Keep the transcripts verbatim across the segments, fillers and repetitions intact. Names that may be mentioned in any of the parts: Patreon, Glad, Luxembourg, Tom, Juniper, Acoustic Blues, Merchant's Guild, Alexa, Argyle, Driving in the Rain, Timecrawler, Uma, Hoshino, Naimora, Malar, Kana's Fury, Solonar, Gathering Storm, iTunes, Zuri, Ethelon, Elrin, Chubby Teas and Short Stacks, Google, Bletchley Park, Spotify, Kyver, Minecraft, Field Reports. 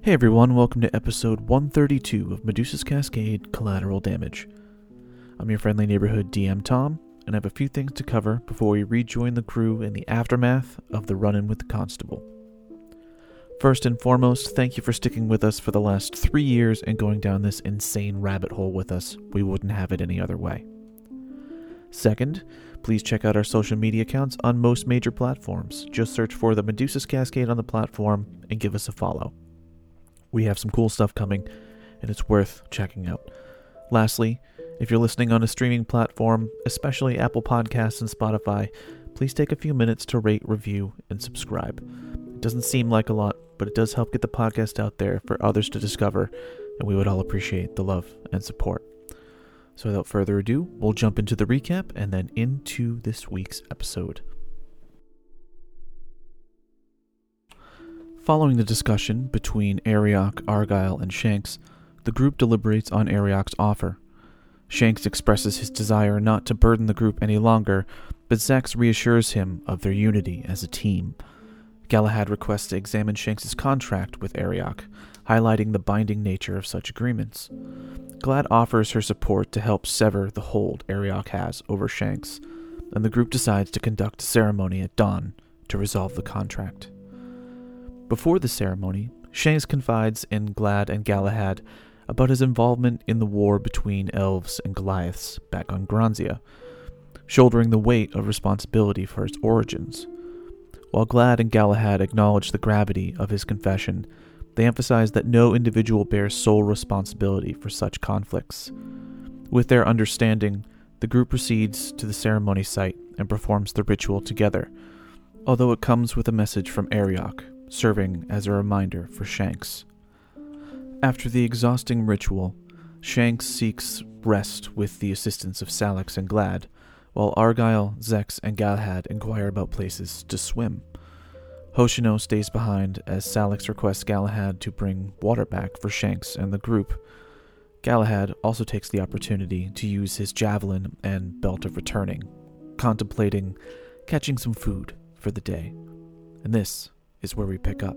Hey everyone, welcome to episode one thirty-two of Medusa's Cascade Collateral Damage. I'm your friendly neighborhood D M Tom, and I have a few things to cover before we rejoin the crew in the aftermath of the run-in with the Constable. First and foremost, thank you for sticking with us for the last three years and going down this insane rabbit hole with us. We wouldn't have it any other way. Second, please check out our social media accounts on most major platforms. Just search for the Medusa's Cascade on the platform and give us a follow. We have some cool stuff coming, and it's worth checking out. Lastly, if you're listening on a streaming platform, especially Apple Podcasts and Spotify, please take a few minutes to rate, review, and subscribe. It doesn't seem like a lot, but it does help get the podcast out there for others to discover, and we would all appreciate the love and support. So without further ado, we'll jump into the recap and then into this week's episode. Following the discussion between Arioch, Argyle, and Shanks, the group deliberates on Arioch's offer. Shanks expresses his desire not to burden the group any longer, but Zechs reassures him of their unity as a team. Galahad requests to examine Shanks' contract with Arioch, highlighting the binding nature of such agreements. Glad offers her support to help sever the hold Arioch has over Shanks, and the group decides to conduct a ceremony at dawn to resolve the contract. Before the ceremony, Shanks confides in Glad and Galahad about his involvement in the war between Elves and Goliaths back on Granzia, shouldering the weight of responsibility for its origins. While Glad and Galahad acknowledge the gravity of his confession, they emphasize that no individual bears sole responsibility for such conflicts. With their understanding, the group proceeds to the ceremony site and performs the ritual together, although it comes with a message from Arioch, serving as a reminder for Shanks. After the exhausting ritual, Shanks seeks rest with the assistance of Salix and Glad, while Argyle, Zechs, and Galahad inquire about places to swim. Hoshino stays behind as Salix requests Galahad to bring water back for Shanks and the group. Galahad also takes the opportunity to use his javelin and belt of returning, contemplating catching some food for the day. And this is where we pick up.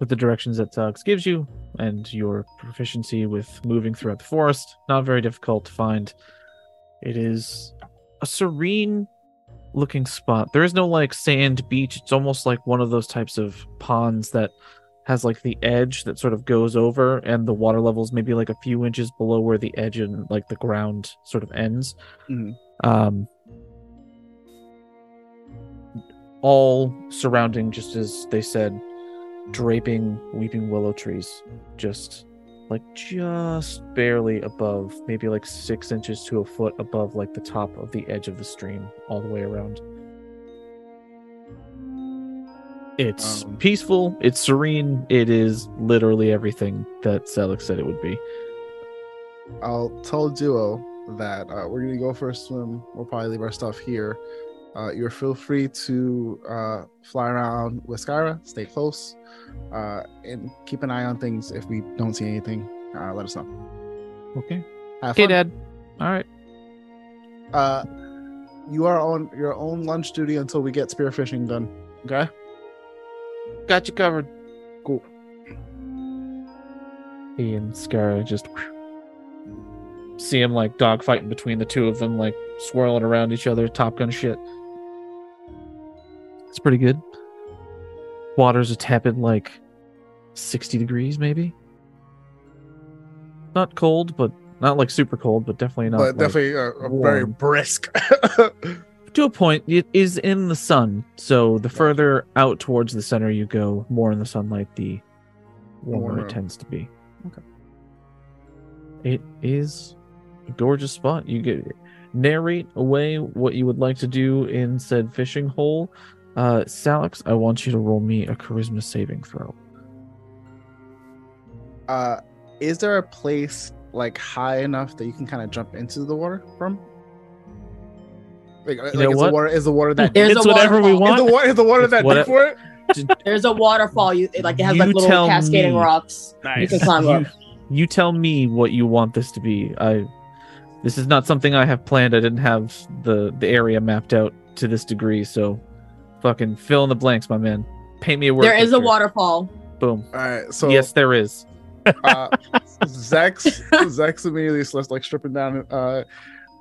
With the directions that Salix gives you and your proficiency with moving throughout the forest, not very difficult to find. It is a serene looking spot. There is no like sand beach. It's almost like one of those types of ponds that has like the edge that sort of goes over and the water level's maybe like a few inches below where the edge and like the ground sort of ends. Mm-hmm. Um, all surrounding, just as they said, draping weeping willow trees, just like just barely above, maybe like six inches to a foot above like the top of the edge of the stream all the way around. It's um, peaceful, it's serene, it is literally everything that Salix said it would be. I'll tell Duo that uh, we're gonna go for a swim. We'll probably leave our stuff here. Uh, you're feel free to uh, fly around with Skyra, stay close, uh, and keep an eye on things. If we don't see anything, uh, let us know. Okay. Have okay, fun. Dad. All right. Uh, you are on your own lunch duty until we get spearfishing done. Okay? Got you covered. Cool. He and Skyra just whew, see him like dogfighting between the two of them, like swirling around each other, Top Gun shit. It's pretty good. Water's a tepid like sixty degrees maybe. Not cold, but not like super cold, but definitely not. But definitely like, a, a very brisk. To a point, it is in the sun. So the further out towards the center you go, more in the sunlight, the warmer Warm. it tends to be. Okay. It is a gorgeous spot. You get narrate away what you would like to do in said fishing hole. Uh, Salix, I want you to roll me a charisma saving throw. Uh, is there a place like high enough that you can kind of jump into the water from? Like, like is, the water, is the water that deep? It's whatever waterfall. we want. Is the water, is the water that deep for it? There's a waterfall. You like it has you like little cascading me. rocks. Nice. You can climb up. You, you tell me what you want this to be. I this is not something I have planned. I didn't have the the area mapped out to this degree. So, fucking fill in the blanks, my man. Paint me a word. There picture. is a waterfall. Boom. All right. So yes, there is. uh, Zechs Zechs immediately starts like stripping down uh,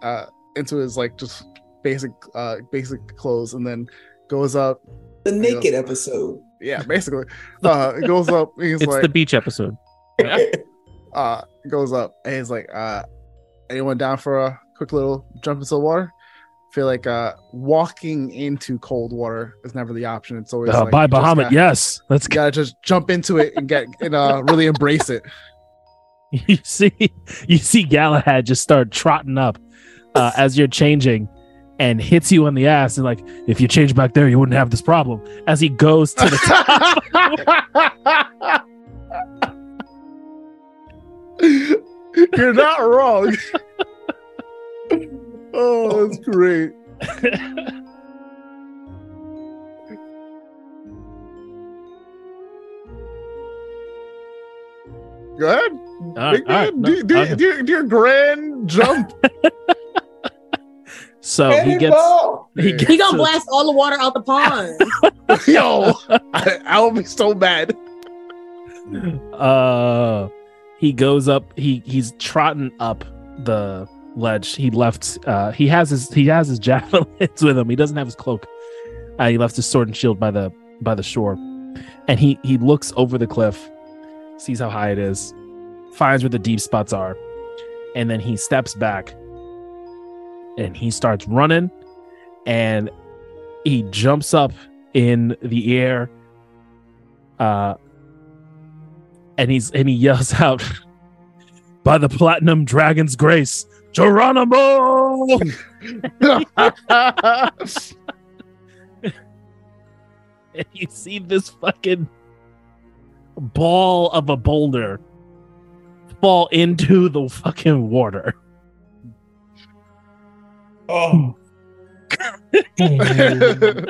uh, into his like just basic uh, basic clothes, and then goes up. The naked goes, episode. Yeah, basically. Uh, goes up. He's it's like, the beach episode. Yeah. uh, goes up, and he's like, uh, "Anyone down for a quick little jump into the water?" I feel like uh, walking into cold water is never the option. It's always uh, like, by Bahamut. Gotta, yes, let's gotta go. just jump into it and get and uh, really embrace it. You see, you see Galahad just start trotting up uh, as you're changing, and hits you on the ass and like, if you change back there, you wouldn't have this problem. As he goes to the top. You're not wrong. Oh, that's great. Go ahead. Uh, right, no, do, do, okay. do, do your grand jump. So he gets, he gets. He gonna blast all the water out the pond. Yo, I, I'll be so bad. Uh, he goes up. He he's trotting up the ledge. He left. Uh, he has his he has his javelins with him. He doesn't have his cloak. Uh, he left his sword and shield by the by the shore, and he he looks over the cliff, sees how high it is, finds where the deep spots are, and then he steps back. And he starts running, and he jumps up in the air, uh, and he's and he yells out, "By the Platinum Dragon's grace, Geronimo!" And you see this fucking ball of a boulder fall into the fucking water. Oh, I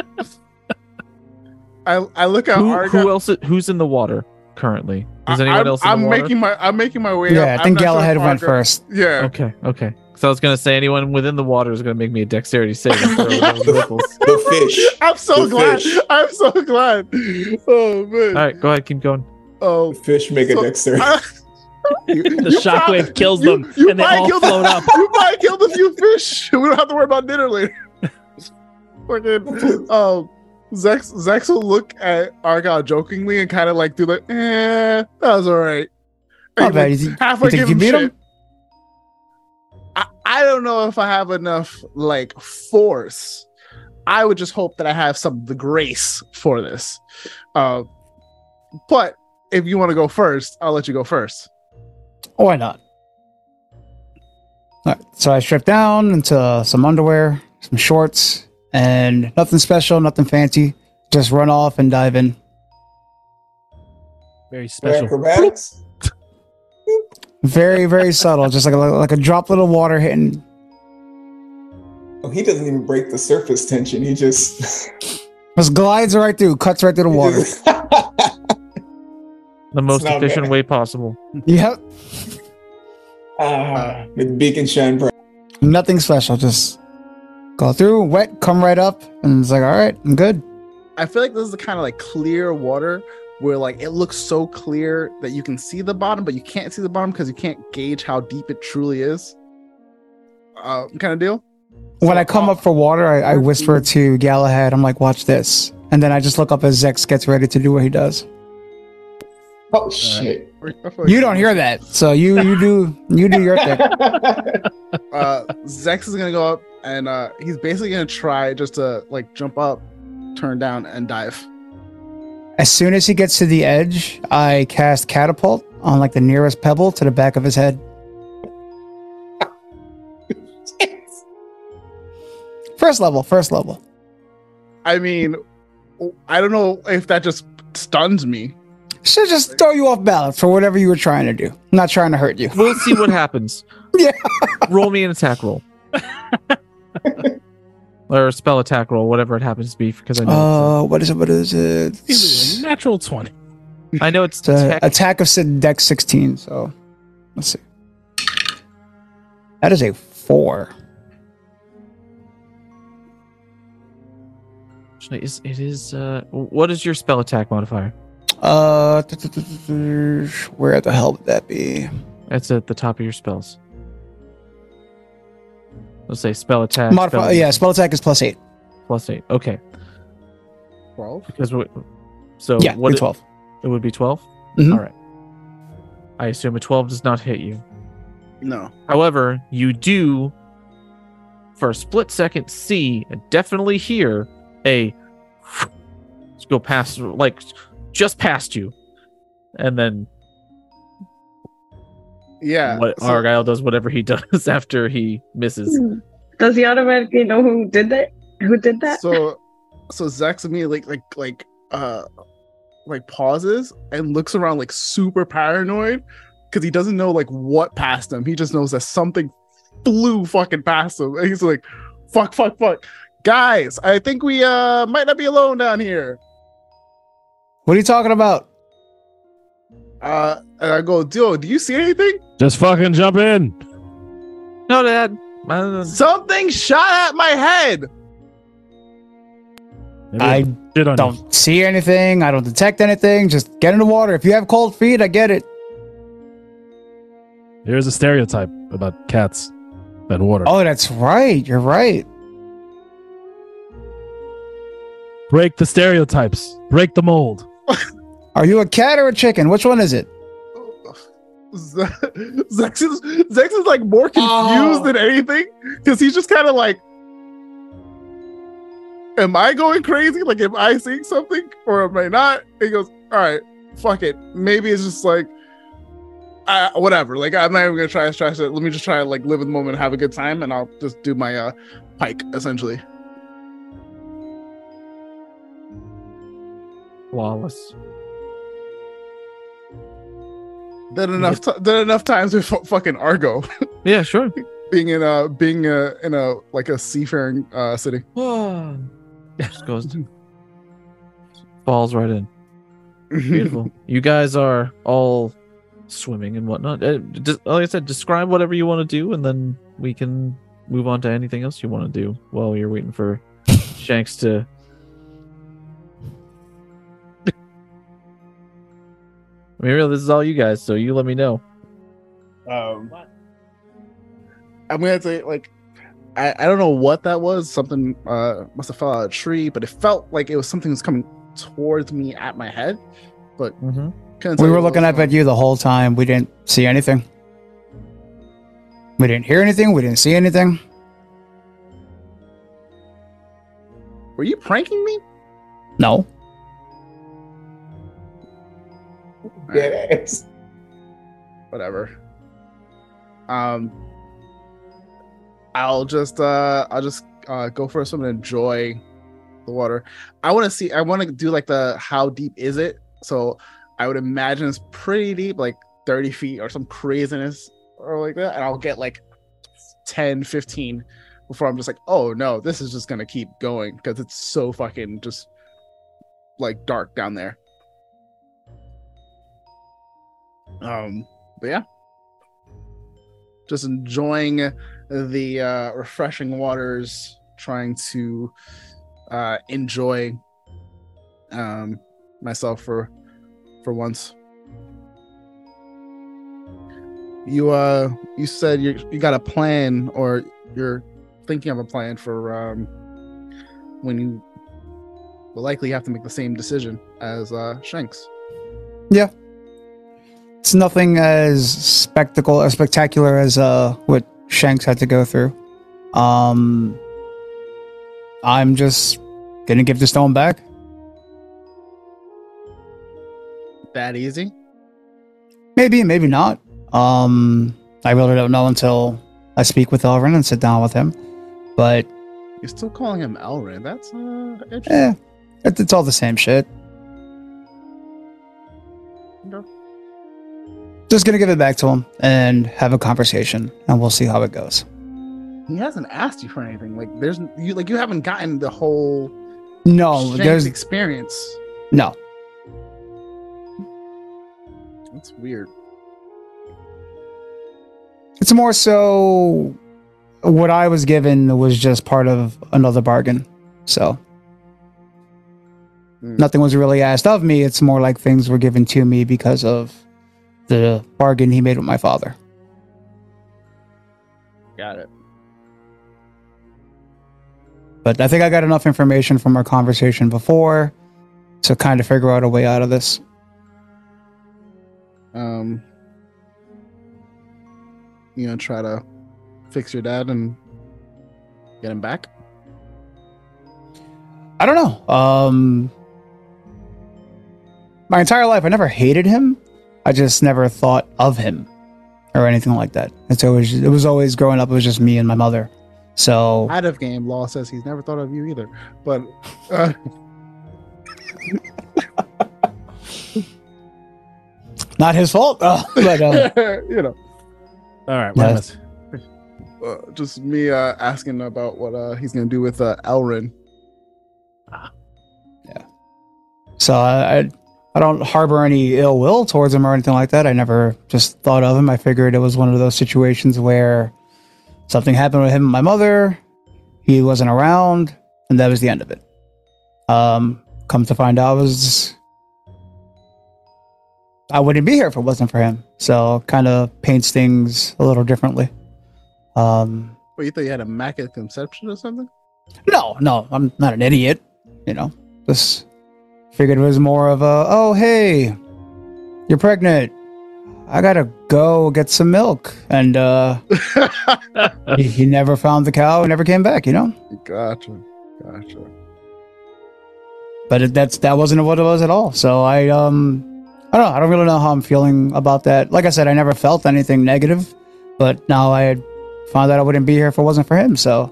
I look at who, Argo. Who else? Who's in the water currently? Is I, anyone I'm, else? In I'm the water? making my I'm making my way. Yeah, up. I think Galahad sure went first. Yeah. Okay. Okay. So I was gonna say anyone within the water is gonna make me a dexterity save. The fish. I'm so the glad. Fish. I'm so glad. Oh man. All right, go ahead. Keep going. Oh, the fish make so, a dexterity. I, You, the you shockwave probably, kills them, you, you and they all float up. You probably killed a few fish. We don't have to worry about dinner later. Fucking um, Zex Zex will look at Argyle jokingly and kind of like do like, eh, that was all right. How bad is he? Halfway give him shit. Him? I, I don't know if I have enough like force. I would just hope that I have some of the grace for this. Uh, but if you want to go first, I'll let you go first. Oh, why not? All right, so I stripped down into some underwear, some shorts, and nothing special, nothing fancy. Just run off and dive in. Very special. Acrobatics? Very, very subtle. Just like a, like a droplet of water hitting. Oh, he doesn't even break the surface tension. He just... just glides right through, cuts right through the water. Just... the most efficient bad. way possible. Yep. Uh, with beacon shine bright. Nothing special, just Go through, wet, come right up, and it's like, all right, I'm good. I feel like this is the kind of like clear water where like it looks so clear that you can see the bottom, but you can't see the bottom because you can't gauge how deep it truly is. Uh, kind of deal. When I come up for water, I, I whisper to Galahad, I'm like, watch this. And then I just look up as Zechs gets ready to do what he does. Oh, shit. Right. You don't hear that, so you, you do you do your thing. Uh, Zechs is going to go up, and uh, he's basically going to try just to like jump up, turn down, and dive. As soon as he gets to the edge, I cast Catapult on like the nearest pebble to the back of his head. First level, first level. I mean, I don't know if that just stuns me. Should just throw you off balance for whatever you were trying to do. I'm not trying to hurt you. We'll see what happens. Yeah. Roll me an attack roll. Or a spell attack roll, whatever it happens to be. Because I know. Oh, uh, what is it? What is it? It's a natural twenty. I know it's, it's a, attack of Sid Dex sixteen. So let's see. That is a four. Is it is uh what is your spell attack modifier? Uh where the hell would that be? That's at the top of your spells. Let's say spell attack. Modify spell yeah, attack. Spell attack is plus eight. Plus eight. Okay. Twelve? Because we, so yeah, what twelve. It, it would be twelve? Mm-hmm. All right. I assume a twelve does not hit you. No. However, you do for a split second see and definitely hear a let's go past like just past you, and then yeah what, so, Argyle does whatever he does after he misses. Does he automatically know who did that who did that so so Zach's immediately like like like uh like pauses and looks around like super paranoid because he doesn't know like what passed him. He just knows that something flew fucking past him, and he's like fuck fuck fuck guys, I think we uh, might not be alone down here. What are you talking about? Uh, and I go, dude, do you see anything? Just fucking jump in. No, Dad. Something shot at my head. I don't you. see anything. I don't detect anything. Just get in the water. If you have cold feet, I get it. There's a stereotype about cats and water. Oh, that's right. You're right. Break the stereotypes. Break the mold. Are you a cat or a chicken? Which one is it? Zex is, Zex is like more confused oh. than anything, because he's just kind of like, am I going crazy? Like, am I seeing something or am I not? And he goes, all right, fuck it. Maybe it's just like, I, whatever. Like, I'm not even going to try to stress it. Let me just try to like live in the moment and have a good time, and I'll just do my uh, pike, essentially. Flawless. Then enough, t- then enough times with f- fucking Argo. Yeah, sure. Being in a, being a, in a like a seafaring uh, city. Just goes, to, falls right in. Beautiful. You guys are all swimming and whatnot. Uh, just, like I said, describe whatever you want to do, and then we can move on to anything else you want to do while you're waiting for Shanks to. I mean, really, this is all you guys, so you let me know. Um, I'm gonna say, like, I, I don't know what that was. Something uh, must have fell out of a tree, but it felt like it was something that's coming towards me at my head. But mm-hmm. we were looking up at you the whole time. We didn't see anything. We didn't hear anything. We didn't see anything. Were you pranking me? No. Yes. Whatever. Um, I'll just uh, I'll just uh, go for some and enjoy the water. I want to see. I want to do like the how deep is it? So I would imagine it's pretty deep, like thirty feet or some craziness or like that. And I'll get like ten, fifteen before I'm just like, oh no, this is just gonna keep going because it's so fucking just like dark down there. Um, but yeah, just enjoying the uh, refreshing waters, trying to uh, enjoy um, myself for for once. You uh, you said you you got a plan, or you're thinking of a plan for um, when you will likely have to make the same decision as uh, Shanks. Yeah, it's nothing as spectacle as spectacular as uh, what Shanks had to go through. Um, I'm just gonna give the stone back. That easy? Maybe, maybe not. Um, I really don't know until I speak with Elrin and sit down with him. But you're still calling him Elrin. That's uh, interesting. Eh, it, it's all the same shit. No. Just gonna give it back to him and have a conversation, and we'll see how it goes. He hasn't asked you for anything. Like there's you, like you haven't gotten the whole no there's experience. No. That's weird. It's more so what I was given was just part of another bargain. So mm. nothing was really asked of me. It's more like things were given to me because of the bargain he made with my father. Got it. But I think I got enough information from our conversation before to kind of figure out a way out of this. Um, you know, try to fix your dad and get him back? I don't know. Um, my entire life, I never hated him. I just never thought of him or anything like that. It's always, it was always growing up, it was just me and my mother. So out of game, Law says he's never thought of you either. But uh, not his fault. Oh, but, um, you know. All right. Yes. Uh, just me uh, asking about what uh, he's going to do with uh, Elrin. Ah. Yeah. So I, I I don't harbor any ill will towards him or anything like that. I never just thought of him. I figured it was one of those situations where something happened with him and my mother. He wasn't around, and that was the end of it. Um, come to find out, I was I wouldn't be here if it wasn't for him. So kind of paints things a little differently. Um, what, you thought you had a immaculate conception or something? No, no, I'm not an idiot. You know, just figured it was more of a, oh, hey, you're pregnant. I gotta go get some milk. And uh, he, he never found the cow and never came back, you know? Gotcha, gotcha. But it, that's that wasn't what it was at all. So I, um, I don't know, I don't really know how I'm feeling about that. Like I said, I never felt anything negative, but now I had found out I wouldn't be here if it wasn't for him. So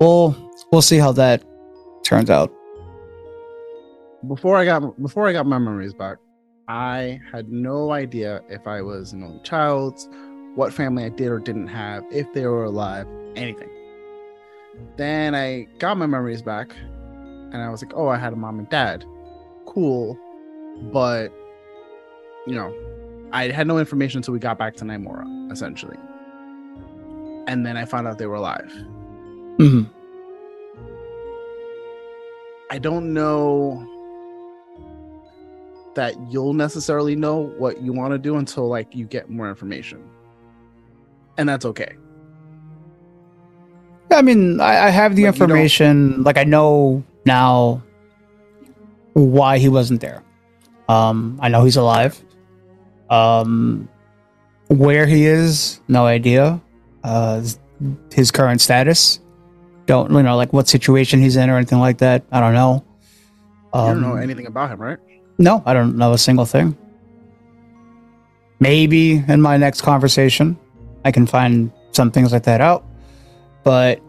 we'll we'll see how that turns out. Before I got before I got my memories back, I had no idea if I was an only child, what family I did or didn't have, if they were alive, anything. Then I got my memories back, and I was like, "Oh, I had a mom and dad, cool," but you know, I had no information until we got back to Naimora, essentially. And then I found out they were alive. Mm-hmm. I don't know that you'll necessarily know what you want to do until, like, you get more information. And that's okay. Yeah, I mean, I, I have the like, information. You know, like, I know now why he wasn't there. Um, I know he's alive. Um, where he is, no idea. Uh, his current status, don't you know, like what situation he's in or anything like that. I don't know. Um, you don't know anything about him, right? No, I don't know a single thing. Maybe in my next conversation, I can find some things like that out, but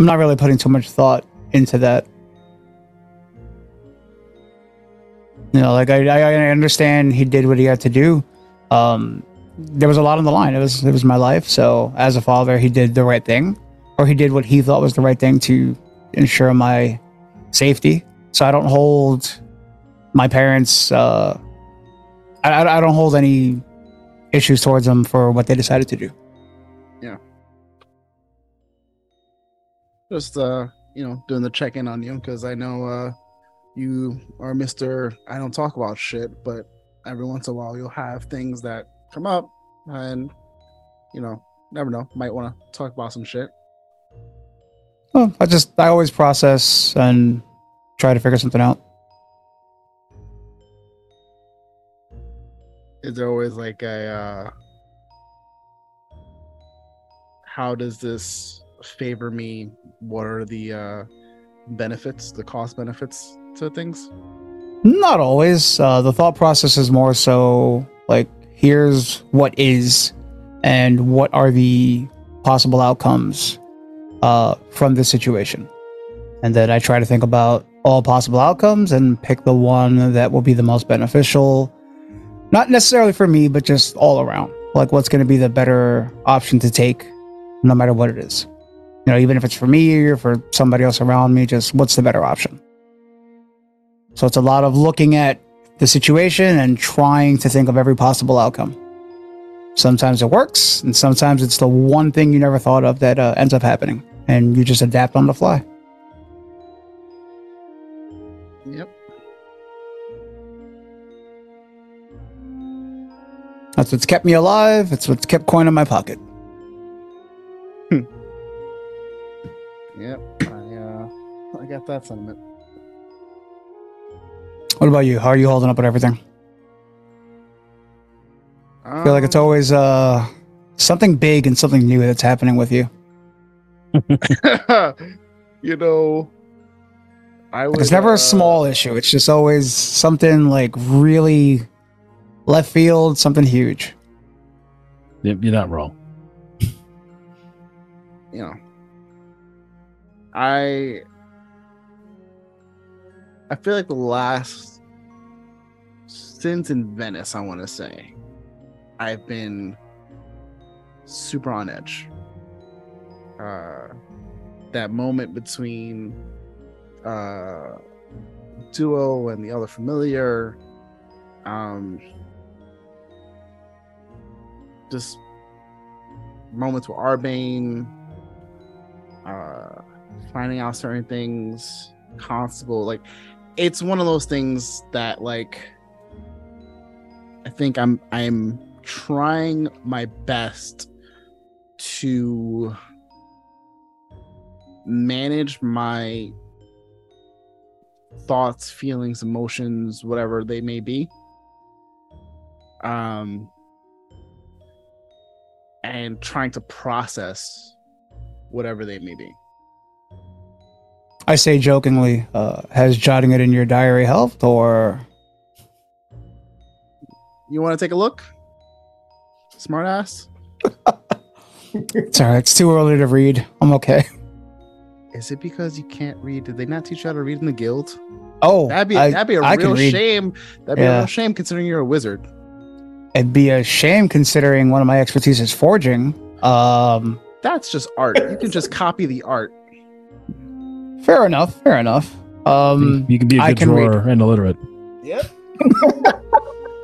I'm not really putting too much thought into that. You know, like I, I understand he did what he had to do. Um, there was a lot on the line. It was, it was my life. So as a father, he did the right thing, or he did what he thought was the right thing to ensure my safety. So I don't hold my parents. Uh, I, I don't hold any issues towards them for what they decided to do. Yeah. Just, uh, you know, doing the check-in on you, because I know uh, you are Mister I don't talk about shit, but every once in a while you'll have things that come up and, you know, never know, might want to talk about some shit. Oh, I just, I always process and try to figure something out. Is there always like a, uh, how does this favor me? What are the uh, benefits, the cost benefits to things? Not always. Uh, the thought process is more so like, here's what is and what are the possible outcomes uh, from this situation. And then I try to think about all possible outcomes and pick the one that will be the most beneficial. Not necessarily for me, but just all around. Like, what's going to be the better option to take, no matter what it is. You know, even if it's for me or for somebody else around me, just what's the better option? So it's a lot of looking at the situation and trying to think of every possible outcome. Sometimes it works, and sometimes it's the one thing you never thought of that uh, ends up happening, and you just adapt on the fly. Yep. That's what's kept me alive. It's what's kept coin in my pocket. Hmm. Yep, I, uh, I got that sentiment. What about you? How are you holding up with everything? Um, I feel like it's always uh, something big and something new that's happening with you. You know, I was. It's never uh, a small issue. It's just always something like really left field, something huge. Yep, you're not wrong. You know, I I feel like the last, since in Venice, I want to say, I've been super on edge. Uh, that moment between uh, Duo and the other familiar, um, just moments with Arbane, uh, finding out certain things, Constable, like, it's one of those things that, like, I think I'm I'm trying my best to manage my thoughts, feelings, emotions, whatever they may be. Um, and trying to process whatever they may be. I say jokingly, uh, has jotting it in your diary helped, or... You want to take a look? Smart ass? It's alright, it's too early to read. I'm okay. Is it because you can't read? Did they not teach you how to read in the guild? Oh, that'd be, I, that'd be a I real shame. That'd be yeah. a real shame considering you're a wizard. It'd be a shame considering one of my expertise is forging. Um, That's just art. You can just copy the art. Fair enough. Fair enough. Um, you can be a good drawer and illiterate. Yep.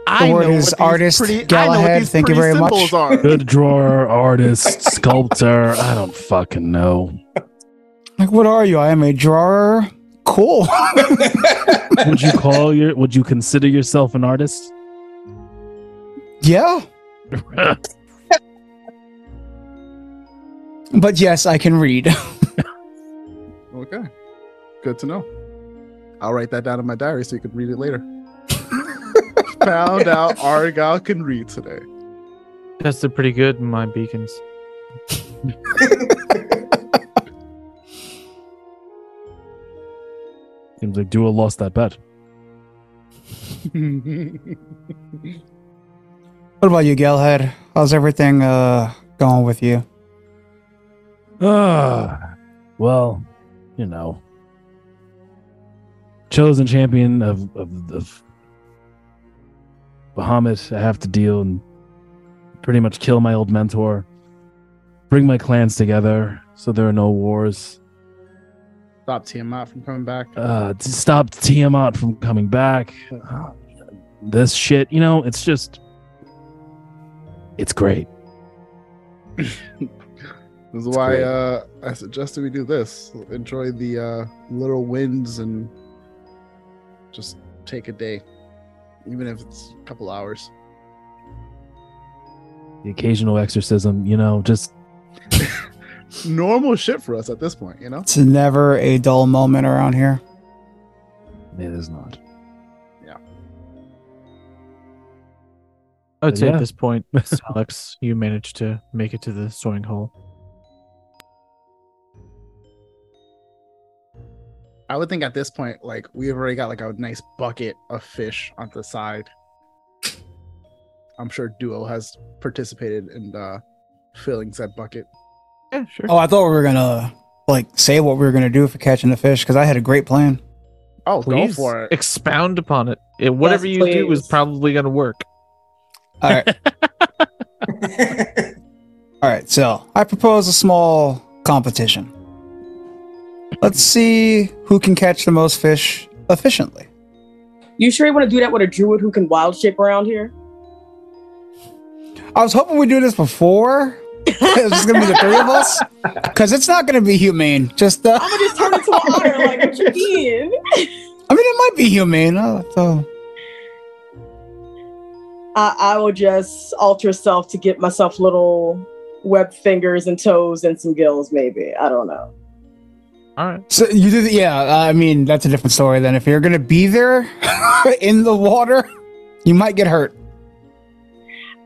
I know is artist pretty, Galahad. Thank you very much. Are. Good drawer, artist, sculptor. I don't fucking know. Like, what are you? I am a drawer. Cool. Would you call your? Would you consider yourself an artist? Yeah. But yes, I can read. Okay. Good to know. I'll write that down in my diary so you can read it later. Found yeah. out Argyle can read today. Tested pretty good in my beacons. Seems like Duo lost that bet. What about you, Galahad? How's everything uh, going with you? Uh, well... You know, chosen champion of, of, of Bahamut, I have to deal and pretty much kill my old mentor, bring my clans together so there are no wars. Stop Tiamat from coming back. Uh, stop Tiamat from coming back. Uh, this shit, you know, it's just, it's great. This is why uh, I suggested we do this. Enjoy the uh, little wins and just take a day, even if it's a couple hours. The occasional exorcism, you know, just normal shit for us at this point, you know? It's never a dull moment around here. It is not. Yeah. I would say at this point, Salix, you managed to make it to the swimming hole. I would think at this point, like, we've already got like a nice bucket of fish on the side. I'm sure Duo has participated in uh, filling said bucket. Yeah, sure. Oh, I thought we were gonna like say what we were gonna do for catching the fish because I had a great plan. Oh, please, go for it. Expound upon it. it whatever yes, you please. do is probably gonna work. All right. All right. So I propose a small competition. Let's see who can catch the most fish efficiently. You sure you want to do that with a druid who can wild shape around here? I was hoping we'd do this before. It's just going to be the three of us. Because it's not going to be humane. Just, uh... I'm going to just turn into a otter. Like, what you mean? I mean, it might be humane. Uh, so... I, I will just alter self to get myself little web fingers and toes and some gills, maybe. I don't know. All right. So you did, yeah. I mean, that's a different story. Then, if you're gonna be there in the water, you might get hurt.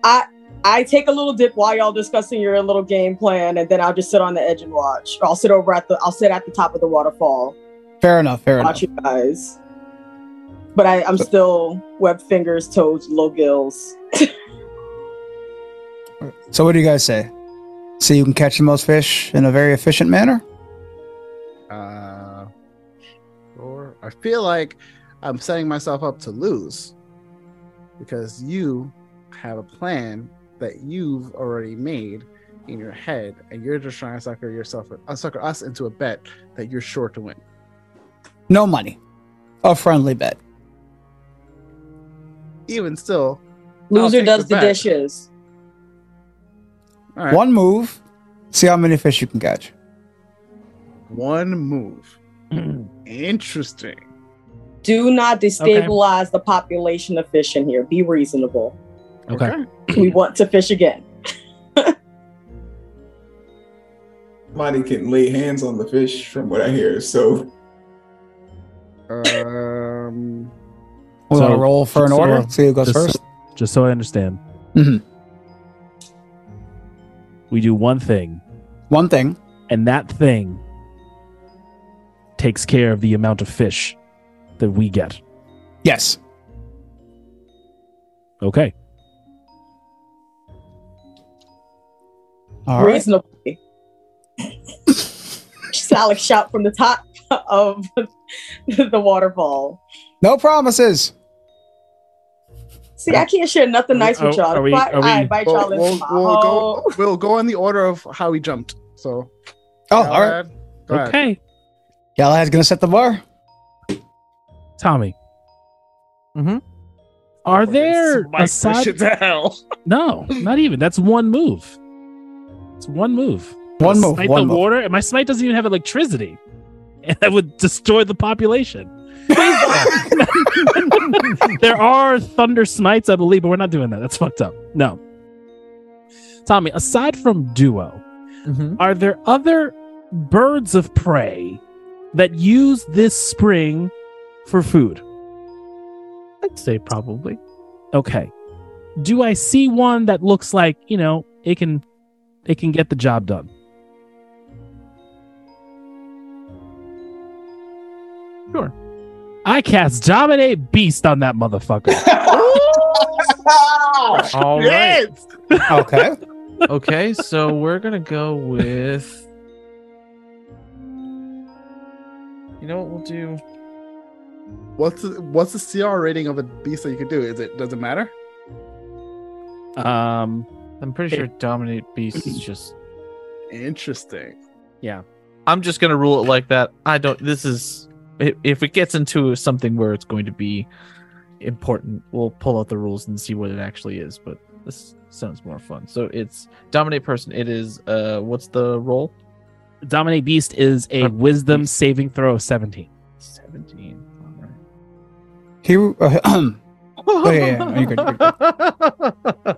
I I take a little dip while y'all discussing your little game plan, and then I'll just sit on the edge and watch. Or I'll sit over at the I'll sit at the top of the waterfall. Fair enough. Fair watch enough. Watch you guys. But I, I'm so, still web fingers, toes, low gills. So what do you guys say? So you can catch the most fish in a very efficient manner. Uh, or I feel like I'm setting myself up to lose because you have a plan that you've already made in your head, and you're just trying to sucker yourself, uh, sucker us into a bet that you're sure to win. No money, a friendly bet. Even still, loser does the, the dishes. All right. One move, see how many fish you can catch. One move. Interesting. Do not destabilize okay. the population of fish in here. Be reasonable. Okay. We want to fish again. Monty can lay hands on the fish from what I hear, so... Um... We're going to roll for an order, so, see who goes just, first. Just so I understand. Mm-hmm. We do one thing. One thing. And that thing... takes care of the amount of fish that we get. Yes. Okay. All right. Reasonably. Salix shout from the top of the waterfall. No promises. See, I can't share nothing nice are, with y'all. Are we, are we, I bite y'all we'll, we'll, we'll, go, we'll go in the order of how we jumped. So. Oh, all right. Go ahead. Okay. Galahad's gonna set the bar. Tommy. Mm-hmm. Are oh, there aside... shit to hell. No, not even. That's one move. It's one move. One move. Smite one the move. water, and my smite doesn't even have electricity. And that would destroy the population. There are thunder smites, I believe, but we're not doing that. That's fucked up. No. Tommy, aside from Duo, mm-hmm. are there other birds of prey that use this spring for food? I'd say probably. Okay. Do I see one that looks like, you know, it can it can get the job done? Sure. I cast Dominate Beast on that motherfucker. All right. Okay. Okay, so we're gonna go with... You know what we'll do? What's the, what's the C R rating of a beast that you could do? Is it does it matter? Um, I'm pretty it, sure dominate beast is just interesting. Yeah, I'm just gonna rule it like that. I don't. This is if it gets into something where it's going to be important, we'll pull out the rules and see what it actually is. But this sounds more fun. So it's dominate person. It is uh, what's the roll? Dominate beast is a um, wisdom beast. Saving throw of seventeen. Seventeen. All right. Here. Uh, oh, yeah, yeah, yeah. You're good, you're good.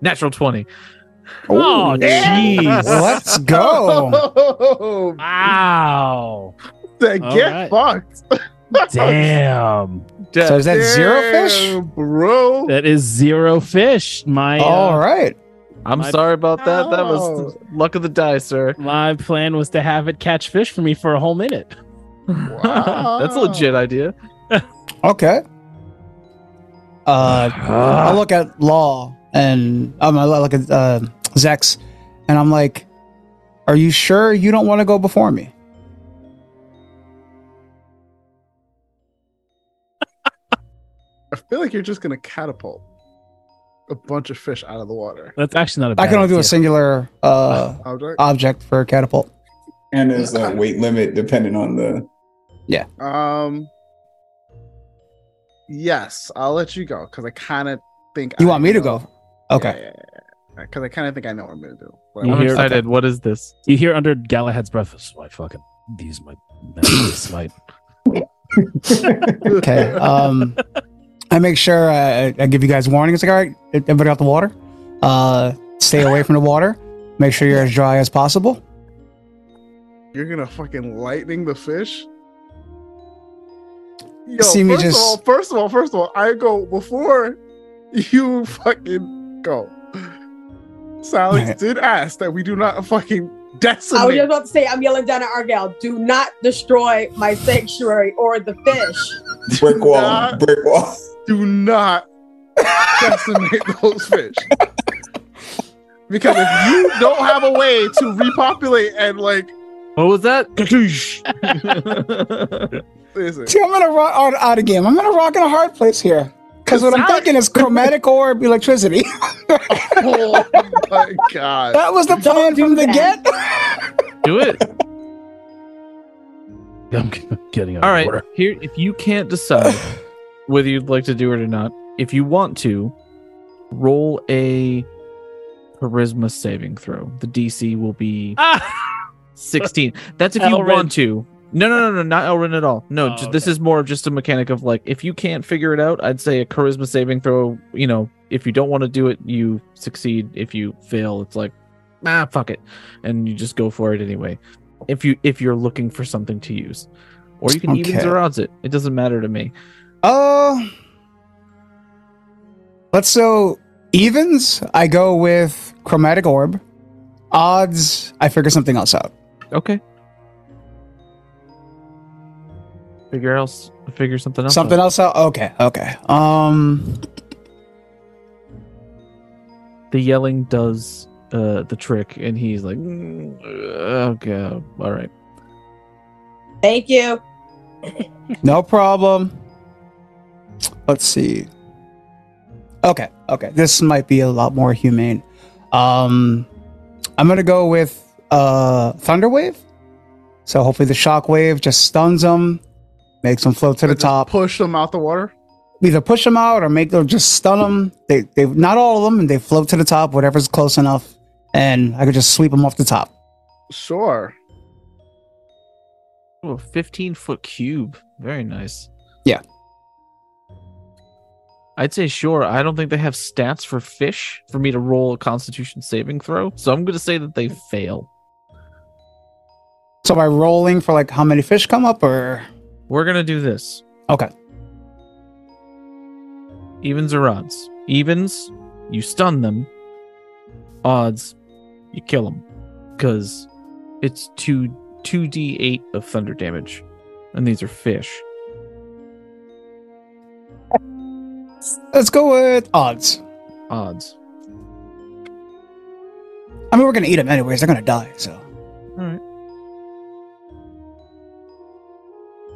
Natural twenty. Oh, jeez. Oh, let's go. Wow. That get right. fucked. Damn. So is that Damn, zero fish? Bro. That is zero fish. My All uh, right. I'm my, sorry about that. Oh. That was luck of the die, sir. My plan was to have it catch fish for me for a whole minute. Wow. That's a legit idea. Okay. Uh, I look at Law and um, I look at uh, Zechs and I'm like, are you sure you don't want to go before me? I feel like you're just going to catapult a bunch of fish out of the water. That's actually not a bad idea. I can only do a singular uh, object? object for a catapult. And there's a weight limit depending on the... Yeah. Um... Yes, I'll let you go because I kind of think you I want know. me to go. Okay, because yeah, yeah, yeah. I kind of think I know what I'm gonna do. But I'm hear, excited. Okay. What is this? You hear under Galahad's breath? I fucking these my this might. Okay. Um, I make sure I, I give you guys warning. It's like, all right, everybody out the water. Uh, stay away from the water. Make sure you're as dry as possible. You're gonna fucking lightning the fish. Yo, See me first just... of all, first of all, first of all, I go before you fucking go. Salix right. did ask that we do not fucking decimate. I was just about to say, I'm yelling down at Argyle, do not destroy my sanctuary or the fish. Brick wall, not, brick wall. Do not decimate those fish. Because if you don't have a way to repopulate and like... What was that? See, I'm gonna rock out, out again. I'm gonna rock in a hard place here because what I'm thinking is chromatic orb electricity. Oh my god! That was the plan from the get. Do it. I'm getting out. All right, water. Here. If you can't decide whether you'd like to do it or not, if you want to, roll a charisma saving throw. The D C will be ah! sixteen. That's if you Elrin. want to. No, no, no, no, not Elrin at all. No, oh, just, okay. This is more of just a mechanic of like, if you can't figure it out, I'd say a charisma saving throw. You know, if you don't want to do it, you succeed. If you fail, it's like, ah, fuck it, and you just go for it anyway. If you if you're looking for something to use, or you can okay. evens or odds it. It doesn't matter to me. Oh, uh, let's so evens. I go with chromatic orb. Odds, I figure something else out. Okay. Figure else, figure something else. Something out. else out. Okay, okay. Um, the yelling does uh, the trick, and he's like, mm, "Okay, all right." Thank you. No problem. Let's see. Okay, okay. This might be a lot more humane. Um, I'm gonna go with uh, Thunderwave. So hopefully the shockwave just stuns him. Makes them float to the top. Push them out the water. Either push them out or make them just stun them. They, they, not all of them, and they float to the top. Whatever's close enough, and I could just sweep them off the top. Sure. Oh, a fifteen-foot cube. Very nice. Yeah. I'd say sure. I don't think they have stats for fish for me to roll a Constitution saving throw, so I'm going to say that they fail. So by rolling for like how many fish come up, or. We're going to do this. Okay. Evens or odds? Evens, you stun them. Odds, you kill them. Because it's two, two d eight of thunder damage. And these are fish. Let's go with odds. Odds. I mean, we're going to eat them anyways. They're going to die, so. All right.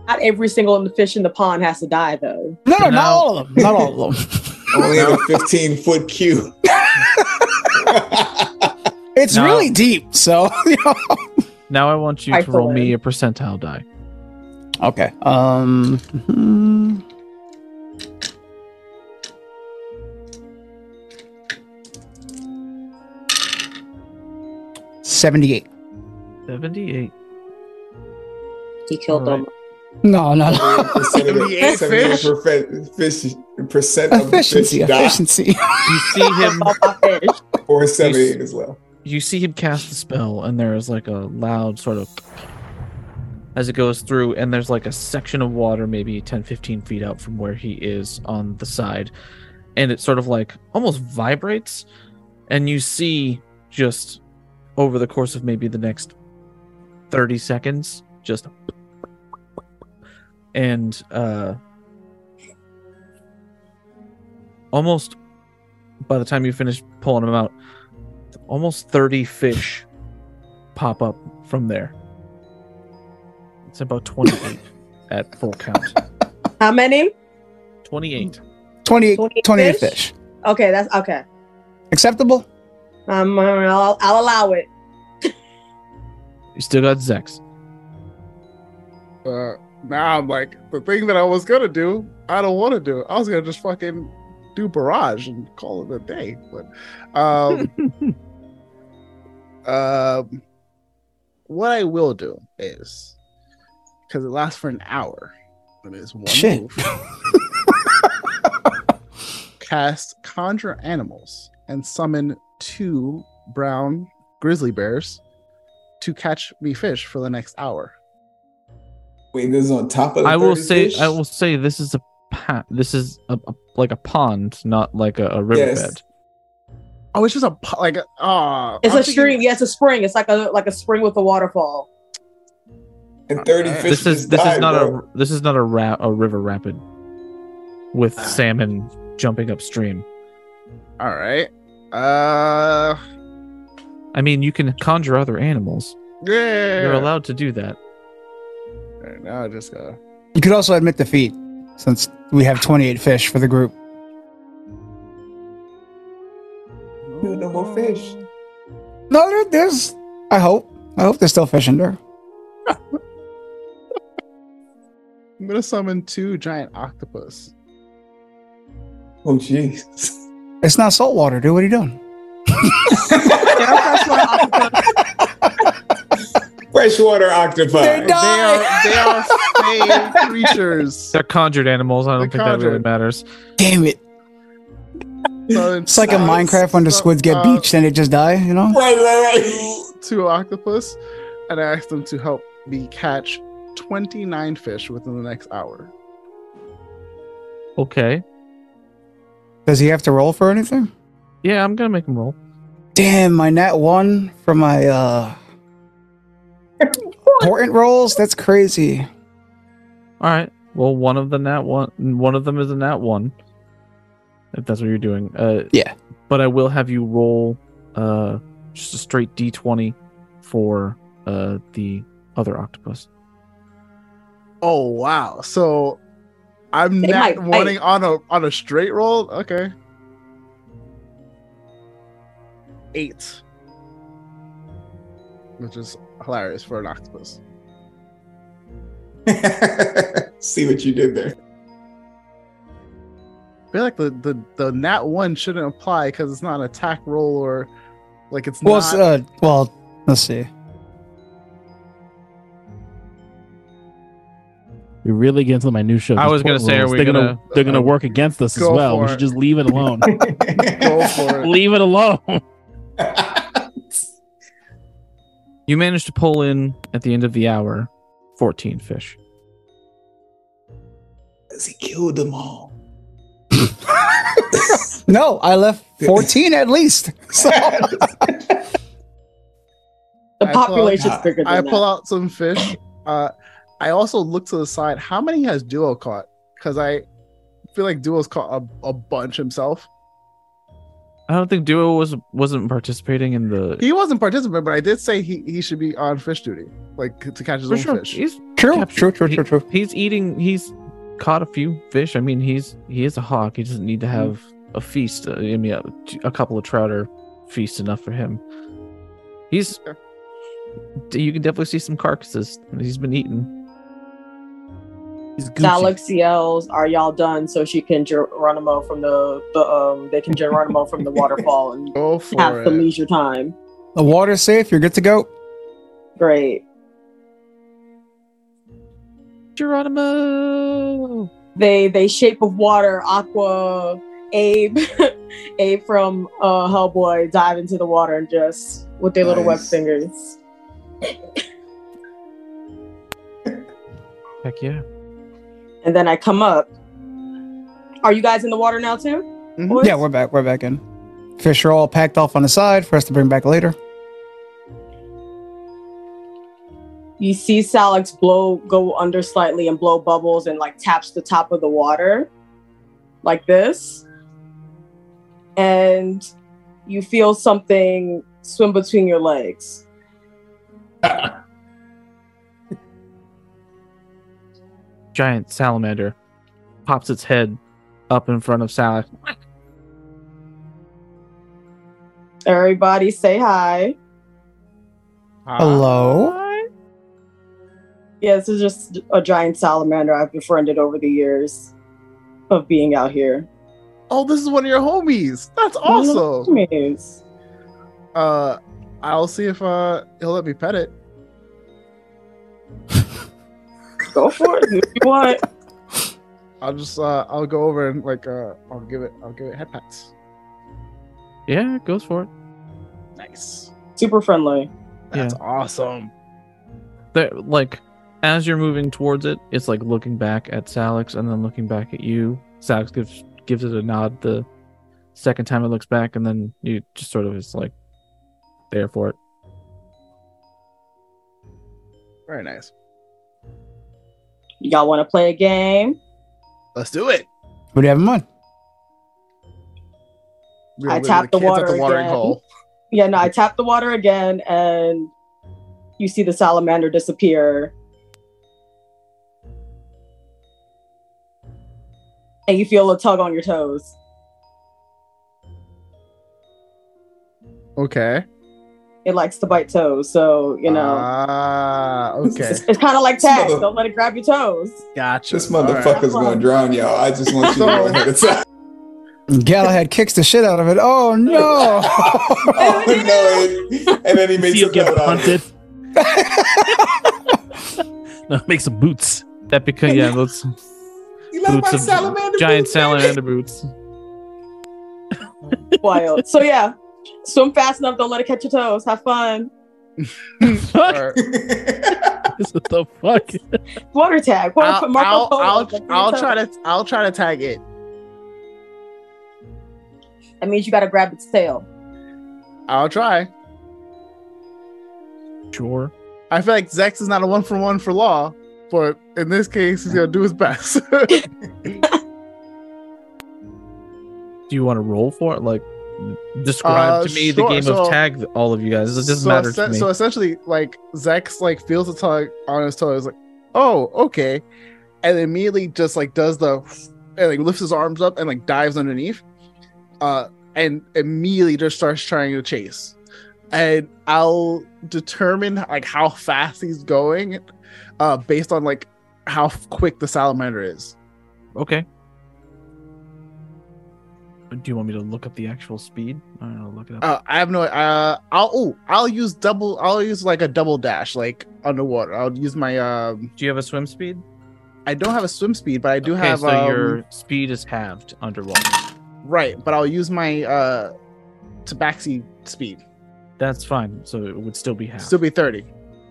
Not every single fish in the pond has to die, though. No, no, not all of them. Not all of them. Only a fifteen-foot cube. It's now, really deep, so... You know. Now I want you I to roll in. me a percentile die. Okay. Um. Mm-hmm. seventy-eight. seventy-eight. He killed right. Alma. No, no, no. seventy-eight percent of the fish die. Efficiency. You see him. Or seventy-eight as well. You see him cast the spell, and there is like a loud sort of as it goes through, and there's like a section of water maybe ten, fifteen feet out from where he is on the side, and it sort of like almost vibrates, and you see just over the course of maybe the next thirty seconds, just and uh, almost by the time you finish pulling them out, almost thirty fish pop up from there. It's about twenty-eight at full count. How many? twenty-eight. twenty-eight, twenty-eight, twenty-eight fish? fish. Okay, that's okay. Acceptable? Um, I'll, I'll allow it. You still got Zechs. Uh, now I'm like, the thing that I was going to do, I don't want to do. I was going to just fucking do barrage and call it a day. But, um, uh, what I will do is... because it lasts for an hour. It is one Shit. move. Cast Conjure Animals and summon two brown grizzly bears to catch me fish for the next hour. Wait, this is on top of the I will say fish? I will say this is a pa- this is a, a, like a pond, not like a, a riverbed. Yes. Oh, it's just a like a ah. Uh, it's I'm a stream. Thinking... Yeah, it's a spring. It's like a like a spring with a waterfall. And thirty fish. This is this died, is not bro. a this is not a ra- a river rapid with uh, salmon jumping upstream. All right. Uh, I mean, you can conjure other animals. Yeah, you're allowed to do that. All right, now I just gotta. You could also admit defeat, since we have twenty-eight fish for the group. No, no more fish. No, there, there's. I hope. I hope there's still fish in there. I'm gonna summon two giant octopus. Oh jeez. It's not salt water, dude. What are you doing? Freshwater octopi. They, they are they are fey creatures. They're conjured animals. I don't They're think conjured. that really matters. Damn it. So it's, it's like in uh, Minecraft when the so, squids get uh, beached and they just die, you know? Right, right, right. Two octopus. And I asked them to help me catch twenty-nine fish within the next hour. Okay. Does he have to roll for anything? Yeah, I'm gonna make him roll. Damn, my nat one for my uh important rolls? That's crazy. Alright. Well, one of the nat one one of them is a nat one. If that's what you're doing. Uh yeah. But I will have you roll uh just a straight d twenty for uh the other octopus. Oh wow! So I'm they not wanting on a on a straight roll. Okay, eight, which is hilarious for an octopus. See what you did there. I feel like the the, the nat one shouldn't apply because it's not an attack roll or like it's well, not. Uh, well, let's see. You're really getting to my new show. I was going to say, are we they're going to they're going to uh, work against us as well. We should it. just leave it alone. Go for it. Leave it alone. You managed to pull in at the end of the hour fourteen fish. Because he killed them all. No, I left fourteen at least. So. The population's bigger than I that. pull out some fish. Uh I also look to the side. How many has Duo caught? Because I feel like Duo's caught a, a bunch himself. I don't think Duo was wasn't participating in the. He wasn't participating, but I did say he, he should be on fish duty, like to catch his For own sure. fish. He's true, captured. true, true, true, true. He, he's eating. He's caught a few fish. I mean, he's he is a hawk. He doesn't need to have mm. a feast. I mean, a, a couple of trout are feast enough for him. He's. Yeah. You can definitely see some carcasses he's been eating. Salix yells, "Are y'all done?" So she can Geronimo from the, the um, they can Geronimo from the waterfall and have some leisure time. The water's safe. You're good to go. Great. Geronimo. They they shape of water, Aqua, Abe, Abe from uh, Hellboy dive into the water and just with their nice. Little web fingers. Heck yeah. And then I come up. Are you guys in the water now too? Mm-hmm. Yeah, we're back. We're back in. Fish are all packed off on the side for us to bring back later. You see Salix blow, go under slightly and blow bubbles and like taps the top of the water like this. And you feel something swim between your legs. Giant salamander pops its head up in front of Salix. Everybody say hi. Hi. Hello. Yeah, this is just a giant salamander I've befriended over the years of being out here. Oh, this is one of your homies. That's awesome. Homies. Uh, I'll see if uh he'll let me pet it. Go for it if you want. I'll just uh I'll go over and like uh I'll give it I'll give it head pats. Yeah, it goes for it. Nice. Super friendly. That's yeah. awesome. They're, like. As you're moving towards it, it's like looking back at Salix and then looking back at you. Salix gives gives it a nod the second time it looks back, and then you just sort of is like there for it. Very nice. Y'all want to play a game? Let's do it. What do you have in mind? I tapped the water at the watering hole. Yeah, no, I tapped the water again, and you see the salamander disappear. And you feel a tug on your toes. Okay. It likes to bite toes, so, you know. Ah, uh, okay. It's, it's kind of like tag. Mother- Don't let it grab your toes. Gotcha. This motherfucker's right. going to drown, y'all. I just want you to go ahead and tell. Galahad kicks the shit out of it. Oh, no. oh, no. And, and then he makes you get hunted. No, make some boots. That because, yeah, let's... You love boots my salamander giant boots, salamander boots. Wild. So yeah, swim fast enough. Don't let it catch your toes. Have fun. What the fuck? Water tag. Water I'll, I'll, I'll, like, I'll try to. I'll try to tag it. That means you got to grab its tail. I'll try. Sure. I feel like Zechs is not a one for one for law. But in this case, he's going to do his best. Do you want to roll for it? Like, describe uh, to me sure. the game so, of tag, all of you guys. It doesn't so matter se- to me. So essentially, like, Zechs, like, feels a tug on his toe. He's like, oh, okay. And immediately just, like, does the... And, like, lifts his arms up and, like, dives underneath. Uh, and immediately just starts trying to chase. And I'll determine, like, how fast he's going... Uh, based on like how quick the salamander is. Okay. Do you want me to look up the actual speed? I don't know. Look it up. Uh, I have no. Uh, I'll. Oh, I'll use double. I'll use like a double dash, like underwater. I'll use my. Um, do you have a swim speed? I don't have a swim speed, but I do okay, have. So um, your speed is halved underwater. Right, but I'll use my uh, tabaxi speed. That's fine. So it would still be half. Still be thirty.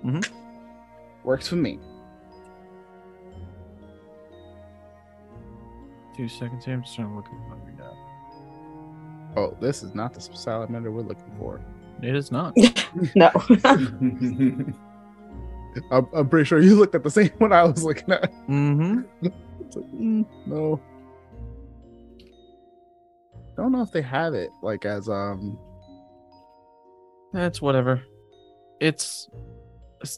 Mm-hmm. Works for me. Two seconds here. I'm just trying to look at what we got. Oh, this is not the salamander we're looking for. It is not. No. I'm, I'm pretty sure you looked at the same one I was looking at. Mm-hmm. It's like, mm, no. I don't know if they have it, like, as, um... That's whatever. It's...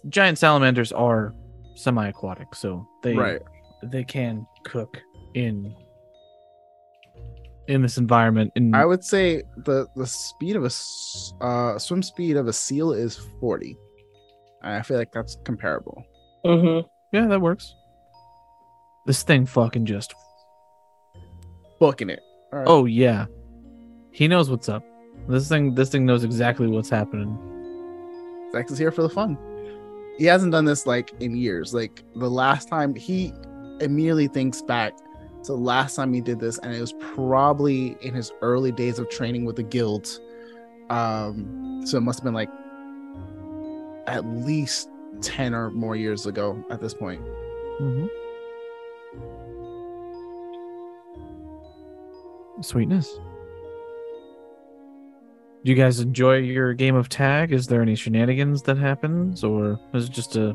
Giant salamanders are semi-aquatic, so they right. they can cook in in this environment. In I would say the, the speed of a uh, swim speed of a seal is forty. I feel like that's comparable. Mm-hmm. Yeah, that works. This thing fucking just booking it. All right. Oh yeah, he knows what's up. This thing this thing knows exactly what's happening. Zechs is here for the fun. He hasn't done this like in years. Like the last time, he immediately thinks back to the last time he did this, and it was probably in his early days of training with the guild. Um, so it must have been like at least ten or more years ago at this point. Mm-hmm. Sweetness. Do you guys enjoy your game of tag? Is there any shenanigans that happens, or is it just a...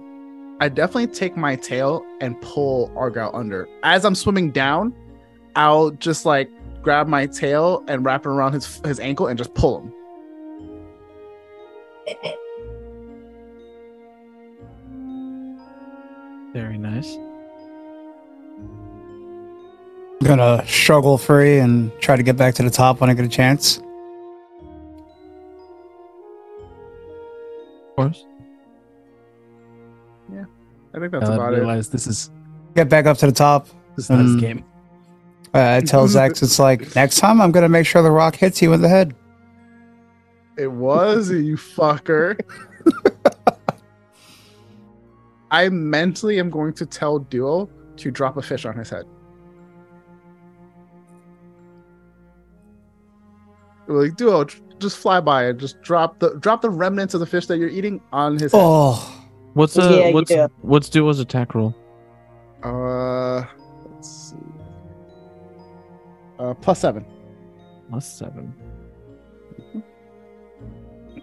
I definitely take my tail and pull Argyle under. As I'm swimming down, I'll just like grab my tail and wrap it around his his ankle and just pull him. Very nice. I'm gonna struggle free and try to get back to the top when I get a chance. Course. Yeah, I think that's uh, about realize it. This is get back up to the top. This is not his game. Uh, I tell Zach's it's like next time I'm gonna make sure the rock hits you in the head. It was you fucker. I mentally am going to tell Duo to drop a fish on his head. We're like, Duo, just fly by and just drop the drop the remnants of the fish that you're eating on his head. Oh, what's a, yeah, what's yeah. what's Duo's attack roll? Uh, let's see. Uh, plus seven. Plus seven.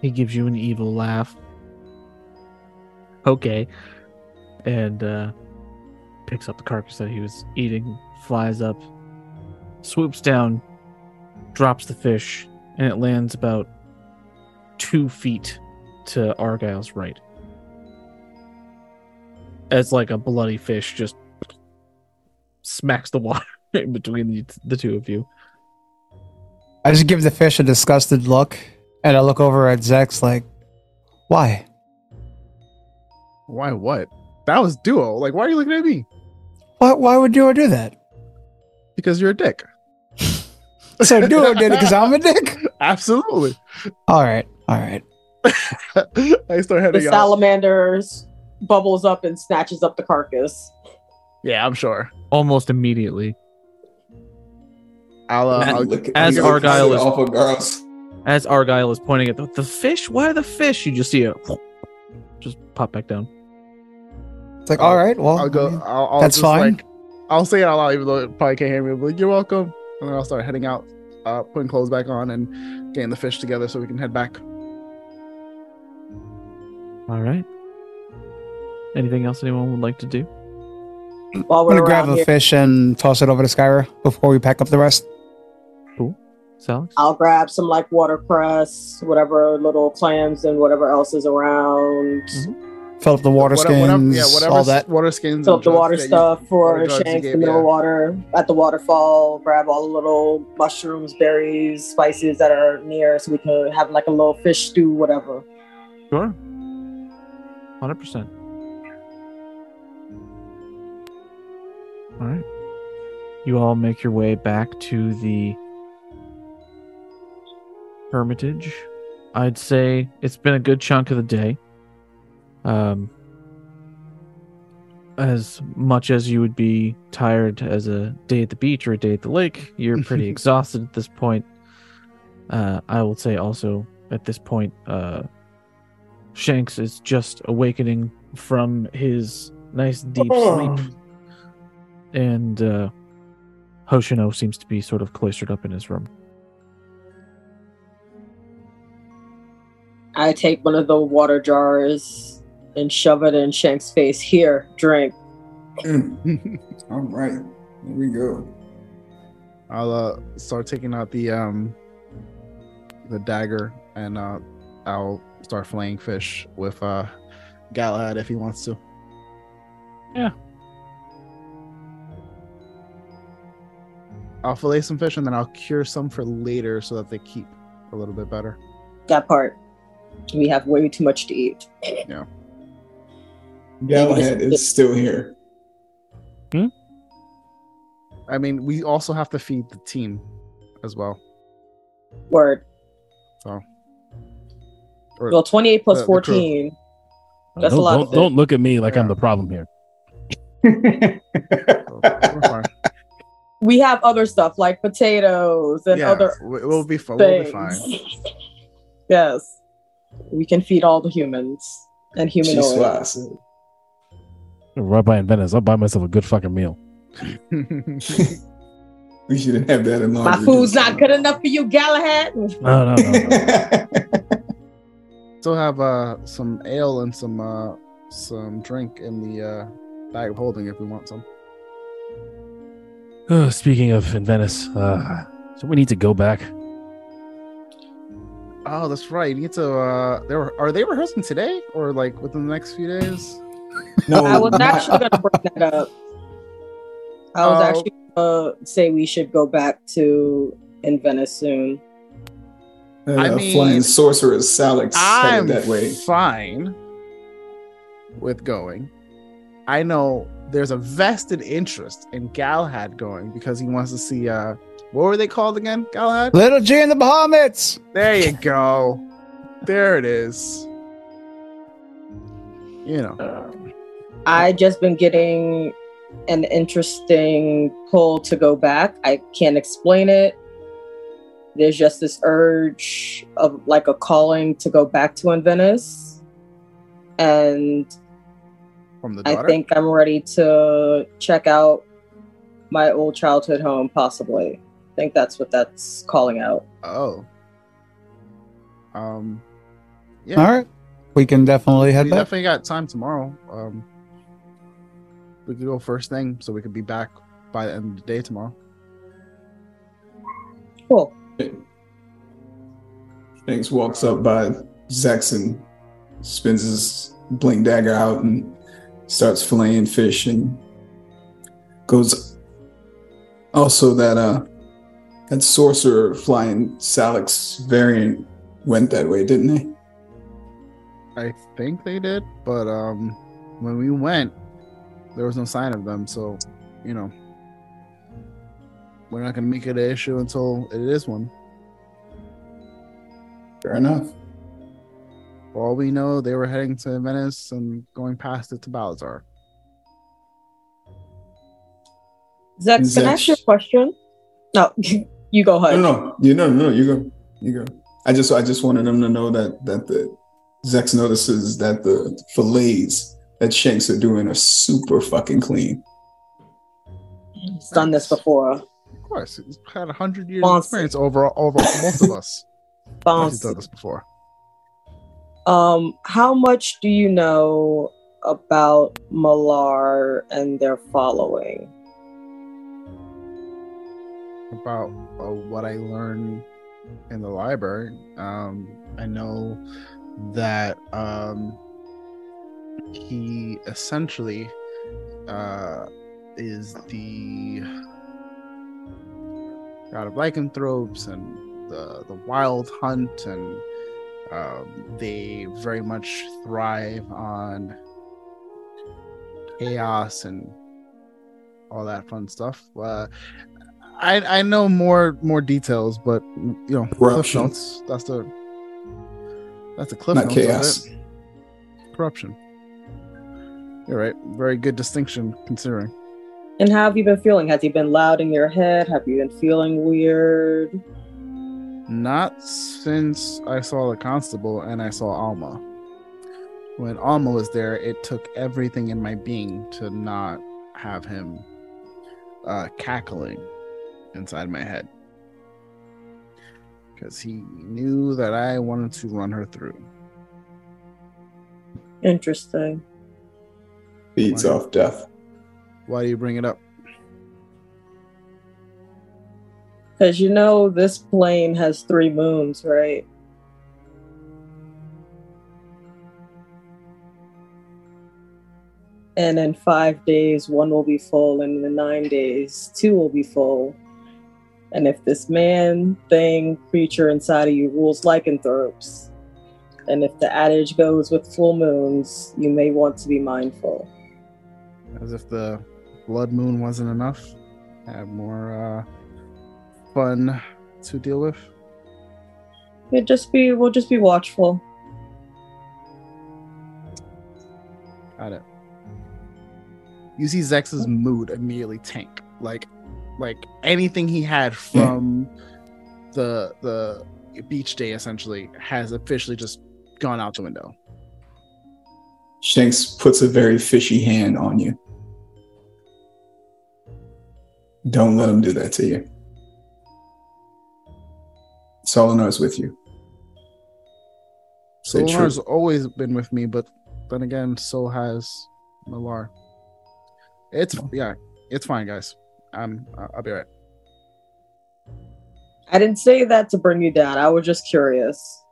He gives you an evil laugh. Okay, and uh, picks up the carcass that he was eating, flies up, swoops down, drops the fish. And it lands about two feet to Argyle's right. As like a bloody fish just smacks the water in between the, the two of you. I just give the fish a disgusted look, and I look over at Zechs like, why? Why what? That was Duo. Like, why are you looking at me? Why, why would Duo do that? Because you're a dick. So Duo did it because I'm a dick? Absolutely. All right. All right. I start heading the salamanders off. Bubbles up and snatches up the carcass. Yeah, I'm sure. Almost immediately. I'll, uh, I'll look as Argyle is awful girls. As Argyle is pointing at the, the fish, why the fish? You just see it just pop back down. It's like, I'll, all right, well, I'll go. I'll, I'll that's just, fine. Like, I'll say it out loud, even though it probably can't hear me. But like, you're welcome. And then I'll start heading out, uh, putting clothes back on and getting the fish together so we can head back. All right. Anything else anyone would like to do? While we're I'm going to grab a here. fish and toss it over to Skyra before we pack up the rest. Cool. Salix? I'll grab some like watercress, whatever little clams and whatever else is around. Mm-hmm. Fill up the water what, skins, what, what, yeah, whatever, all that. Water skins. Fill up the water stuff you, for Shanks, the middle yeah. water at the waterfall. Grab all the little mushrooms, berries, spices that are near so we can have like a little fish stew, whatever. Sure. one hundred percent. All right. You all make your way back to the hermitage. I'd say it's been a good chunk of the day. Um, as much as you would be tired as a day at the beach or a day at the lake, you're pretty exhausted at this point. Uh, I would say also at this point, uh, Shanks is just awakening from his nice deep oh. sleep. And uh, Hoshino seems to be sort of cloistered up in his room. I take one of the water jars and shove it in Shank's face. Here, drink. All right, here we go. I'll uh, start taking out the um, the dagger, and uh, I'll start flaying fish with uh, Galahad if he wants to. Yeah. I'll fillet some fish, and then I'll cure some for later so that they keep a little bit better. That part. We have way too much to eat. Yeah. Galahad is still here. Hmm? I mean, we also have to feed the team as well. Word. So. Or, well, twenty-eight plus uh, fourteen. That's don't, a lot. Don't, don't look at me like yeah. I'm the problem here. So, we're fine. We have other stuff like potatoes and yeah, other. We'll be, fo- we'll be fine. Yes. We can feed all the humans and humanoids. Right by in Venice, I'll buy myself a good fucking meal. We shouldn't have that in laundry. My food's not good enough for you, Galahad. No, no, no. no. Still have uh, some ale and some uh, some drink in the uh, bag of holding if we want some. Oh, speaking of in Venice, uh, so we need to go back. Oh, that's right. You need to. Uh, they were, are they rehearsing today or like within the next few days? No, I was actually going to bring that up. I was uh, actually going to say we should go back to in Venice soon. Uh, I mean, flying sorcerer Salix headed that way. I'm fine with going. I know there's a vested interest in Galahad going because he wants to see. Uh, what were they called again? Galahad? Little G and the Bahamuts. There you go. There it is. You know, uh, I just been getting an interesting pull to go back. I can't explain it. There's just this urge of like a calling to go back to in Venice, and from the I think I'm ready to check out my old childhood home. Possibly, I think that's what that's calling out. Oh, um, yeah. All right, we can definitely head. We back. Definitely got time tomorrow. Um, we could go first thing, so we could be back by the end of the day tomorrow. Cool. Shanks walks up by Zechs and spins his bling dagger out and starts filleting fish and goes. Also, that uh, that sorcerer flying Salix variant went that way, didn't he? I think they did, but um, when we went, there was no sign of them, so you know. We're not going to make it an issue until it is one. Fair enough. For all we know, they were heading to Venice and going past it to Balazar. Zach, can Zach. I ask you a question? No, you go ahead. No, no, you no, no, you go, you go. I just, I just wanted them to know that that the Zach's notices that the fillets that Shanks are doing are super fucking clean. He's done this before. Of course, he's had a hundred years of experience over over most of us. He's done this before. Um, how much do you know about Malar and their following? About uh, what I learned in the library, um, I know that um, he essentially uh, is the god of lycanthropes and the the wild hunt, and um, they very much thrive on chaos and all that fun stuff. Uh, I I know more more details, but you know, corruption. Cliff notes, that's the that's the cliff notes. Not chaos. Corruption. You're right. Very good distinction considering. And how have you been feeling? Has he been loud in your head? Have you been feeling weird? Not since I saw the constable and I saw Alma. When Alma was there, it took everything in my being to not have him uh, cackling inside my head. Because he knew that I wanted to run her through. Interesting. Feeds off death. Why do you bring it up? Because you know this plane has three moons, right? And in five days, one will be full, and in nine days, two will be full. And if this man, thing, creature inside of you rules lycanthropes, and if the adage goes with full moons, you may want to be mindful. As if the blood moon wasn't enough. Have more uh, fun to deal with. It just be we'll just be watchful. Got it. You see Zex's mood immediately tank. Like, like anything he had from the the beach day essentially has officially just gone out the window. Shanks puts a very fishy hand on you. Don't let him do that to you. Solinar's with you. Solinar's always been with me, but then again, so has Malar. It's yeah, it's fine, guys. I'm I'll be right. I didn't say that to bring you down. I was just curious.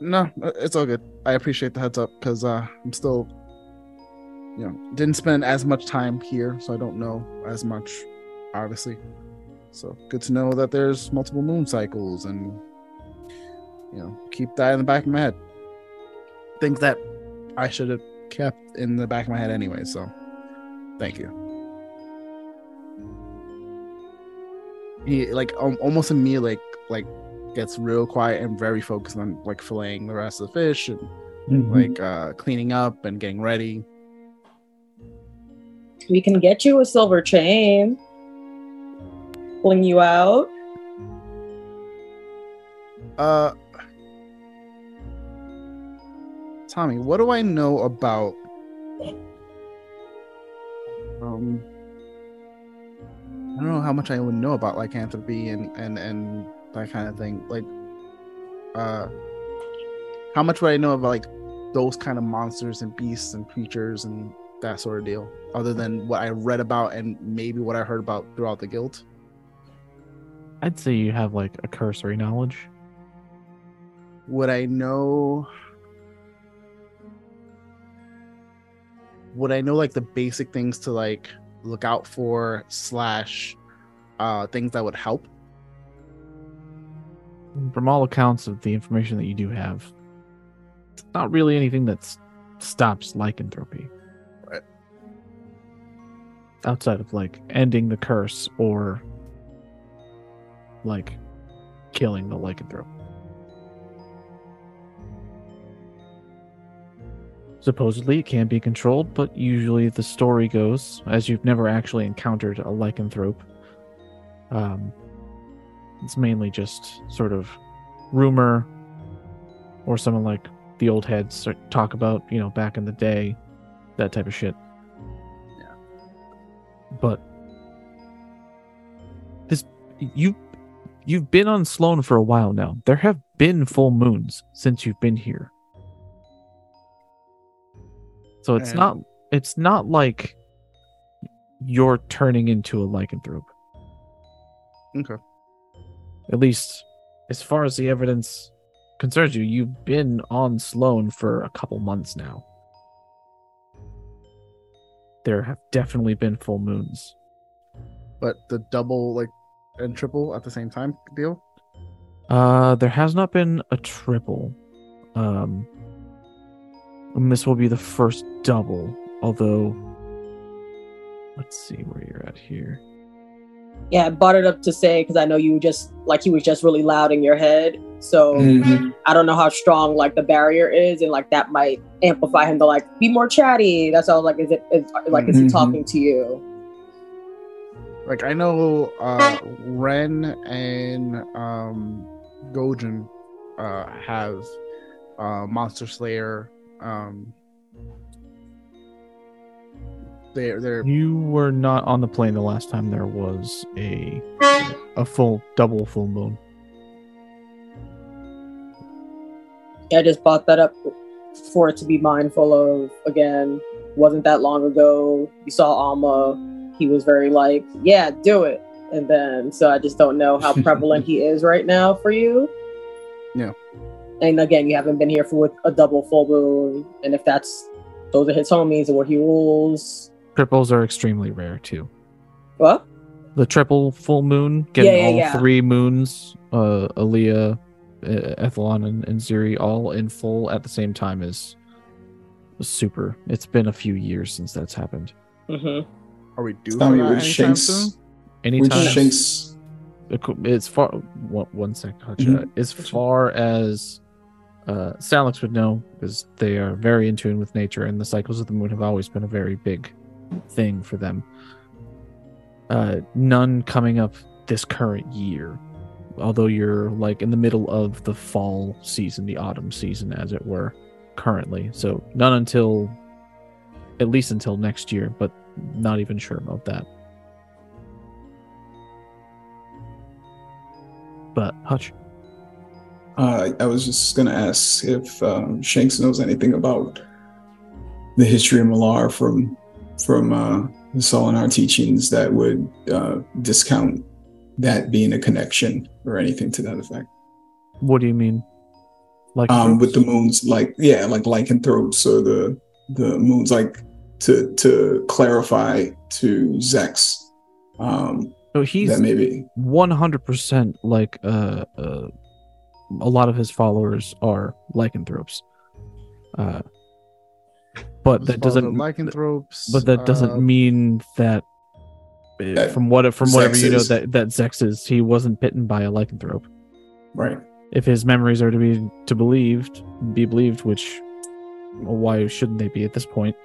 No, it's all good. I appreciate the heads up because uh, I'm still, you know, didn't spend as much time here, so I don't know as much, obviously. So good to know that there's multiple moon cycles, and you know, keep that in the back of my head. Things that I should have kept in the back of my head anyway. So thank you. He like um, almost immediately like like gets real quiet and very focused on like filleting the rest of the fish and mm-hmm. like uh, cleaning up and getting ready. We can get you a silver chain. Pulling you out. Uh, Tommy, what do I know about um? I don't know how much I would know about lycanthropy and, and, and that kind of thing. Like, uh, how much would I know about like those kind of monsters and beasts and creatures and that sort of deal, other than what I read about and maybe what I heard about throughout the guild? I'd say you have like a cursory knowledge. Would I know? Would I know like the basic things to like look out for slash uh things that would help? From all accounts of the information that you do have, it's not really anything that stops lycanthropy, right? Outside of like ending the curse or like killing the lycanthrope, supposedly it can be controlled, but usually the story goes, as you've never actually encountered a lycanthrope, um, it's mainly just sort of rumor or someone like the old heads talk about, you know, back in the day, that type of shit. Yeah. But this, you, you've been on Sloan for a while now. There have been full moons since you've been here. So it's and not it's not like you're turning into a lycanthrope. Okay. At least as far as the evidence concerns you, you've been on Sloan for a couple months now. There have definitely been full moons. But the double like and triple at the same time deal? Uh, there has not been a triple. Um And this will be the first double, although let's see where you're at here. Yeah, I brought it up to say because I know you just like he was just really loud in your head, so mm-hmm. I don't know how strong like the barrier is, and like that might amplify him to like be more chatty. That's all. Like, is it is, like mm-hmm. is he talking to you? Like I know uh, Ren and um, Gojin uh, have uh, Monster Slayer. Um, they're, they're... You were not on the plane the last time there was a a full double full moon. I just brought that up for it to be mindful of. Again, wasn't that long ago. You saw Alma. He was very like, yeah, do it. And then, so I just don't know how prevalent he is right now for you. Yeah. And again, you haven't been here for a double full moon, and if that's those are his homies and what he rules. Triples are extremely rare too. What? The triple full moon, getting yeah, yeah, all yeah. three moons, uh, Aaliyah, uh, Ethelon, and, and Zuri all in full at the same time is super. It's been a few years since that's happened. Mm-hmm. Are we doing Tommy, that anytime soon? Anytime. Shanks. It's far. One, one sec, Hacha. Mm-hmm. As far as. uh, Salix would know, because they are very in tune with nature, and the cycles of the moon have always been a very big thing for them. Uh, none coming up this current year, although you're like in the middle of the fall season, the autumn season, as it were, currently. So none until, at least until next year, but not even sure about that. But Hutch. Uh, I was just going to ask if um, Shanks knows anything about the history of Malar from from uh, the Solonar teachings that would uh, discount that being a connection or anything to that effect. What do you mean? Like um, with the moons, like yeah, like lycanthropes or the the moons, like to to clarify to Zechs. Um, so he's that maybe one hundred percent like uh, uh, a lot of his followers are lycanthropes. Uh, but that doesn't lycanthropes. But that doesn't uh, mean that, that from what from Zechs whatever you know is. that that Zechs is he wasn't bitten by a lycanthrope, right? If his memories are to be to believed, be believed, which why shouldn't they be at this point?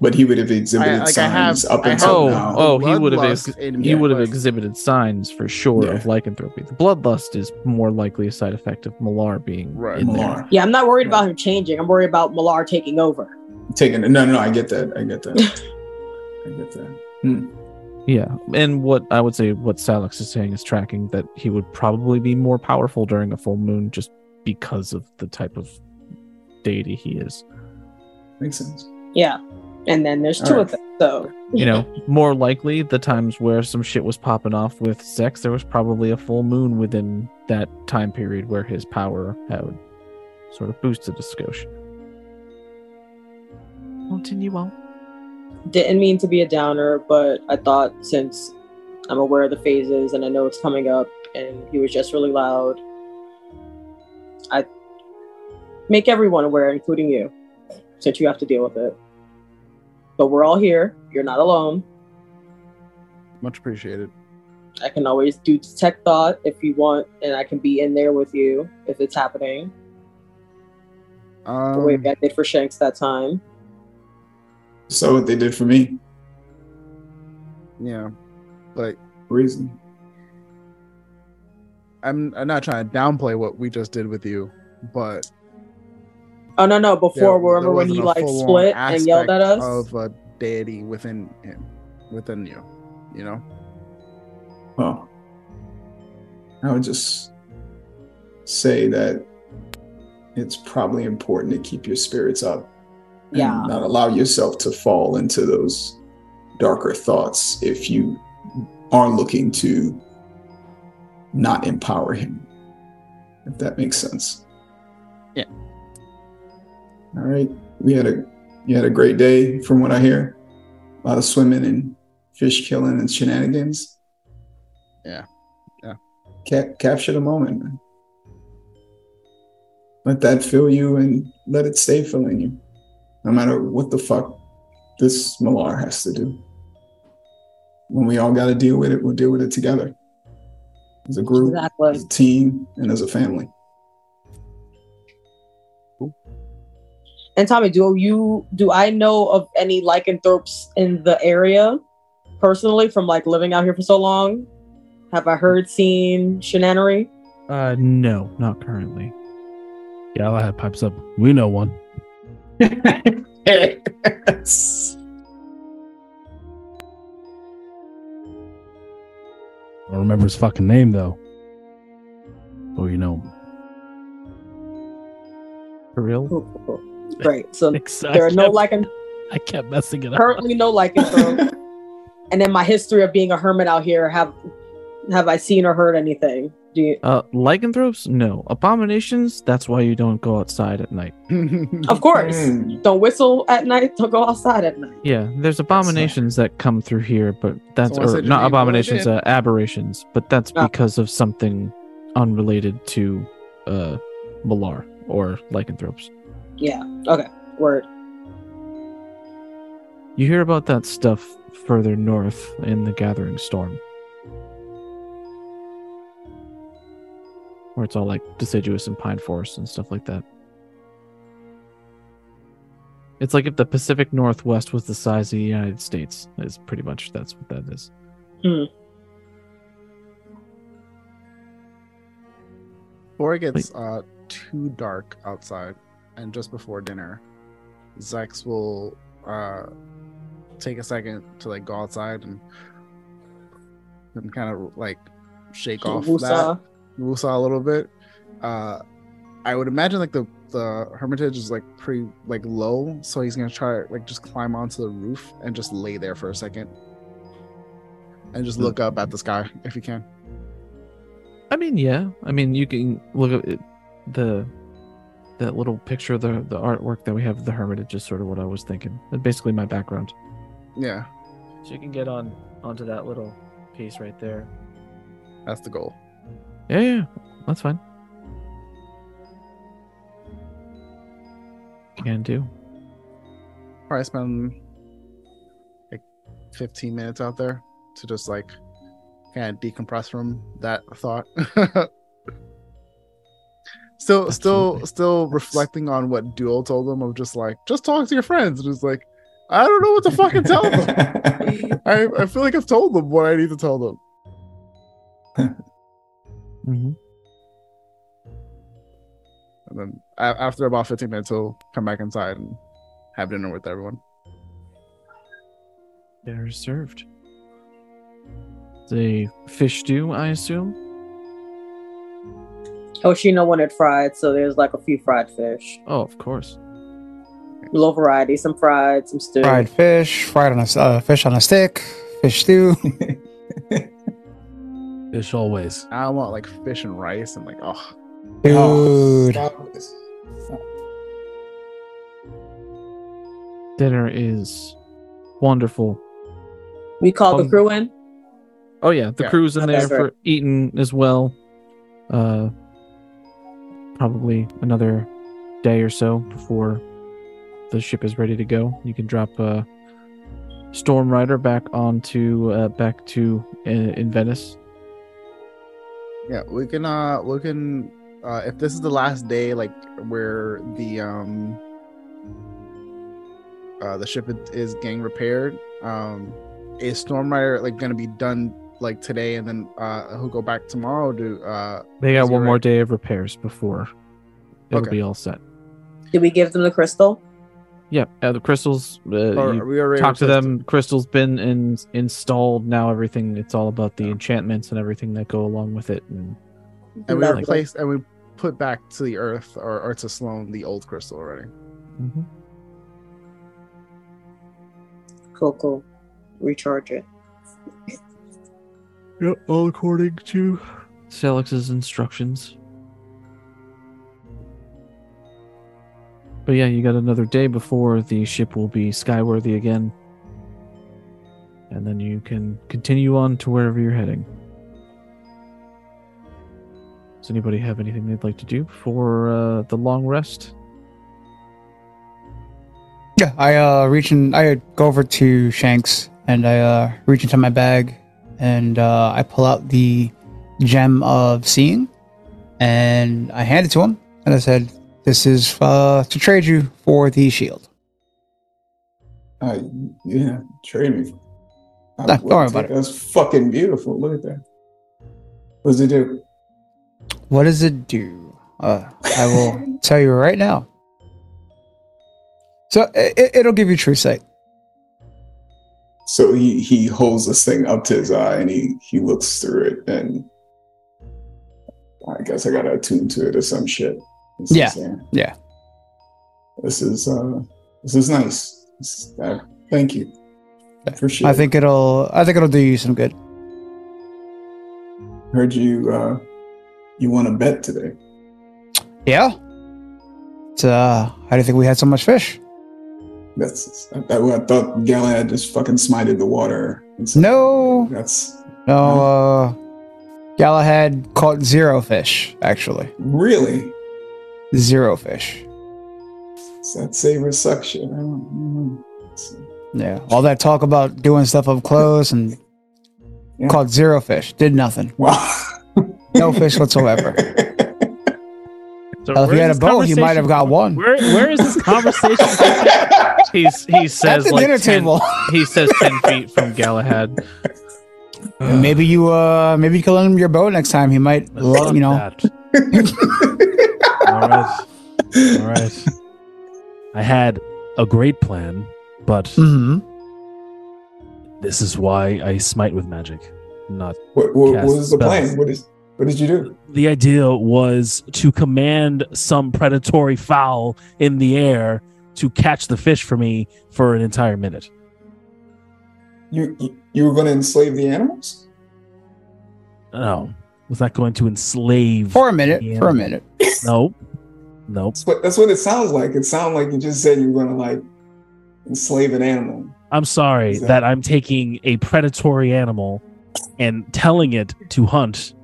But he would have exhibited I, like signs I have, up until now. Oh, he would have ex- he would have exhibited signs for sure yeah. of lycanthropy. The bloodlust is more likely a side effect of Malar being right. in Malar. there. Yeah, I'm not worried right. about him changing. I'm worried about Malar taking over. Taking no, no, no. I get that. I get that. I get that. Hmm. Yeah, and what I would say, what Salix is saying is tracking that he would probably be more powerful during a full moon just because of the type of deity he is. Makes sense. Yeah, and then there's All two right. of them, so... You know, more likely the times where some shit was popping off with Zechs, there was probably a full moon within that time period where his power had sort of boosted a skosh. Continue on. Didn't mean to be a downer, but I thought since I'm aware of the phases and I know it's coming up and he was just really loud, I make everyone aware, including you, since you have to deal with it. But we're all here. You're not alone. Much appreciated. I can always do detect thought if you want, and I can be in there with you if it's happening. Um... The way I did for Shanks that time. So what they did for me. Yeah. Like reason. I'm I'm not trying to downplay what we just did with you, but Oh no no, before yeah, remember when he like split and yelled at us of a deity within him. Within you. You know? Well. I would just say that it's probably important to keep your spirits up. Yeah. And not allow yourself to fall into those darker thoughts if you are looking to not empower him. If that makes sense. Yeah. All right. We had a you had a great day from what I hear. A lot of swimming and fish killing and shenanigans. Yeah. Yeah. Cap- capture the moment, man. Let that fill you and let it stay filling you. No matter what the fuck this Malar has to do. When we all got to deal with it, we'll deal with it together. As a group, exactly. As a team, and as a family. Cool. And Tommy, do you do I know of any lycanthropes in the area, personally, from like living out here for so long? Have I heard, seen shenanery? Uh, no, not currently. Galahad pipes up. We know one. Yes. I don't remember his fucking name though. Oh, you know. For real? Cool, cool, cool. Great. So there are no lycanthropes. I kept messing it up. Currently no lycanthropes. And in my history of being a hermit out here, have have I seen or heard anything? Do you... Uh, lycanthropes? No. Abominations? That's why you don't go outside at night. Of course. Mm. Don't whistle at night. Don't go outside at night. Yeah, there's abominations that come through here, but that's or, not abominations, uh, aberrations. But that's no. because of something unrelated to uh, Malar or lycanthropes. Yeah. Okay. Word. You hear about that stuff further north in the Gathering Storm. Where it's all like deciduous and pine forests and stuff like that. It's like if the Pacific Northwest was the size of the United States. Is pretty much that's what that is. Hmm. Before it gets uh, too dark outside, and just before dinner, Zechs will uh, take a second to like go outside and and kind of like shake off that wusa a little bit. Uh, I would imagine like the the hermitage is like pretty like low, so he's gonna try to like just climb onto the roof and just lay there for a second, and just look up at the sky if he can. I mean, yeah. I mean, you can look at the that little picture, the the artwork that we have of the hermitage is sort of what I was thinking. That's basically my background. Yeah. So you can get on onto that little piece right there. That's the goal. Yeah, yeah. That's fine. Can do. Probably spend like fifteen minutes out there to just like kind of decompress from that thought. still, Absolutely. still, still reflecting on what Duel told them of just like, just talk to your friends. And it's like, I don't know what to fucking tell them. I, I feel like I've told them what I need to tell them. Mm-hmm. And then after about fifteen minutes, he'll come back inside and have dinner with everyone. They're served. The fish stew, I assume? Hoshino wanted fried, so there's like a few fried fish. Oh, of course. A little variety, some fried, some stew. Fried fish, fried on a uh, fish on a stick, fish stew. Fish always. I want like fish and rice and like, oh. Dude. Oh, stop this. Stop. Dinner is wonderful. We call um, the crew in? Oh, yeah. The yeah, crew's in there for eating as well. Uh, probably another day or so before the ship is ready to go. You can drop uh, Storm Rider back onto uh, back to uh, in Venice. Yeah, we can. Uh, we can. Uh, if this is the last day, like where the um, uh, the ship is getting repaired, um, is Storm Rider like gonna be done like today, and then uh, he'll go back tomorrow to? Uh, they got one right? more day of repairs before it'll okay. be all set. Did we give them the crystal? Yeah, uh, the crystals. Uh, or, you we talk to them. To... Crystal's been in, installed now. Everything. It's all about the yeah. enchantments and everything that go along with it. And, and we replaced and we put back to the earth or, or to Sloan the old crystal already. Mm-hmm. Cool, cool. Recharge it. Yep, all according to Salix's instructions. But yeah, you got another day before the ship will be skyworthy again. And then you can continue on to wherever you're heading. Does anybody have anything they'd like to do before uh, the long rest? Yeah, I uh, reach in, I go over to Shanks and I uh, reach into my bag and uh, I pull out the gem of seeing and I hand it to him and I said, "This is uh, to trade you for the shield." Uh, yeah, trade me. I'm nah, don't worry about it. That's fucking beautiful. Look at that. What does it do? What does it do? Uh, I will tell you right now. So it, it'll give you true sight. So he, he holds this thing up to his eye and he, he looks through it and I guess I gotta attune to it or some shit. This yeah, is, uh, yeah. This is uh, this is nice. This is, uh, thank you. I appreciate. I think it'll. I think it'll do you some good. Heard you. Uh, you won a bet today. Yeah. It's, uh, how do you think we had so much fish? That's. I, I, I thought Galahad just fucking smited the water. So no. That's no. Uh, uh, Galahad caught zero fish. Actually. Really. Zero fish. It's that saber suction. I don't, I don't yeah, all that talk about doing stuff up close and yeah. caught zero fish. Did nothing. Wow. No fish whatsoever. So well, if you had a bow, you might have got one. Where, where is this conversation? He's, he says like ten, table. He says ten feet from Galahad. Uh, maybe you uh maybe you can lend him your bow next time. He might love, you know. All right, all right. I had a great plan, but mm-hmm. this is why I smite with magic, not. What, what, cast what is the spells. Plan? What is? What did you do? The idea was to command some predatory fowl in the air to catch the fish for me for an entire minute. You you, you were going to enslave the animals? No, I was not going to enslave for a minute. For a minute. No, no. That's what, that's what it sounds like. It sounds like you just said you were going to like enslave an animal. I'm sorry that-, that I'm taking a predatory animal and telling it to hunt.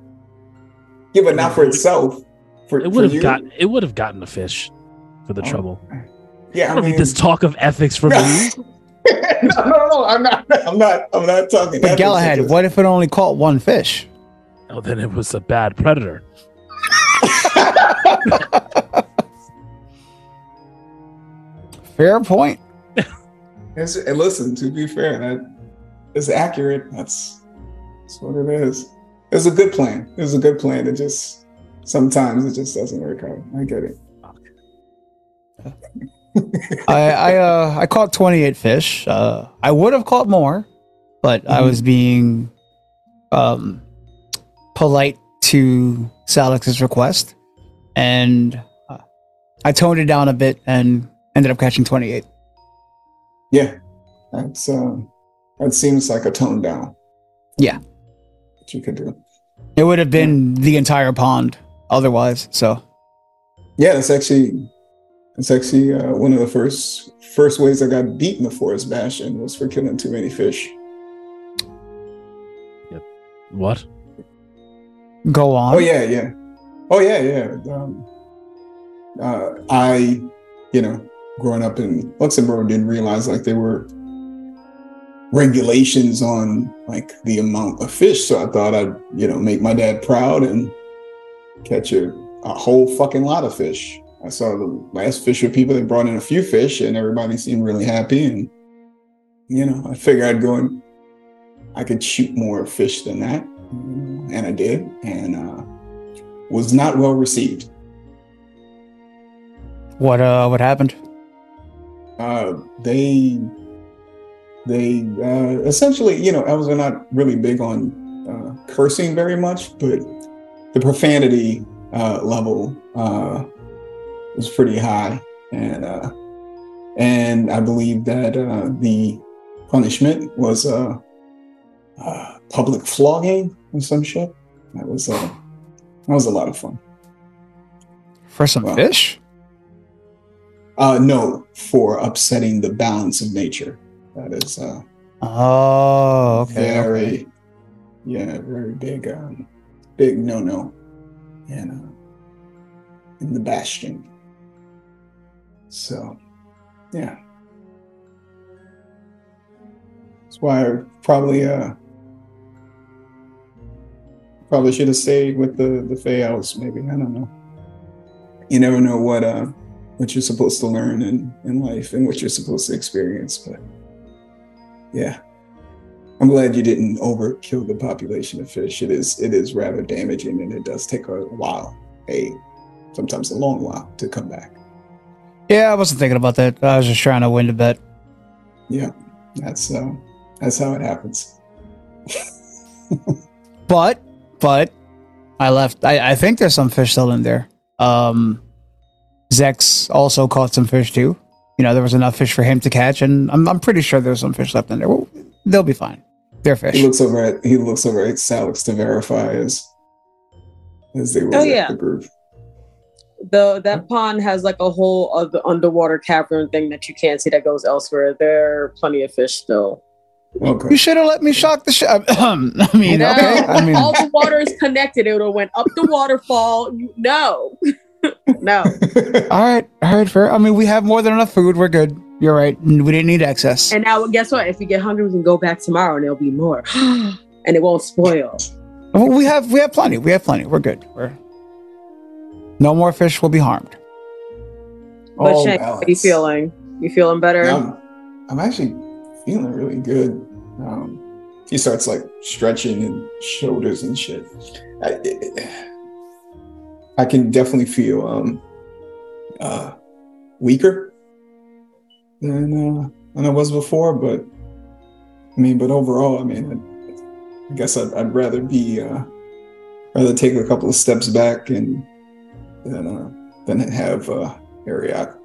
Yeah, but not for itself. For it would have got it would have gotten a fish for the oh. trouble. Yeah, I, I don't mean, need this talk of ethics from no. me. no, no, no, I'm not. I'm not. I'm not talking. But Galahad, what if it only caught one fish? Oh, then it was a bad predator. Fair point. And listen, to be fair, that is accurate. That's that's what it is. It was a good plan. It was a good plan. It just, sometimes it just doesn't work out. I get it. I I, uh, I caught twenty-eight fish. Uh, I would have caught more, but mm-hmm. I was being um, polite to Salix's request. And uh, I toned it down a bit and ended up catching twenty-eight. Yeah. That's, uh, that seems like a tone down. Yeah. You could do it would have been yeah. the entire pond otherwise, so yeah, that's actually that's actually uh, one of the first first ways I got beat in the forest bastion was for killing too many fish. Yep. What go on oh yeah yeah oh yeah yeah um, uh, I you know growing up in Luxembourg didn't realize like they were regulations on like the amount of fish, so I thought I'd you know make my dad proud and catch a, a whole fucking lot of fish. I saw the last fisher people, they brought in a few fish and everybody seemed really happy, and you know I figured I'd go and I could shoot more fish than that, and I did, and uh was not well received. What uh what happened? Uh they They uh, essentially, you know, elves are not really big on uh, cursing very much, but the profanity uh, level uh, was pretty high, and uh, and I believe that uh, the punishment was uh, uh, public flogging or some shit. That was uh, that was a lot of fun for some well, fish. Uh, no, for upsetting the balance of nature. That is uh, oh, okay, very, okay. yeah, very big, um, big no-no, and uh, in the bastion. So, yeah, that's why I probably uh, probably should have stayed with the the Fey Elves. Maybe I don't know. You never know what uh what you're supposed to learn in in life and what you're supposed to experience, but. Yeah, I'm glad you didn't overkill the population of fish. It is it is rather damaging, and it does take a while, a sometimes a long while, to come back. Yeah, I wasn't thinking about that. I was just trying to win the bet. Yeah, that's uh, that's how it happens. but but I left. I, I think there's some fish still in there. Um, Zechs also caught some fish too. You know, there was enough fish for him to catch, and I'm, I'm pretty sure there's some fish left in there. Well, they'll be fine. They're fish. He looks over at he looks over at Salix to verify as as they were oh, yeah. the group. The that pond has like a whole other underwater cavern thing that you can't see that goes elsewhere. There are plenty of fish still. Okay. You should have let me shock the shit. I mean, no, okay. I mean, all the water is connected. It would have went up the waterfall. No. No. all right, all right, fair. I mean, we have more than enough food. We're good. You're right. We didn't need excess. And now, guess what? If you get hungry, we can go back tomorrow, and there'll be more, and it won't spoil. Well, we have we have plenty. We have plenty. We're good. We're No more fish will be harmed. But oh, Shanks, how are you feeling? You feeling better? I'm, I'm actually feeling really good. Um, he starts like stretching and shoulders and shit. I, it, I can definitely feel um, uh, weaker than, uh, than I was before. But I mean, but overall, I mean, I, I guess I'd, I'd rather be uh, rather take a couple of steps back and than uh, than have uh, Arioch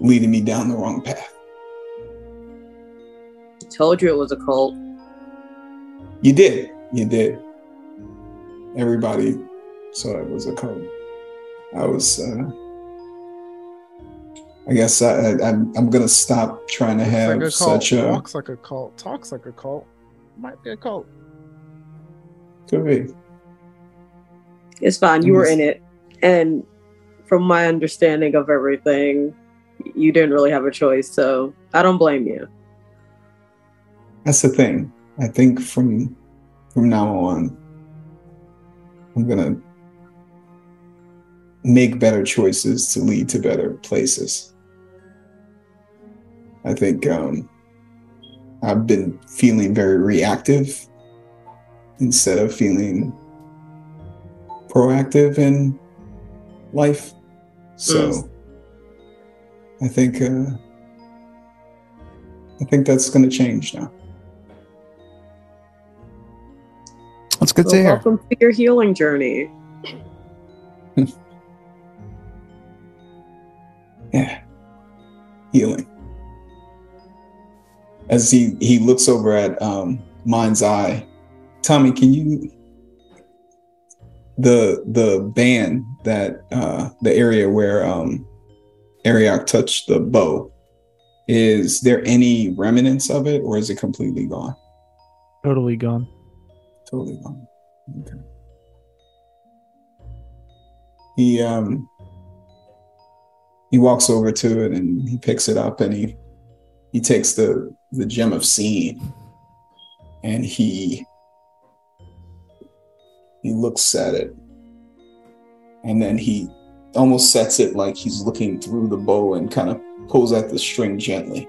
leading me down the wrong path. I told you it was a cult. You did. You did. Everybody saw it was a cult. I was, uh, I guess I, I, I'm, I'm going to stop trying to have like a such a... Walks like a cult. Talks like a cult. Might be a cult. Could be. It's fine. You were in it. And from my understanding of everything, you didn't really have a choice, so I don't blame you. That's the thing. I think from from now on, I'm gonna make better choices to lead to better places. I think um, I've been feeling very reactive instead of feeling proactive in life. So. Mm. I think uh, I think that's going to change now. That's good well, to hear. Welcome to your healing journey. Yeah, healing. As he, he looks over at um, Mind's Eye, Tommy, can you the the band that uh, the area where. Um, Arioch touched the bow. Is there any remnants of it, or is it completely gone? Totally gone. Totally gone. Okay. He um he walks over to it and he picks it up and he he takes the the gem of seeing and he he looks at it and then he almost sets it like he's looking through the bow and kind of pulls at the string gently,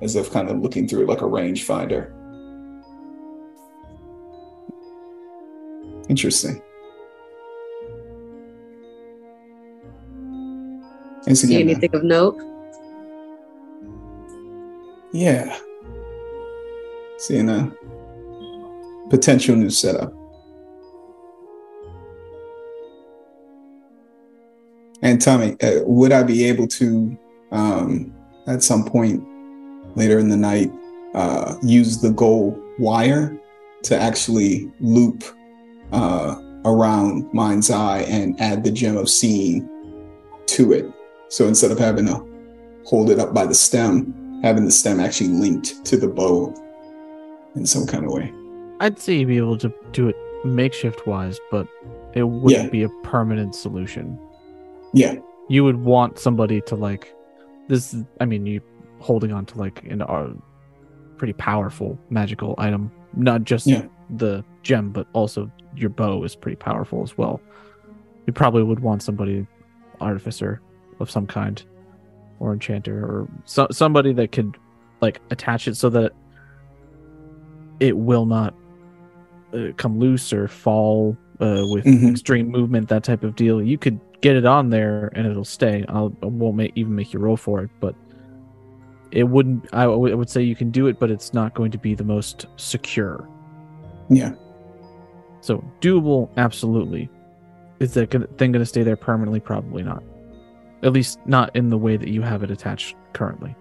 as if kind of looking through it like a rangefinder. Interesting. Thanks again, anything man. Of note? Yeah. Seeing a potential new setup. And Tommy, uh, would I be able to, um, at some point later in the night, uh, use the gold wire to actually loop uh, around Mind's Eye and add the gem of seeing to it? So instead of having to hold it up by the stem, having the stem actually linked to the bow in some kind of way. I'd say you'd be able to do it makeshift-wise, but it wouldn't yeah. be a permanent solution. Yeah. You would want somebody to like this. I mean, you holding on to like an uh, pretty powerful magical item, not just yeah. the gem, but also your bow is pretty powerful as well. You probably would want somebody, artificer of some kind, or enchanter, or so- somebody that could like attach it so that it will not uh, come loose or fall uh, with mm-hmm. extreme movement, that type of deal. You could get it on there and it'll stay. I'll, I won't make, even make you roll for it, but it wouldn't. I, w- I would say you can do it, but it's not going to be the most secure. Yeah. So doable, absolutely. Is that gonna, thing going to stay there permanently? Probably not. At least not in the way that you have it attached currently.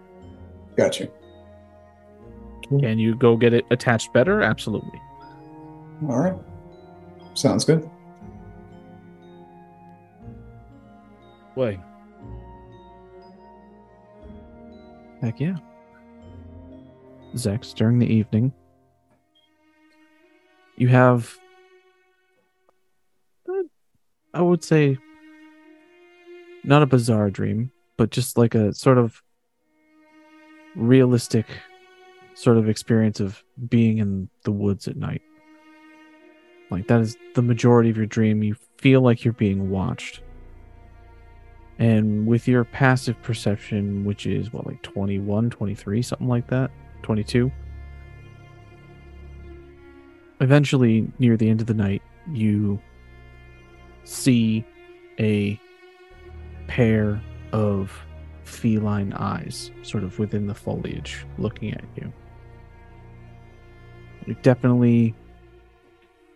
Gotcha. Can you go get it attached better? Absolutely. All right. Sounds good. Way. Heck yeah. Zechs, during the evening, you have, I would say, not a bizarre dream, but just like a sort of realistic sort of experience of being in the woods at night. Like, that is the majority of your dream. You feel like you're being watched. And with your passive perception, which is, what, like twenty-one, twenty-three, something like that? twenty-two? Eventually, near the end of the night, you see a pair of feline eyes sort of within the foliage looking at you. You're definitely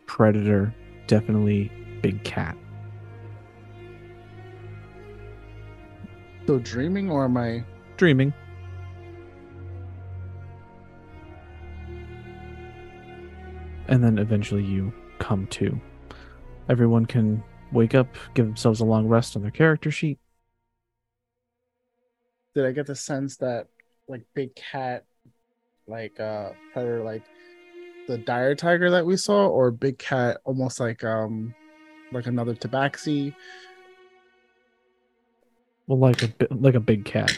predator, definitely big cat. So dreaming, or am I dreaming? And then eventually you come to. Everyone can wake up, give themselves a long rest on their character sheet. Did I get the sense that, like, big cat, like uh predator, like the dire tiger that we saw, or big cat almost like um like another tabaxi? Well, like a like a big cat,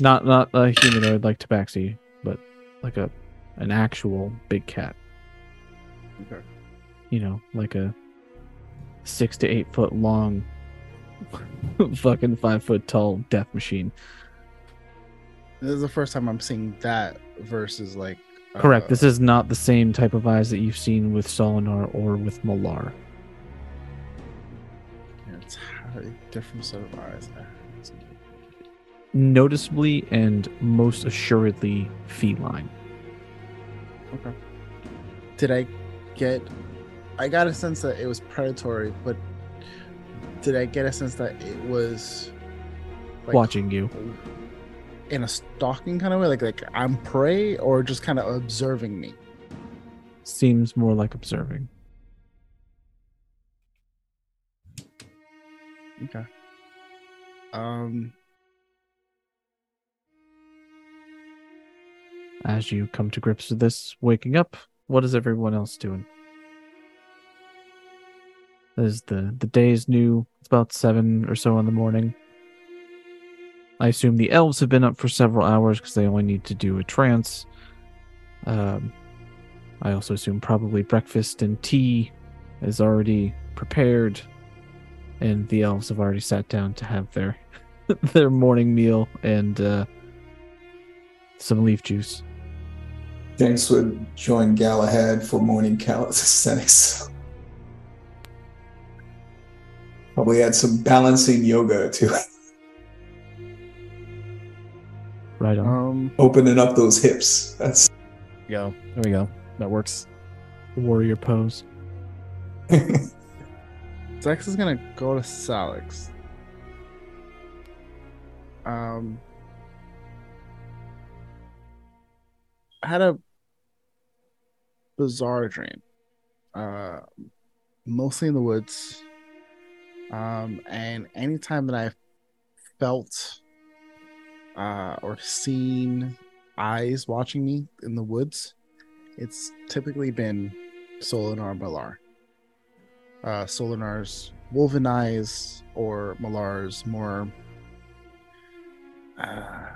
not not a humanoid like Tabaxi, but like a an actual big cat. Okay. You know, like a six to eight foot long, fucking five foot tall death machine. This is the first time I'm seeing that versus like. Uh, Correct. This is not the same type of eyes that you've seen with Solonar or with Malar. It's a different set of eyes. Noticeably and most assuredly feline. Okay. Did I get... I got a sense that it was predatory, but did I get a sense that it was... Like, watching you. In a stalking kind of way? Like, like I'm prey, or just kind of observing me? Seems more like observing. Okay. Um. As you come to grips with this, waking up, what is everyone else doing? As the the day is new. It's about seven or so in the morning. I assume the elves have been up for several hours because they only need to do a trance. Um, I also assume probably breakfast and tea is already prepared. And the elves have already sat down to have their their morning meal and uh, some leaf juice. Shanks would join Galahad for morning calisthenics. Probably add some balancing yoga to it. Right on. Um, Opening up those hips. That's go. There we go. That works. Warrior pose. Zechs is gonna go to Salix. Um, I had a bizarre dream, uh, mostly in the woods. Um, and anytime that I've felt uh, or seen eyes watching me in the woods, it's typically been Solonar and Malar. Uh, Solanar's wolven eyes, or Malar's more uh,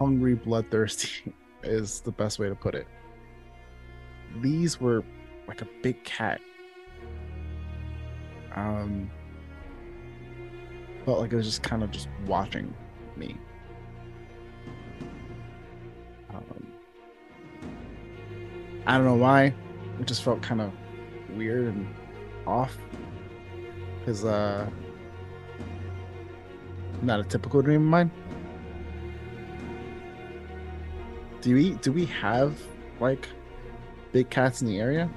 hungry, bloodthirsty is the best way to put it. These were like a big cat. Um, felt like it was just kind of just watching me. Um, I don't know why. It just felt kind of weird and off, because uh, not a typical dream of mine. Do we do we have like big cats in the area?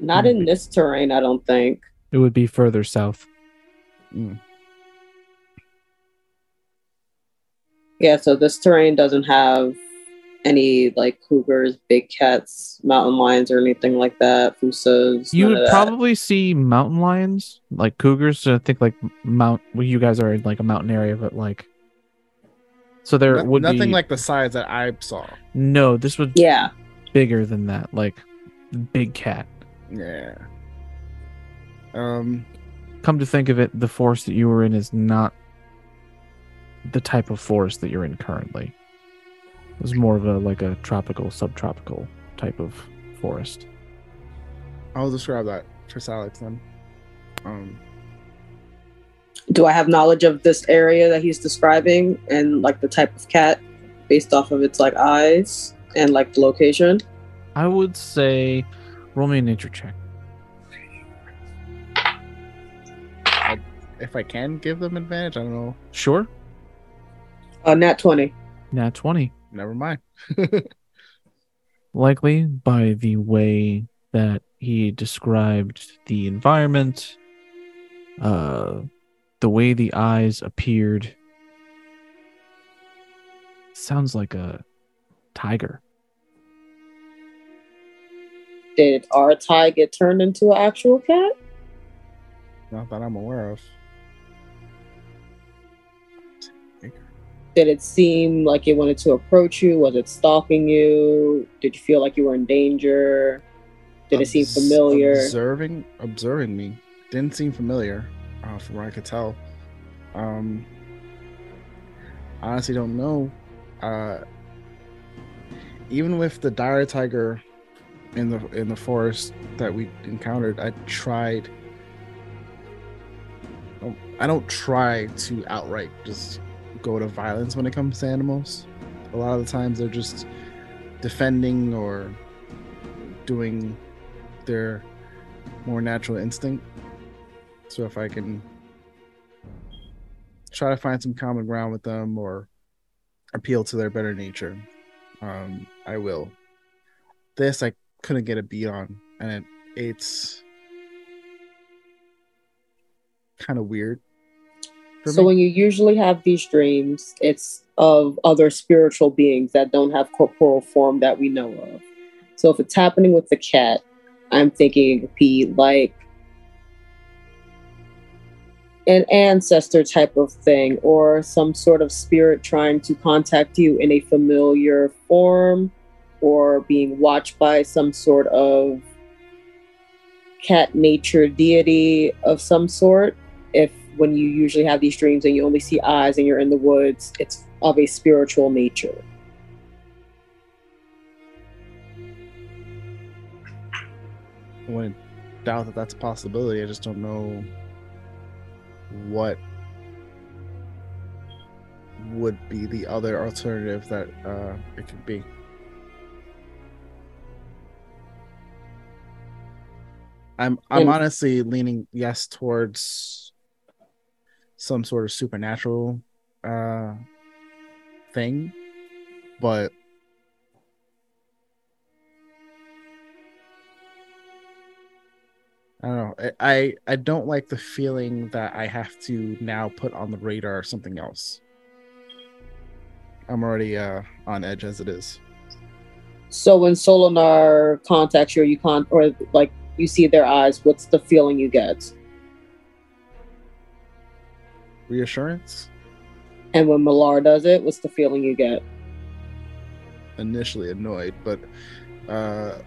Not in this terrain, I don't think. It would be further south. Mm. Yeah, so this terrain doesn't have any like cougars, big cats, mountain lions, or anything like that. Fusas. You would probably see mountain lions, like cougars. So I think like mount. Well, you guys are in like a mountain area, but like, so there no, would nothing be nothing like the size that I saw. No, this would yeah bigger than that, like big cat. Yeah. Um, come to think of it, the forest that you were in is not the type of forest that you're in currently. It was more of a like a tropical, subtropical type of forest. I'll describe that for Salix then. Um, Do I have knowledge of this area that he's describing and like the type of cat based off of its like eyes and like the location? I would say roll me a nature check. I, if I can give them advantage, I don't know. Sure. Uh, nat twenty. nat twenty. Never mind. Likely by the way that he described the environment, uh, the way the eyes appeared. Sounds like a tiger. Did our tie get turned into an actual cat? Not that I'm aware of. Did it seem like it wanted to approach you? Was it stalking you? Did you feel like you were in danger? Did Obs- it seem familiar? Observing, observing me. Didn't seem familiar, uh, from what I could tell. Um, I honestly don't know. Uh, even with the dire tiger in the in the forest that we encountered, I tried. I don't try to outright just go to violence when it comes to animals. A lot of the times they're just defending or doing their more natural instinct. So if I can try to find some common ground with them or appeal to their better nature, um, I will. This I couldn't get a beat on, and it, it's kind of weird. So when you usually have these dreams, it's of other spiritual beings that don't have corporeal form that we know of. So if it's happening with the cat, I'm thinking it could be like an ancestor type of thing or some sort of spirit trying to contact you in a familiar form or being watched by some sort of cat nature deity of some sort. If when you usually have these dreams and you only see eyes and you're in the woods, it's of a spiritual nature. I wouldn't doubt that that's a possibility. I just don't know what would be the other alternative that uh, it could be. I'm I'm and- honestly leaning yes towards some sort of supernatural uh, thing, but I don't know. I, I don't like the feeling that I have to now put on the radar something else. I'm already uh, on edge as it is. So when Solonar contacts you, or you con- or like you see their eyes, what's the feeling you get? Reassurance. And when Malar does it, what's the feeling you get? Initially annoyed, but uh,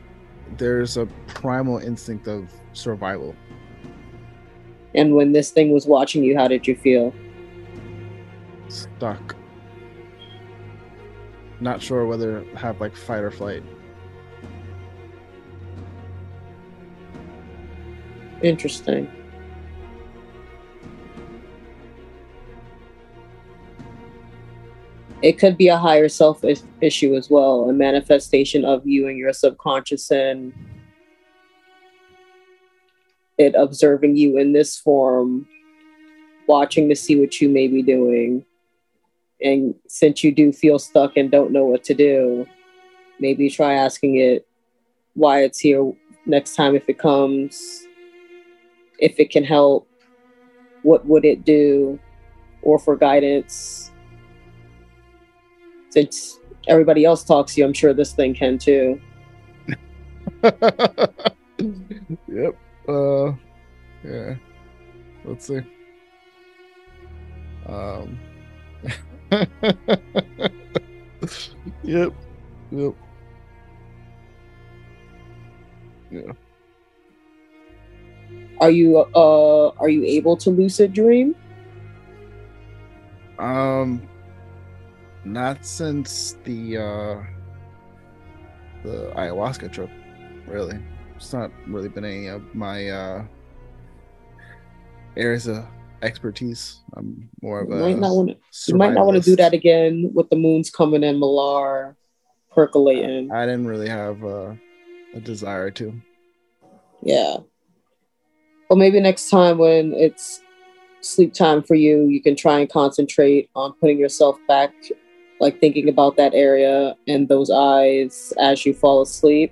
there's a primal instinct of survival. And when this thing was watching you, how did you feel? Stuck. Not sure whether to have like fight or flight. Interesting. It could be a higher self is- issue as well, a manifestation of you and your subconscious and it observing you in this form, watching to see what you may be doing. And since you do feel stuck and don't know what to do, maybe try asking it why it's here next time if it comes, if it can help, what would it do, or for guidance. Since everybody else talks to you, I'm sure this thing can too. Yep. Uh, yeah. Let's see. Um. Yep. Yep. Yeah. Are you uh are you able to lucid dream? Um. Not since the uh, the ayahuasca trip, really. It's not really been any of my uh, areas of expertise. I'm more of a. You might not want to. You might not want to do that again with the moons coming in, Malar percolating. I, I didn't really have a, a desire to. Yeah. Well, maybe next time when it's sleep time for you, you can try and concentrate on putting yourself back, like thinking about that area and those eyes as you fall asleep.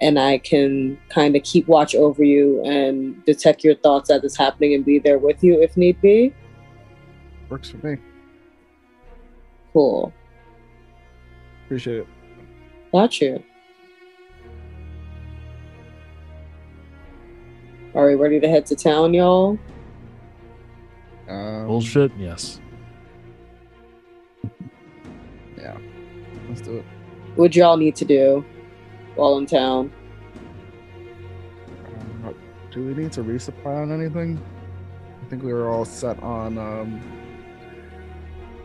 And I can kind of keep watch over you and detect your thoughts as it's happening and be there with you if need be. Works for me. Cool. Appreciate it. Got you. Are we ready to head to town, y'all? Um, Bullshit, yes. Yeah. Let's do it. What y'all need to do while in town? Uh, do we need to resupply on anything? I think we were all set on um,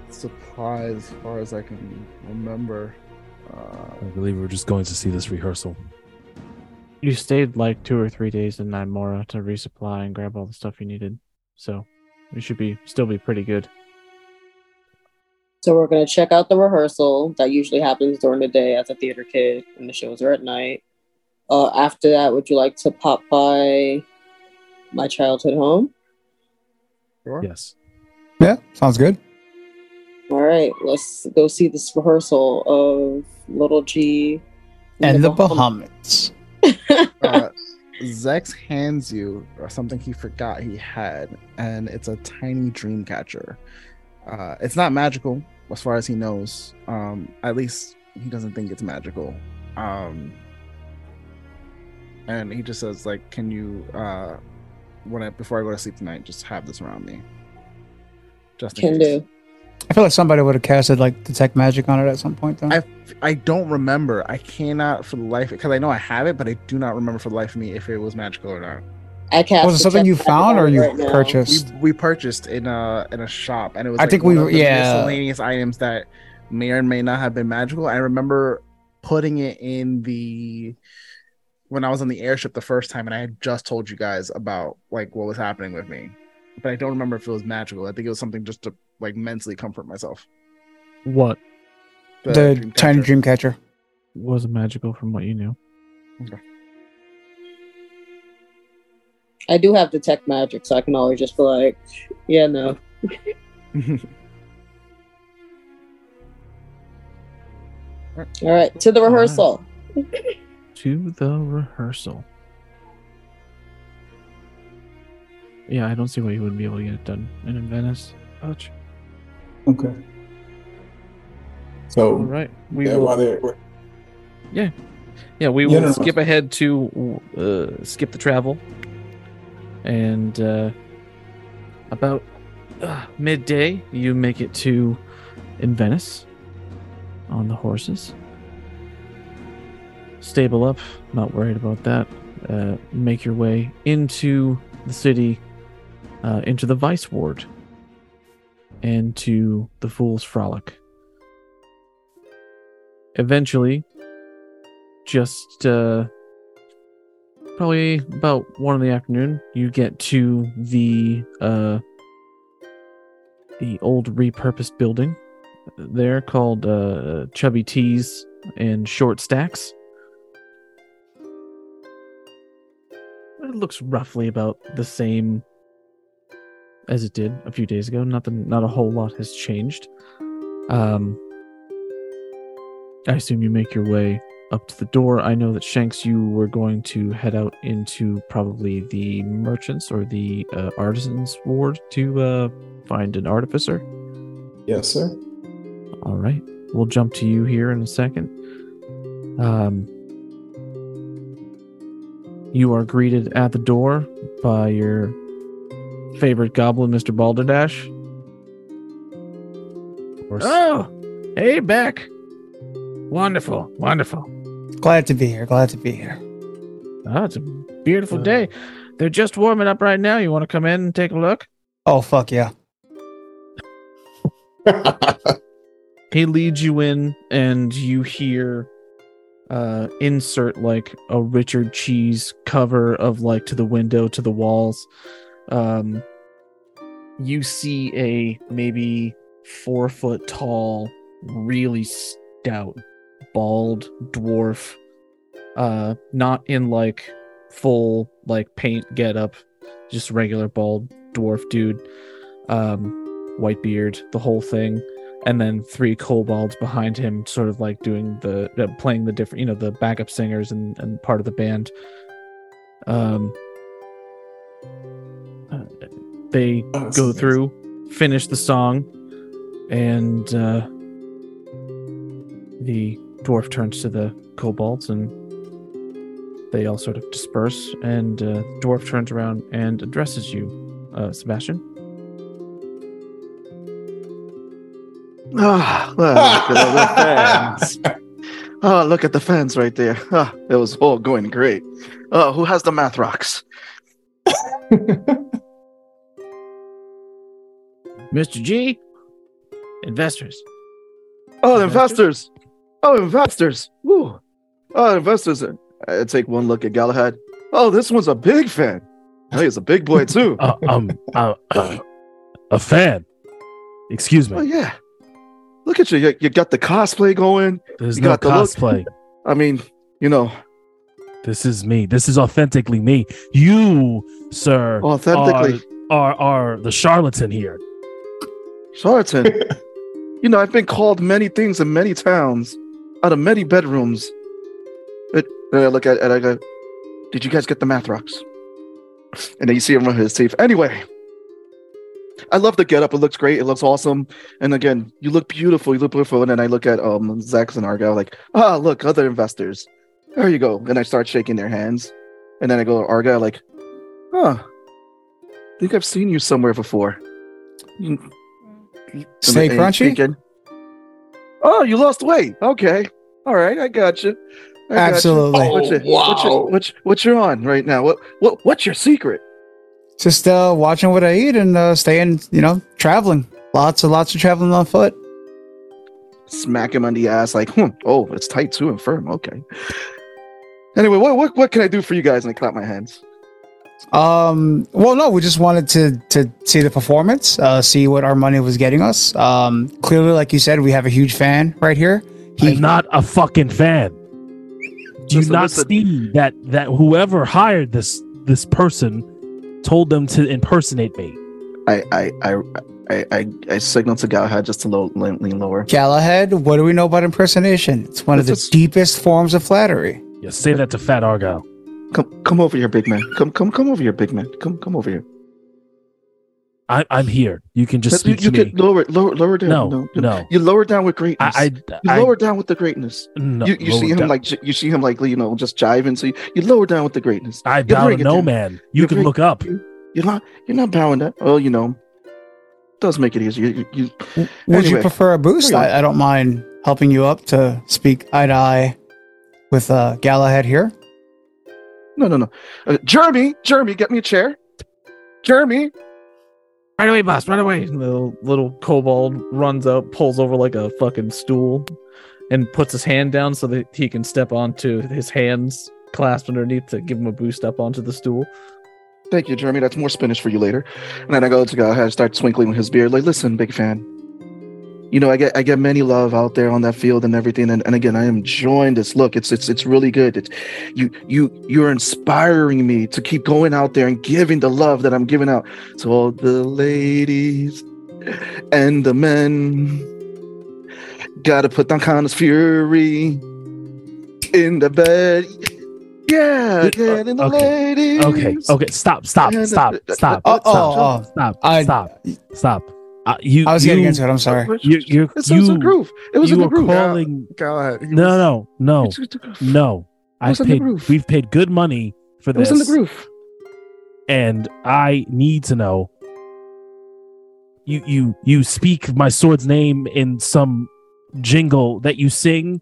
supply as far as I can remember. Uh, I believe we were just going to see this rehearsal. You stayed like two or three days in Naimora to resupply and grab all the stuff you needed. So we should be still be pretty good. So we're going to check out the rehearsal. That usually happens during the day as a theater kid, and the shows are at night. Uh, after that, would you like to pop by my childhood home? Sure. Yes. Yeah, sounds good. All right, let's go see this rehearsal of Little G and, and the Bahamuts. Bahamuts. uh, Zechs hands you something he forgot he had, and it's a tiny dream catcher. Uh, it's not magical, as far as he knows. Um, at least he doesn't think it's magical. Um, and he just says, "Like, can you, uh, when I before I go to sleep tonight, just have this around me." Just can do. I feel like somebody would have casted like detect magic on it at some point, though. I I don't remember. I cannot for the life because I know I have it, but I do not remember for the life of me if it was magical or not. I cast was it something you found or you right purchased? We, we purchased in a in a shop, and it was. I like think one we of the yeah miscellaneous items that may or may not have been magical. I remember putting it in the when I was on the airship the first time, and I had just told you guys about like what was happening with me, but I don't remember if it was magical. I think it was something just to like mentally comfort myself. What the, the dream tiny dream catcher was magical, from what you knew. Okay. I do have detect magic, so I can always just be like, yeah, no. All right, to the rehearsal. Right. To the rehearsal. Yeah, I don't see why you wouldn't be able to get it done. And in Venice, ouch. Okay. So, all right. We yeah, will... while they're... yeah, yeah, we will yeah, no, skip no. ahead to uh, skip the travel. And uh, about uh, midday, you make it to in Venice on the horses. Stable up, not worried about that. Uh, make your way into the city, uh, into the Vice Ward, and to the Fool's Frolic. Eventually, just... Uh, Probably about one in the afternoon, you get to the uh, the old repurposed building there called uh, Chubby Teas and Short Stacks. It looks roughly about the same as it did a few days ago. Not the, not a whole lot has changed. Um, I assume you make your way up to the door. I know that Shanks, you were going to head out into probably the merchants or the uh, artisans ward to uh, find an artificer. Yes, sir. All right. We'll jump to you here in a second. Um, you are greeted at the door by your favorite goblin, Mister Balderdash. Oh, hey, back. Wonderful, wonderful. Glad to be here. Glad to be here. Oh, it's a beautiful day. They're just warming up right now. You want to come in and take a look? Oh, fuck yeah. He leads you in, and you hear uh, insert like a Richard Cheese cover of like to the window, to the walls. Um, you see a maybe four foot tall, really stout, bald dwarf, uh, not in like full like paint getup, just regular bald dwarf dude, um, white beard, the whole thing. And then three kobolds behind him, sort of like doing the uh, playing the different, you know, the backup singers and, and part of the band. Um, uh, they oh, go through, finish the song, and uh, the dwarf turns to the kobolds, and they all sort of disperse. And uh, the dwarf turns around and addresses you, uh, Sebastian. Oh, well, look at the fans. Oh, look at the fans right there. Oh, it was all going great. Oh, who has the math rocks? Mister G, investors. Oh, investors. investors. Oh, investors. Woo. Oh, investors. I take one look at Galahad. Oh, this one's a big fan. Oh, he's a big boy, too. uh, um, uh, uh, a fan. Excuse me. Oh, yeah. Look at you. you. You got the cosplay going. There's you no got the cosplay. Look. I mean, you know. This is me. This is authentically me. You, sir, authentically are, are, are the charlatan here. Charlatan? You know, I've been called many things in many towns, out of many bedrooms. But I look at it, I go, did you guys get the math rocks? And then you see him run his teeth. Anyway. I love the getup. It looks great. It looks awesome. And again, you look beautiful. You look beautiful. And then I look at um Zechs and Argyle like, ah, look, other investors. There you go. And I start shaking their hands. And then I go to Argyle like, huh, I think I've seen you somewhere before. Snake Crunchy? Thinking, oh, you lost weight. Okay. All right. I got you. I Absolutely. Got you. Oh, what you, wow. What you, what you, what you're on right now? What, what, what's your secret? Just uh, watching what I eat and uh, staying, you know, traveling. Lots and lots of traveling on foot. Smack him on the ass like, hmm, oh, it's tight too and firm. Okay. Anyway, what what what can I do for you guys? And I clap my hands. Um. Well, no, we just wanted to to see the performance, uh, see what our money was getting us. Um. Clearly, like you said, we have a huge fan right here. He's I'm not a fucking fan. Do you listen, not listen. see that that whoever hired this this person told them to impersonate me? I I I I, I, I signaled to Galahad just to low, lean, lean lower. Galahad, what do we know about impersonation? It's one That's of the a... deepest forms of flattery. Yeah, say that to Fat Argyle. Come come over here, big man. Come come come over here, big man. Come come over here. I, I'm here. You can just speak you, you to me. You can lower lower lower down. No, no, no. no. You lower down with greatness. I, I, I you lower I, down with the greatness. No, you you see him down. like you see him like you know just jiving. So you, you lower down with the greatness. I bow to no man. You you're can bring, look up. You're not you're not bowing that. Well, you know, it does make it easier. You, you, Would anyway. you prefer a boost? I, I don't mind helping you up to speak eye to eye with uh, Galahad here. No, no, no. Uh, Jeremy, Jeremy, get me a chair. Jeremy. Right away, boss, right away. And the little kobold runs up, pulls over like a fucking stool, and puts his hand down so that he can step onto his hands clasped underneath to give him a boost up onto the stool. Thank you, Jeremy. That's more spinach for you later. And then I go to go ahead and start twinkling his beard. Like, listen, big fan. You know, I get I get many love out there on that field and everything. And, and again, I am enjoying this. Look, it's it's it's really good. It's you you you're inspiring me to keep going out there and giving the love that I'm giving out to all the ladies and the men. Gotta put down Connor's fury in the bed. Yeah, yeah, in the okay. ladies. Okay, okay, stop, stop, stop, stop, oh, stop, oh, stop, oh. I, stop, stop. Uh, you, I was you, getting into it. I'm sorry. You, you, it was you, a groove. It was you in the groove. Calling, God, God, no, no, no, no. I paid. We've paid good money for it this. It was in the groove. And I need to know. You, you, you speak my sword's name in some jingle that you sing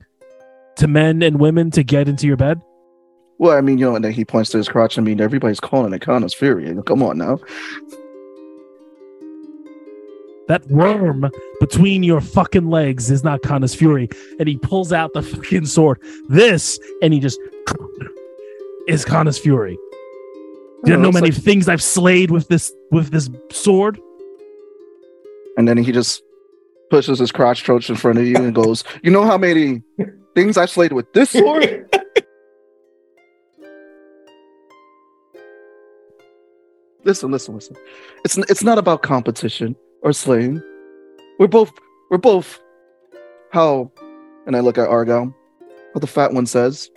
to men and women to get into your bed. Well, I mean, you know, and then he points to his crotch. I mean, everybody's calling it Kana's Fury. Come on now. That worm between your fucking legs is not Kana's fury. And he pulls out the fucking sword. This, and he just is Kana's fury. Do you know how many like... things I've slayed with this with this sword? And then he just pushes his crotch torch in front of you and goes, you know how many things I've slayed with this sword? Listen, listen, listen. It's it's not about competition or slaying. We're both we're both how, and I look at Argyle, how the fat one says,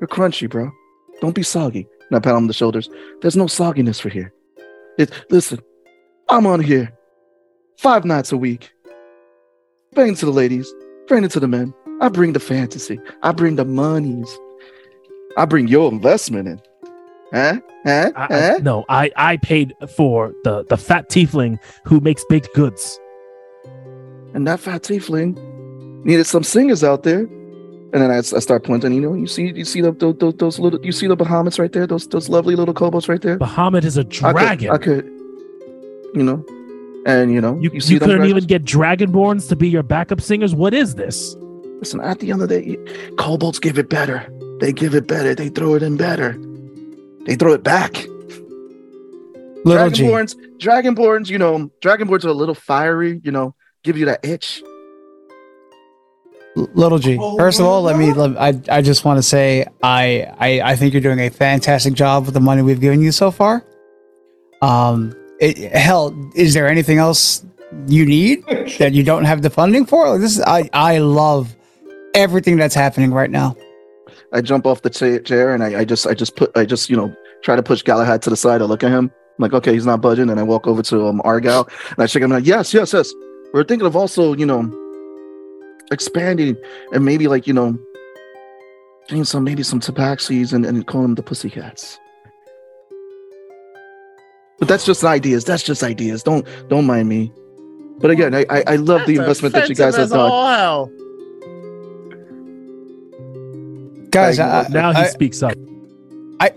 you're crunchy, bro. Don't be soggy. And I pat him on the shoulders. There's no sogginess for here. It, listen, I'm on here five nights a week. Bang to the ladies, bang to the men. I bring the fantasy. I bring the monies. I bring your investment in. Huh? Huh? I, huh? I, no, I, I paid for the, the fat tiefling who makes baked goods. And that fat tiefling needed some singers out there. And then I, I start pointing. You know, you see, you see the, those, those little, you see the Bahamuts right there. Those those lovely little kobolds right there. Bahamut is a dragon. I could, I could you know, and you know, you, you, see you couldn't dragons? Even get dragonborns to be your backup singers. What is this? Listen, at the end of the day, kobolds give it better. They give it better. They throw it in better. They throw it back. Little Dragonborns, G. Dragonborns, you know, Dragonborns are a little fiery, you know, give you that itch. Little G, oh, first of all, let me. Let, I I just want to say I, I I think you're doing a fantastic job with the money we've given you so far. Um, it, hell, is there anything else you need that you don't have the funding for? Like this, is, I I love everything that's happening right now. I jump off the cha- chair and I, I just I just put I just you know try to push Galahad to the side. I look at him. I'm like, okay, he's not budging. And I walk over to um Argyle and I shake him like, yes, yes, yes. We're thinking of also you know expanding and maybe like you know doing some maybe some tabaxis and and calling them the pussycats. But that's just ideas. That's just ideas. Don't don't mind me. But again, I I, I love that's the investment that you guys have done. All hell. Guys, I, now he I, speaks up. I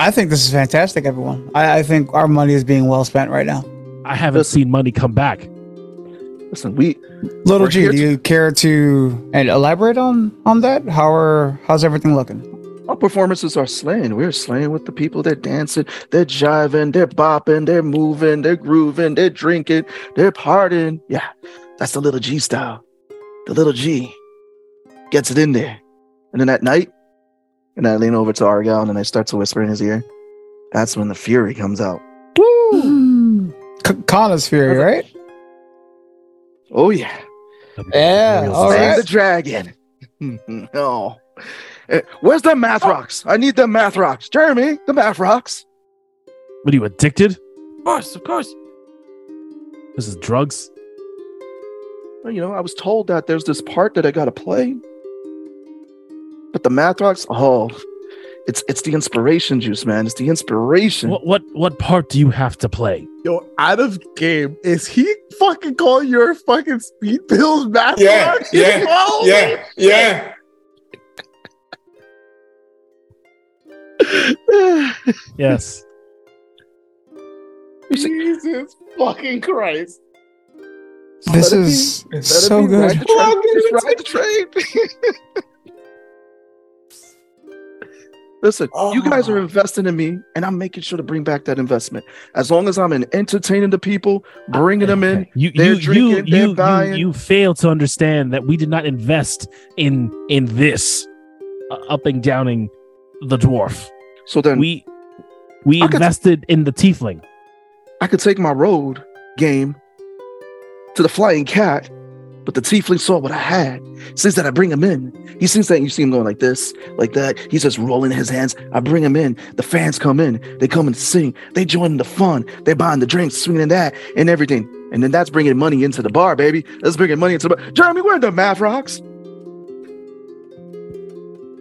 I think this is fantastic, everyone. I, I think our money is being well spent right now. I haven't listen, seen money come back. Listen, we Little G, do to, you care to and elaborate on, on that? How are how's everything looking? Our performances are slaying. We're slaying with the people. They're dancing, they're jiving, they're bopping, they're moving, they're grooving, they're drinking, they're partying. Yeah, that's the Little G style. The Little G gets it in there. And then at night, and I lean over to Argyle and I start to whisper in his ear. That's when the fury comes out. Woo! C- Kana's fury, right? Oh, yeah. Yeah. All right. The dragon. No. Where's the math rocks? I need the math rocks. Jeremy, the math rocks. What, are you addicted? Of course, of course. This is drugs. Well, you know, I was told that there's this part that I got to play. But the math rocks, oh, it's it's the inspiration juice, man. It's the inspiration. What what what part do you have to play? Yo, out of game. Is he fucking calling your fucking speed pills math yeah, rocks? Yeah, oh, yeah, yeah, yeah. Yes. Jesus fucking Christ. This is be, so good. Ride the train. Just ride the train. Listen, oh. You guys are investing in me, and I'm making sure to bring back that investment. As long as I'm in entertaining the people, bringing them in, you, they're you, drinking, you, they're you, buying. You, you fail to understand that we did not invest in in this uh, up and downing the dwarf. So then we we I invested could, in the tiefling. I could take my road game to the flying cat. But the tiefling saw what I had. Since that, I bring him in. He sees that you see him going like this, like that. He's just rolling his hands. I bring him in. The fans come in. They come and sing. They join the fun. They're buying the drinks, swinging that, and everything. And then that's bringing money into the bar, baby. That's bringing money into the bar. Jeremy, where are the math rocks?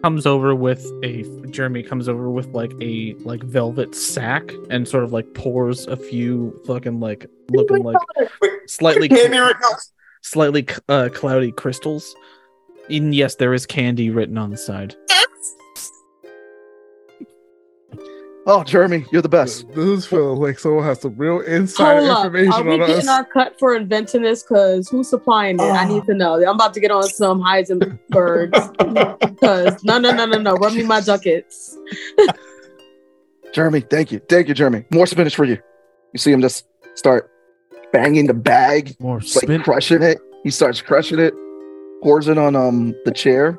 Comes over with a Jeremy comes over with like a like velvet sack and sort of like pours a few fucking like looking like slightly. Slightly uh, cloudy crystals. And yes, there is candy written on the side. Oh, Jeremy, you're the best. This feels like someone has some real insider Hold information on us. Are we getting us. our cut for inventing this? Because who's supplying it? Uh. I need to know. I'm about to get on some Heisenbergs. Because no, no, no, no, no. Run me my ducats. Jeremy, thank you. Thank you, Jeremy. More spinach for you. You see him just start banging the bag. More spinach. Like crushing it. He starts crushing it. Pours it on um the chair.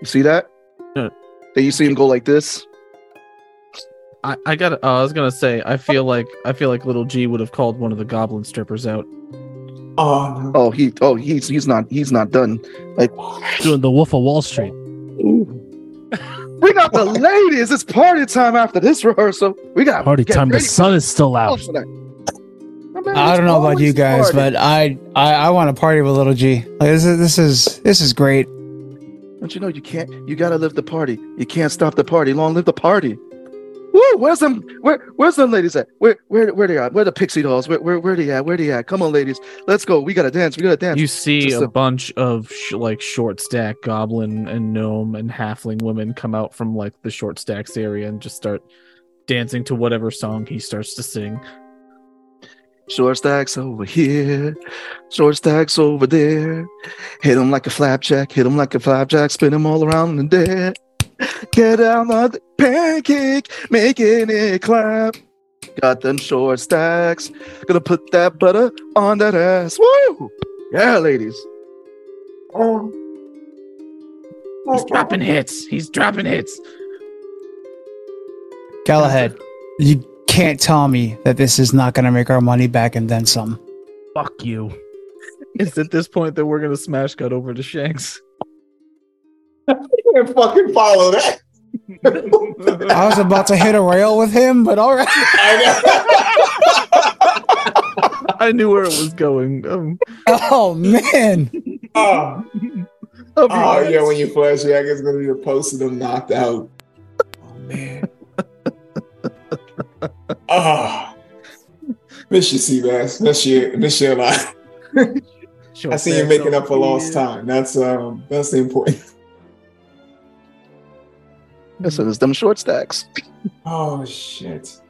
You see that? Yeah. Then you see him go like this. I, I got. Uh, I was gonna say. I feel like. I feel like Little G would have called one of the goblin strippers out. Oh. No. Oh. He. Oh. He's. He's not. He's not done. Like doing the Wolf of Wall Street. We got the ladies. It's party time after this rehearsal. We got party time. The sun is still out. I don't know about you guys, party. but I. I, I want to party with Little G. Like, this is. This is. This is great. Don't you know you can't? You gotta live the party. You can't stop the party. Long live the party. Woo, where's them? Where, where's them ladies at? Where, where, where they at? Where the pixie dolls? Where, where, where they at? Where they at? Come on, ladies, let's go. We gotta dance. We gotta dance. You see Just a them. bunch of sh- like short stack goblin and gnome and halfling women come out from like the short stacks area and just start dancing to whatever song he starts to sing. Short stacks over here, short stacks over there. Hit them like a flapjack. Hit them like a flapjack. Spin them all around in the dead. Get out of the pancake, making it clap. Got them short stacks. Gonna put that butter on that ass. Woo! Yeah, ladies. Oh. He's dropping hits. He's dropping hits. Galahad, you can't tell me that this is not gonna make our money back and then some. Fuck you. It's at this point that we're gonna smash cut over to Shanks. You can't fucking follow that. I was about to hit a rail with him, but all right. I knew where it was going. Um, oh, man. Oh, oh, oh yeah, when you flashback, it's going to be a post of them knocked out. Oh, man. Oh. Miss you, Seabass. Miss you, miss you a lot. I see you making up for lost time. That's um, that's the important. Listen, it's them short stacks. Oh, shit.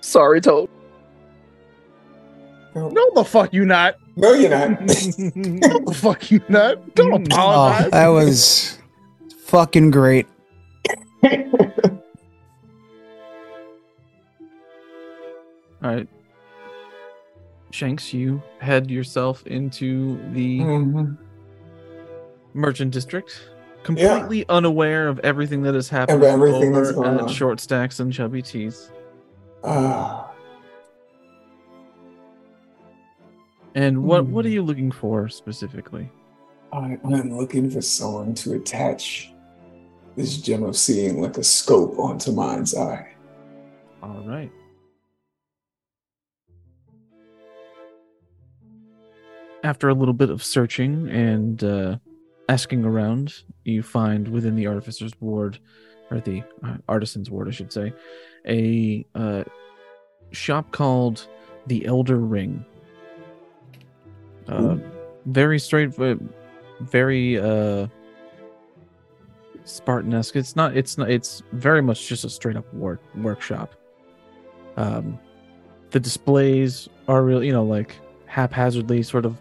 Sorry, Toad. No. no, the fuck you not. No, you're not. No, the fuck you not. Don't apologize. Oh, that was fucking great. All right. Shanks, you head yourself into the mm-hmm. merchant district. Completely yeah. unaware of everything that has happened everything over that's going at on. Short Stacks and Chubby Teas. Uh. And what mm. what are you looking for specifically? I, I'm looking for someone to attach this gem of seeing like a scope onto Mind's Eye. All right. After a little bit of searching and... Uh, asking around, you find within the artificer's ward, or the uh, artisan's ward, I should say, a uh, shop called the Elder Ring. Uh, very straight, very uh, Spartan-esque. It's not. It's not. It's very much just a straight-up ward workshop. Um, the displays are real, you know, like haphazardly sort of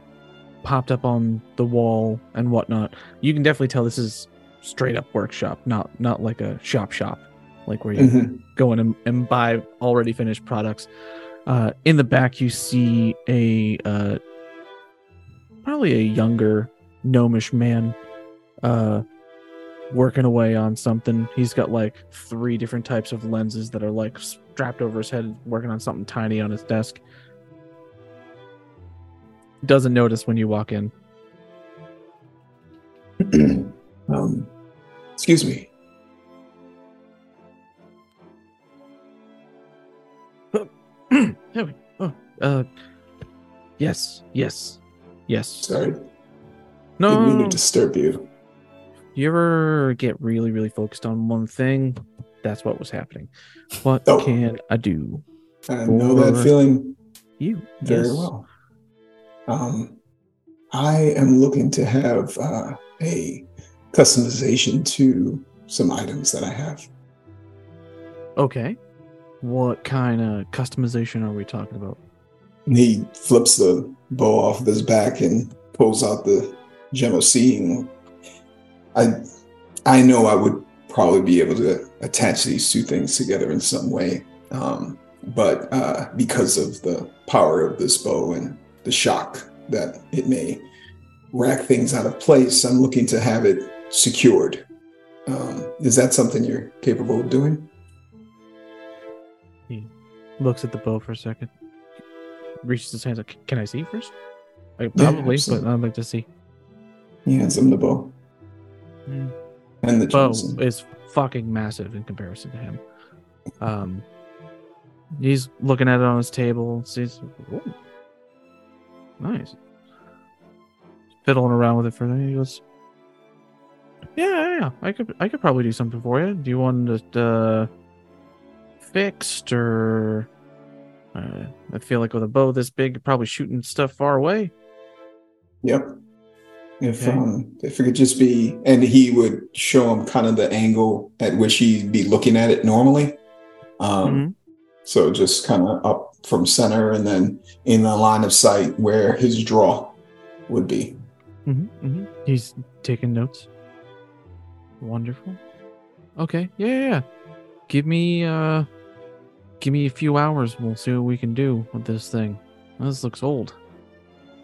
popped up on the wall and whatnot. You can definitely tell this is straight up workshop, not not like a shop shop, like where you mm-hmm. go in and, and buy already finished products. Uh, in the back, you see a uh, probably a younger gnomish man uh, working away on something. He's got like three different types of lenses that are like strapped over his head, working on something tiny on his desk. Doesn't notice when you walk in. um, excuse me. Oh, oh, uh, yes, yes, yes. Sorry. No, didn't mean to disturb you. You ever get really, really focused on one thing? That's what was happening. What oh. can I do? I know that feeling. You very yes. well. Um, I am looking to have uh, a customization to some items that I have. Okay. What kind of customization are we talking about? He flips the bow off of his back and pulls out the Gem of Seeing. I, I know I would probably be able to attach these two things together in some way, um, but uh, because of the power of this bow and the shock that it may rack things out of place, I'm looking to have it secured. Um, is that something you're capable of doing? He looks at the bow for a second. Reaches his hands. Like, can I see first? Like, probably, yeah, but I'd like to see. He hands him the bow. Mm. And the bow is fucking massive in comparison to him. Um, he's looking at it on his table. Sees, ooh, nice. Fiddling around with it for a minute. He goes, "Yeah, yeah, I could, I could probably do something for you. Do you want it uh, fixed or?" Uh, I feel like with a bow this big, you're probably shooting stuff far away. Yep. If okay. um, if it could just be, and he would show him kind of the angle at which he'd be looking at it normally. Um, mm-hmm. So just kind of up from center, and then in the line of sight where his draw would be. Mm-hmm, mm-hmm. He's taking notes. Wonderful. Okay. Yeah. Yeah. yeah. Give me. Uh... Give me a few hours. We'll see what we can do with this thing. This looks old.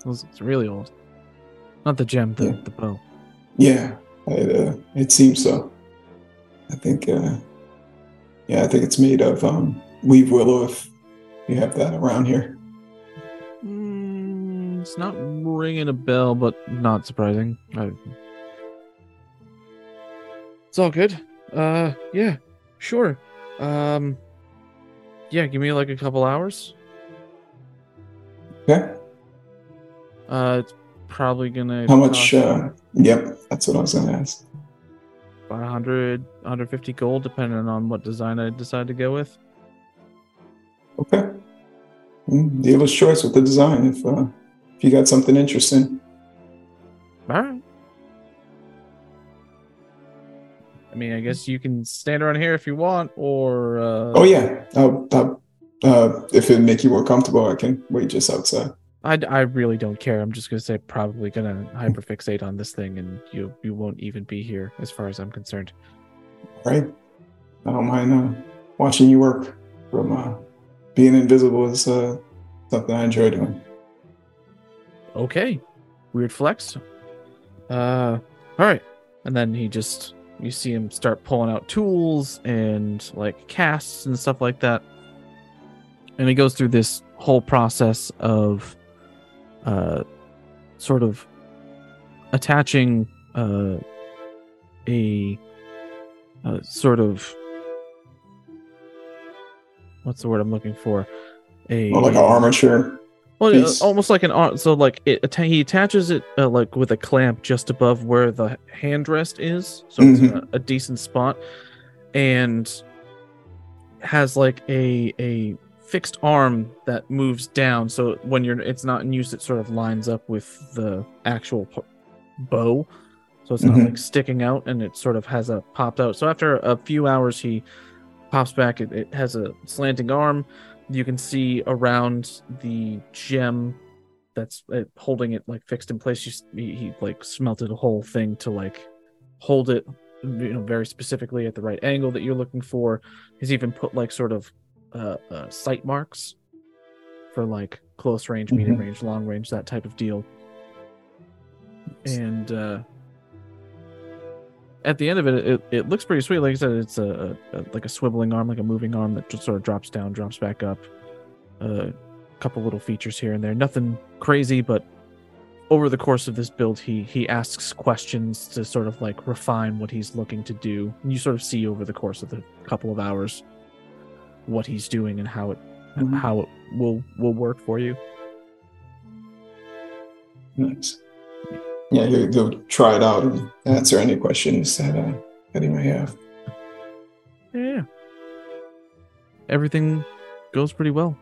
This looks really old. Not the gem, the, yeah. the bow. Yeah, it, uh, it seems so. I think, uh, yeah, I think it's made of um, weave willow, if you have that around here. Mm, it's not ringing a bell, but not surprising. I... It's all good. Uh, yeah, sure. Um... Yeah, give me like a couple hours. Okay. Uh, it's probably gonna. How much? Uh, yep, that's what I was gonna ask. About one hundred, one hundred fifty gold, depending on what design I decide to go with. Okay. Dealer's choice with the design. If uh, if you got something interesting. All right. I mean, I guess you can stand around here if you want, or... Uh, oh, yeah. I'll, I'll, uh, if it make you more comfortable, I can wait just outside. I, I really don't care. I'm just going to say probably going to hyperfixate on this thing, and you you won't even be here as far as I'm concerned. Right. I don't mind uh, watching you work. From uh, being invisible is uh, something I enjoy doing. Okay. Weird flex. Uh, all right. And then he just... You see him start pulling out tools and like casts and stuff like that. And he goes through this whole process of uh, sort of attaching uh, a, a sort of, what's the word I'm looking for? A well, like an armature. Well, uh, almost like an arm. So like it, he attaches it uh, like with a clamp just above where the handrest is. So mm-hmm. it's a, a decent spot, and has like a a fixed arm that moves down. So when you're it's not in use, it sort of lines up with the actual p- bow. So it's mm-hmm. not like sticking out, and it sort of has a popped out. So after a few hours, he pops back. It, it has a slanting arm. You can see around the gem that's uh, holding it like fixed in place. You, he, he like smelted a whole thing to like hold it, you know, very specifically at the right angle that you're looking for. He's even put like sort of uh, uh, sight marks for like close range, mm-hmm. medium range, long range, that type of deal. And uh, at the end of it, it, it looks pretty sweet. Like I said, it's a, a like a swiveling arm, like a moving arm that just sort of drops down, drops back up. Uh, a couple little features here and there. Nothing crazy, but over the course of this build, he he asks questions to sort of like refine what he's looking to do. And you sort of see over the course of the couple of hours what he's doing and how it mm-hmm. how it will will work for you. Nice. Yeah, he'll try it out and answer any questions that, uh, that he may have. Yeah. Everything goes pretty well.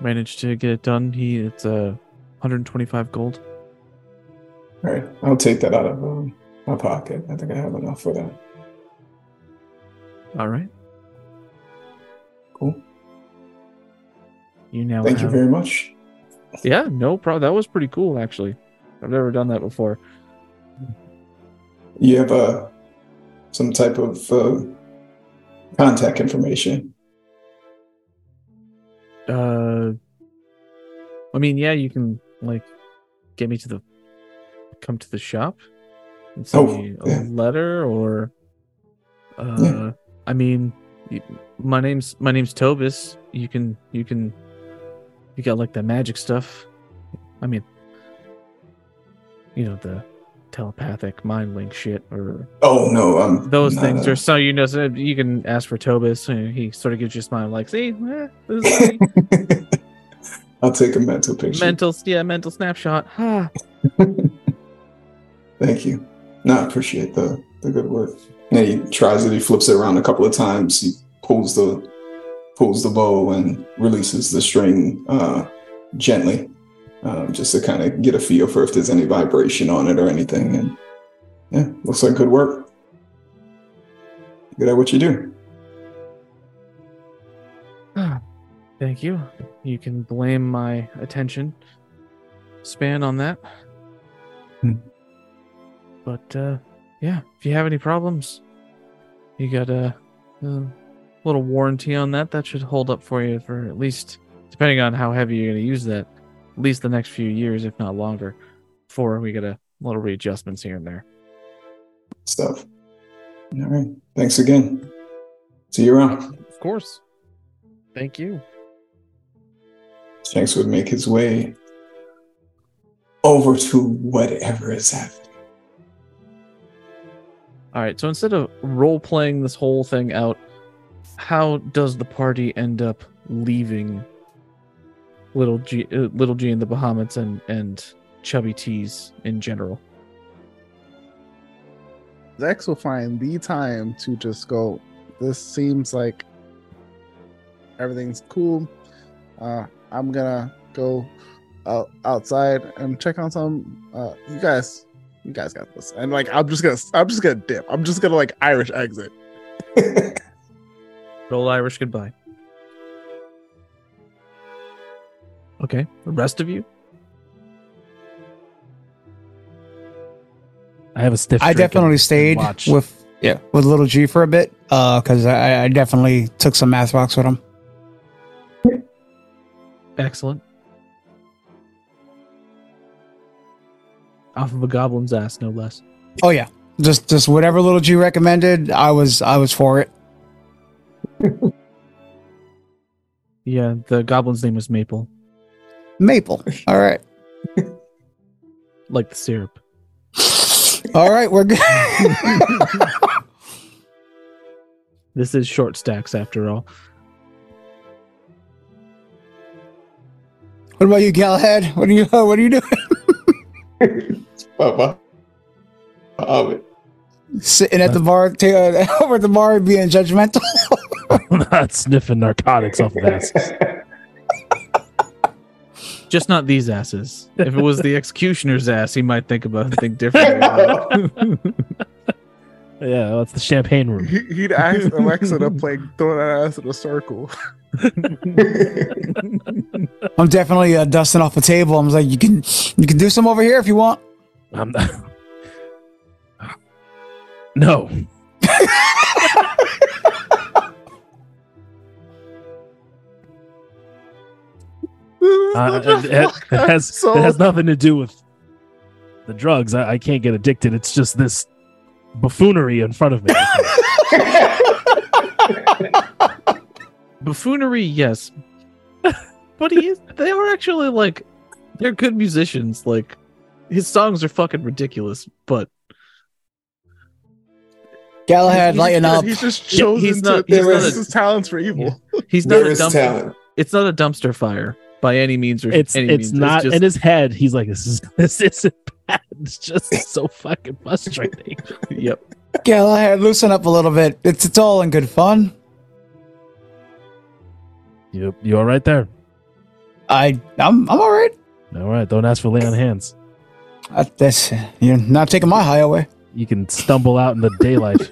Managed to get it done. He It's uh, one hundred twenty-five gold. All right. I'll take that out of um, my pocket. I think I have enough for that. All right. Cool. You now. Thank have... you very much. Yeah, no problem. That was pretty cool, actually. I've never done that before. You have uh, some type of uh, contact information. Uh, I mean, yeah, you can like get me to the come to the shop and send oh, me a yeah. letter, or uh, yeah. I mean, my name's my name's Tobias. You can you can you got like the magic stuff. I mean, you know the. telepathic mind link shit or oh no um those things a... or so you know so you can ask for Tobias and he sort of gives you a smile like see eh, this is I'll take a mental picture mental yeah mental snapshot ha ah. Thank you. No, I appreciate the the good work. And he tries it, he flips it around a couple of times, he pulls the pulls the bow and releases the string uh gently. Um, just to kind of get a feel for if there's any vibration on it or anything. And yeah, looks like good work. Good at what you do. Thank you. You can blame my attention span on that. Hmm. But uh, yeah, if you have any problems, you got a, a little warranty on that. That should hold up for you for at least, depending on how heavy you're going to use that. At least the next few years, if not longer, before we get a little readjustments here and there. Stuff. All right. Thanks again. See you around. Of course. Thank you. Shanks would make his way over to whatever is happening. All right. So instead of role-playing this whole thing out, how does the party end up leaving Little G, uh, Little G and the Bahamuts and, and Chubby Teas in general? Zechs will find the time to just go, this seems like everything's cool. Uh, I'm going to go uh, outside and check on some. Uh, you guys, you guys got this. And like, I'm just going to, I'm just going to dip. I'm just going to like Irish exit. Roll Irish goodbye. Okay, the rest of you? I have a stiff I definitely stayed with yeah. with Little G for a bit, uh, because I, I definitely took some math rocks with him. Excellent. Off of a goblin's ass, no less. Oh yeah. Just just whatever Little G recommended, I was I was for it. Yeah, the goblin's name was Maple. Maple. All right. Like the syrup. All right, we're good. This is Short Stacks after all. What about you, Galahad? What are you uh, what are you doing? Papa. Sitting at the bar t- uh, over at the bar being judgmental. I'm not sniffing narcotics off of asses. Just not these asses. If it was the executioner's ass, he might think about think differently. Yeah, well, it's the champagne room. He, he'd ask Alexa to play throw that ass in a circle. I'm definitely uh, dusting off the table. I'm like, you can you can do some over here if you want. I'm not... No. Uh, it, it, it, has, so... it has nothing to do with the drugs. I, I can't get addicted. It's just this buffoonery in front of me. Buffoonery, yes. But he is, they are actually like, they're good musicians. Like, his songs are fucking ridiculous, but. Galahad, lighten up. He's just chosen yeah, he's not, to rest his talents for evil. He's not a dumb, it's not a dumpster fire. By any means, or it's any it's means. not it's just, in his head. He's like, this is this isn't bad. It's just so fucking frustrating. Yep. Galahad, loosen up a little bit. It's it's all in good fun. You you all right there? I I'm I'm all right. All right. Don't ask for lay on hands. I, that's you're not taking my high away. You can stumble out in the daylight.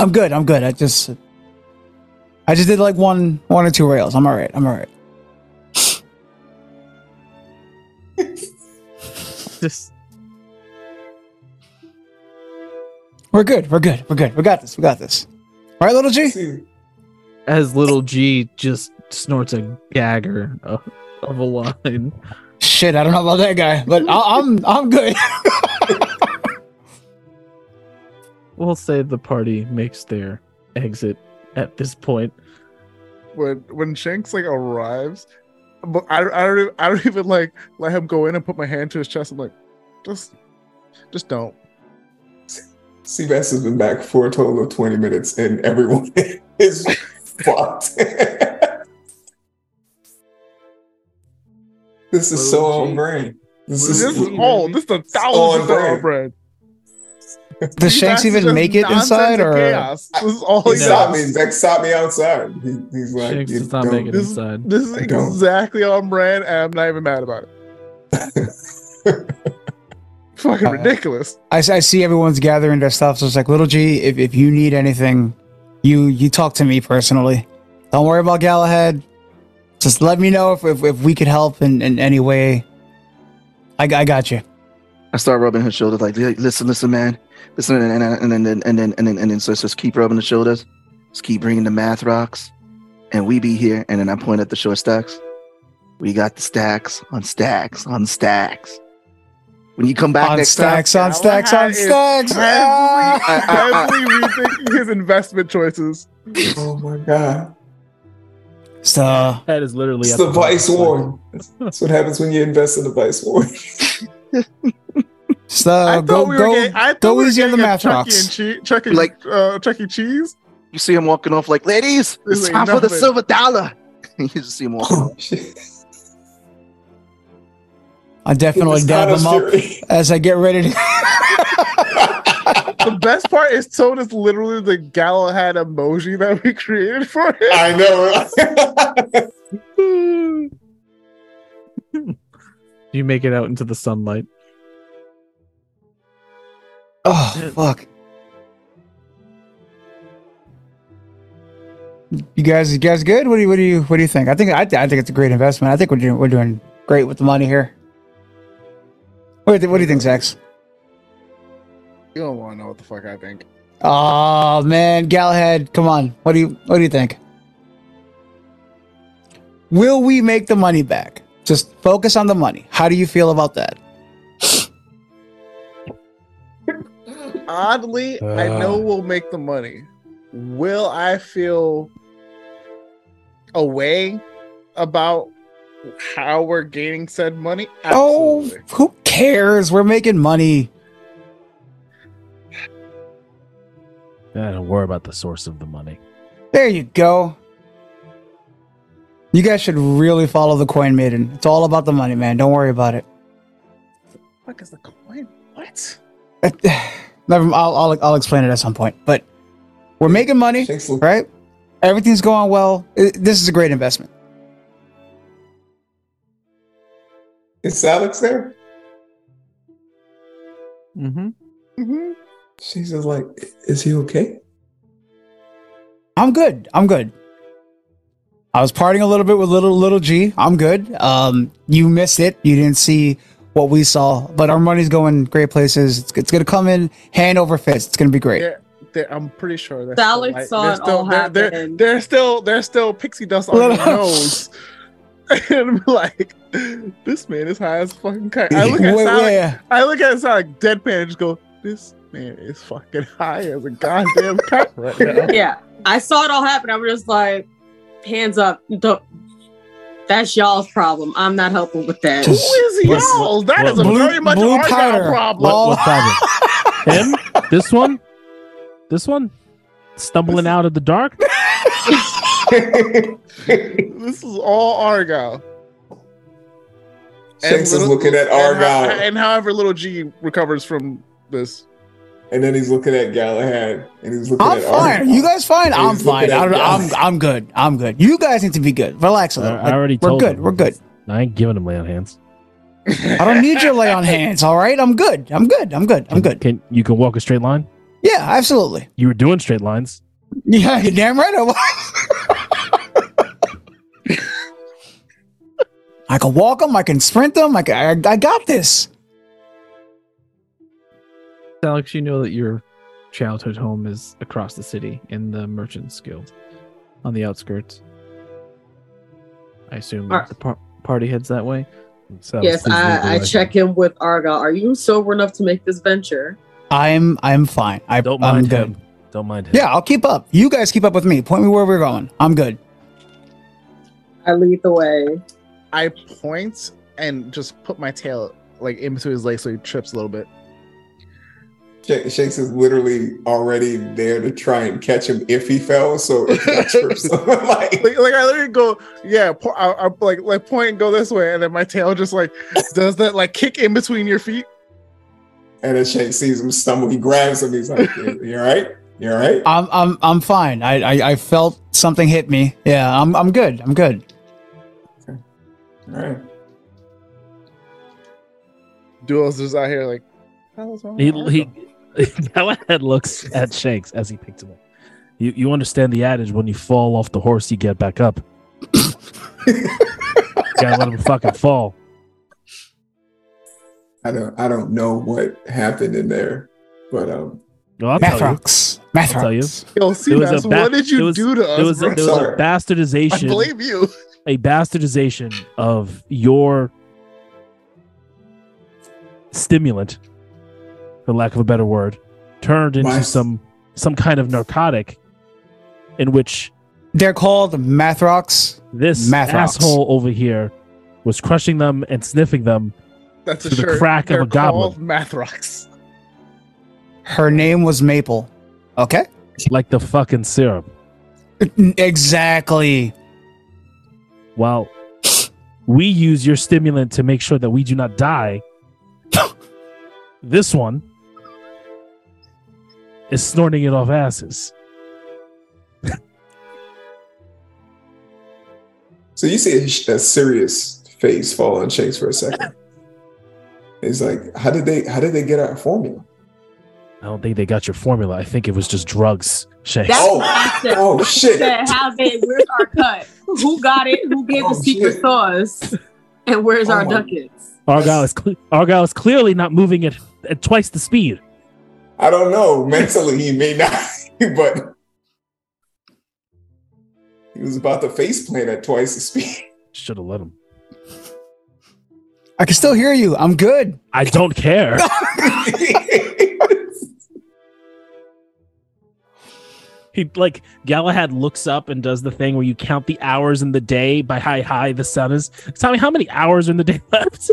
I'm good. I'm good. I just, I just did like one, one or two rails. I'm all right. I'm all right. Just, we're good. We're good. We're good. We got this. We got this. All right, Little G. As Little G just snorts a gagger of, of a line. Shit, I don't know about that guy, but I, I'm I'm good. We'll say the party makes their exit at this point. When when Shanks like arrives, but I, I don't I don't even like let him go in and put my hand to his chest. I'm like, just just don't. Seabass has been back for a total of twenty minutes, and everyone is fucked. This is so on brand. This is all. This is a thousand percent on brand. Does Shanks even make it inside, or chaos. This is all he stopped me. Zach stopped me outside. He, he's like, Shanks does not make it inside. This is exactly on brand, and I'm not even mad about it. Fucking uh, ridiculous. I, I see everyone's gathering their stuff, so it's like, Little G, if, if you need anything, you you talk to me personally. Don't worry about Galahad. Just let me know if if, if we could help in, in any way. I, I got you. I start rubbing her shoulders like, listen, listen, man, listen, and then and then and then and then and then, and then so just keep rubbing the shoulders, just keep bringing the math rocks, and we be here. And then I point at the short stacks. We got the stacks on stacks on stacks. When you come back on next stacks, time, on stacks, on stacks, on stacks. Heavily rethinking his investment choices. Oh my god. So that is literally it's the vice war. That's what happens when you invest in the vice war. So go we go getting, go easy on the math rocks. Che- Chuck E. Like, uh, Chuck E. Cheese. You see him walking off like, ladies, it's time nothing. for the silver dollar. You just see him walking off. I definitely dab him up as I get ready to. The best part is Toad is literally the Galahad emoji that we created for him. I know. Right? You make it out into the sunlight. Oh, yeah. Fuck. You guys, you guys, good? What do you, what do you, what do you think? I think, I, I think it's a great investment. I think we're doing, we're doing great with the money here. What do you, th- what do you think, Zachs? You don't want to know what the fuck I think. Oh man, Galahad, come on. What do you what do you think? Will we make the money back? Just focus on the money. How do you feel about that? Oddly, uh. I know we'll make the money. Will I feel a way about how we're gaining said money? Absolutely. Oh, who cares? We're making money. I don't worry about the source of the money. There you go. You guys should really follow the coin maiden. It's all about the money, man. Don't worry about it. The fuck is the coin? What? Never. I'll, I'll I'll explain it at some point. But we're making money, right? Everything's going well. It, this is a great investment. Is Salix there? Mm-hmm. Mm-hmm. She's just like, is he okay? I'm good. I'm good. I was partying a little bit with little little G. I'm good. Um, you missed it. You didn't see what we saw, but our money's going great places. It's, it's going to come in hand over fist. It's going to be great. They're, they're, I'm pretty sure. Salix saw it all happen. They're still, they're still pixie dust on their nose. And I'm like, this man is high as fucking kite. I look at Salix. Well, yeah. I look at Salix deadpan and just go, this man is fucking high as a goddamn cop right now. Yeah, I saw it all happen. I was just like, hands up. Don't. That's y'all's problem. I'm not helping with that. Who is y'all? That what, is a blue, very much Argyle problem. What, what problem? Him? This one? This one? Stumbling out of the dark? This is all Argyle. Shanks is looking at Argyle. And, and however Little G recovers from this. And then he's looking at Galahad, and he's looking I'm at. I'm fine. Argyle. You guys fine? I'm fine. I don't, I'm I'm good. I'm good. You guys need to be good. Relax a little. I, I already like, told. We're good. Him. We're good. I ain't giving him lay on hands. I don't need your lay on hands. All right, I'm good. I'm good. I'm good. I'm good. Can, can you can walk a straight line? Yeah, absolutely. You were doing straight lines. Yeah, you're damn right I was. I can walk them. I can sprint them. I, can, I, I got this. Salix, you know that your childhood home is across the city in the Merchant's Guild on the outskirts. I assume Ar- the par- party heads that way. Salix, yes, I, I check in with Argyle. Are you sober enough to make this venture? I'm I'm fine. I, Don't mind I'm good. him. Don't mind him. Yeah, I'll keep up. You guys keep up with me. Point me where we're going. I'm good. I lead the way. I point and just put my tail like in between his legs so he trips a little bit. Sh- Shanks is literally already there to try and catch him if he fell. So if that trips, like, like, like I literally go, yeah, po- I, I like like point and go this way, and then my tail just like does that like kick in between your feet. And then Shanks sees him stumble. He grabs him. He's like, "You, you all right? You all right?" I'm I'm I'm fine. I, I I felt something hit me. Yeah, I'm I'm good. I'm good. Okay. All right. Duels is out here like. He he. Galahad looks at Shanks as he picks him up. You you understand the adage: when you fall off the horse, you get back up. Gotta let him fucking fall. I don't I don't know what happened in there, but um well, I'll math rocks. Math I'll rocks. Tell you. Yo, was a ba- what did you was, do to us? It was, a, was a bastardization. I blame you. A bastardization of your stimulant, for lack of a better word, turned into what? some some kind of narcotic in which they're called math rocks. This math asshole rocks. Over here was crushing them and sniffing them. That's a the crack They're of a goblin. Math rocks. Her name was Maple. Okay. Like the fucking syrup. Exactly. Well, we use your stimulant to make sure that we do not die. This one is snorting it off asses. So you see a, a serious face fall on Shanks for a second. It's like, how did they how did they get our formula? I don't think they got your formula. I think it was just drugs, Shanks. Oh, oh shit. Said, how did, where's our cut? Who got it? Who gave oh, the secret shit. sauce? And where's oh, our my. ducats? Argyle is, cle- Argyle is clearly not moving at, at twice the speed. I don't know. Mentally, he may not, but he was about to face plant at twice the speed. Should have let him. I can still hear you. I'm good. I don't care. He like Galahad looks up and does the thing where you count the hours in the day by how high the sun is. Tommy, how many hours are in the day left?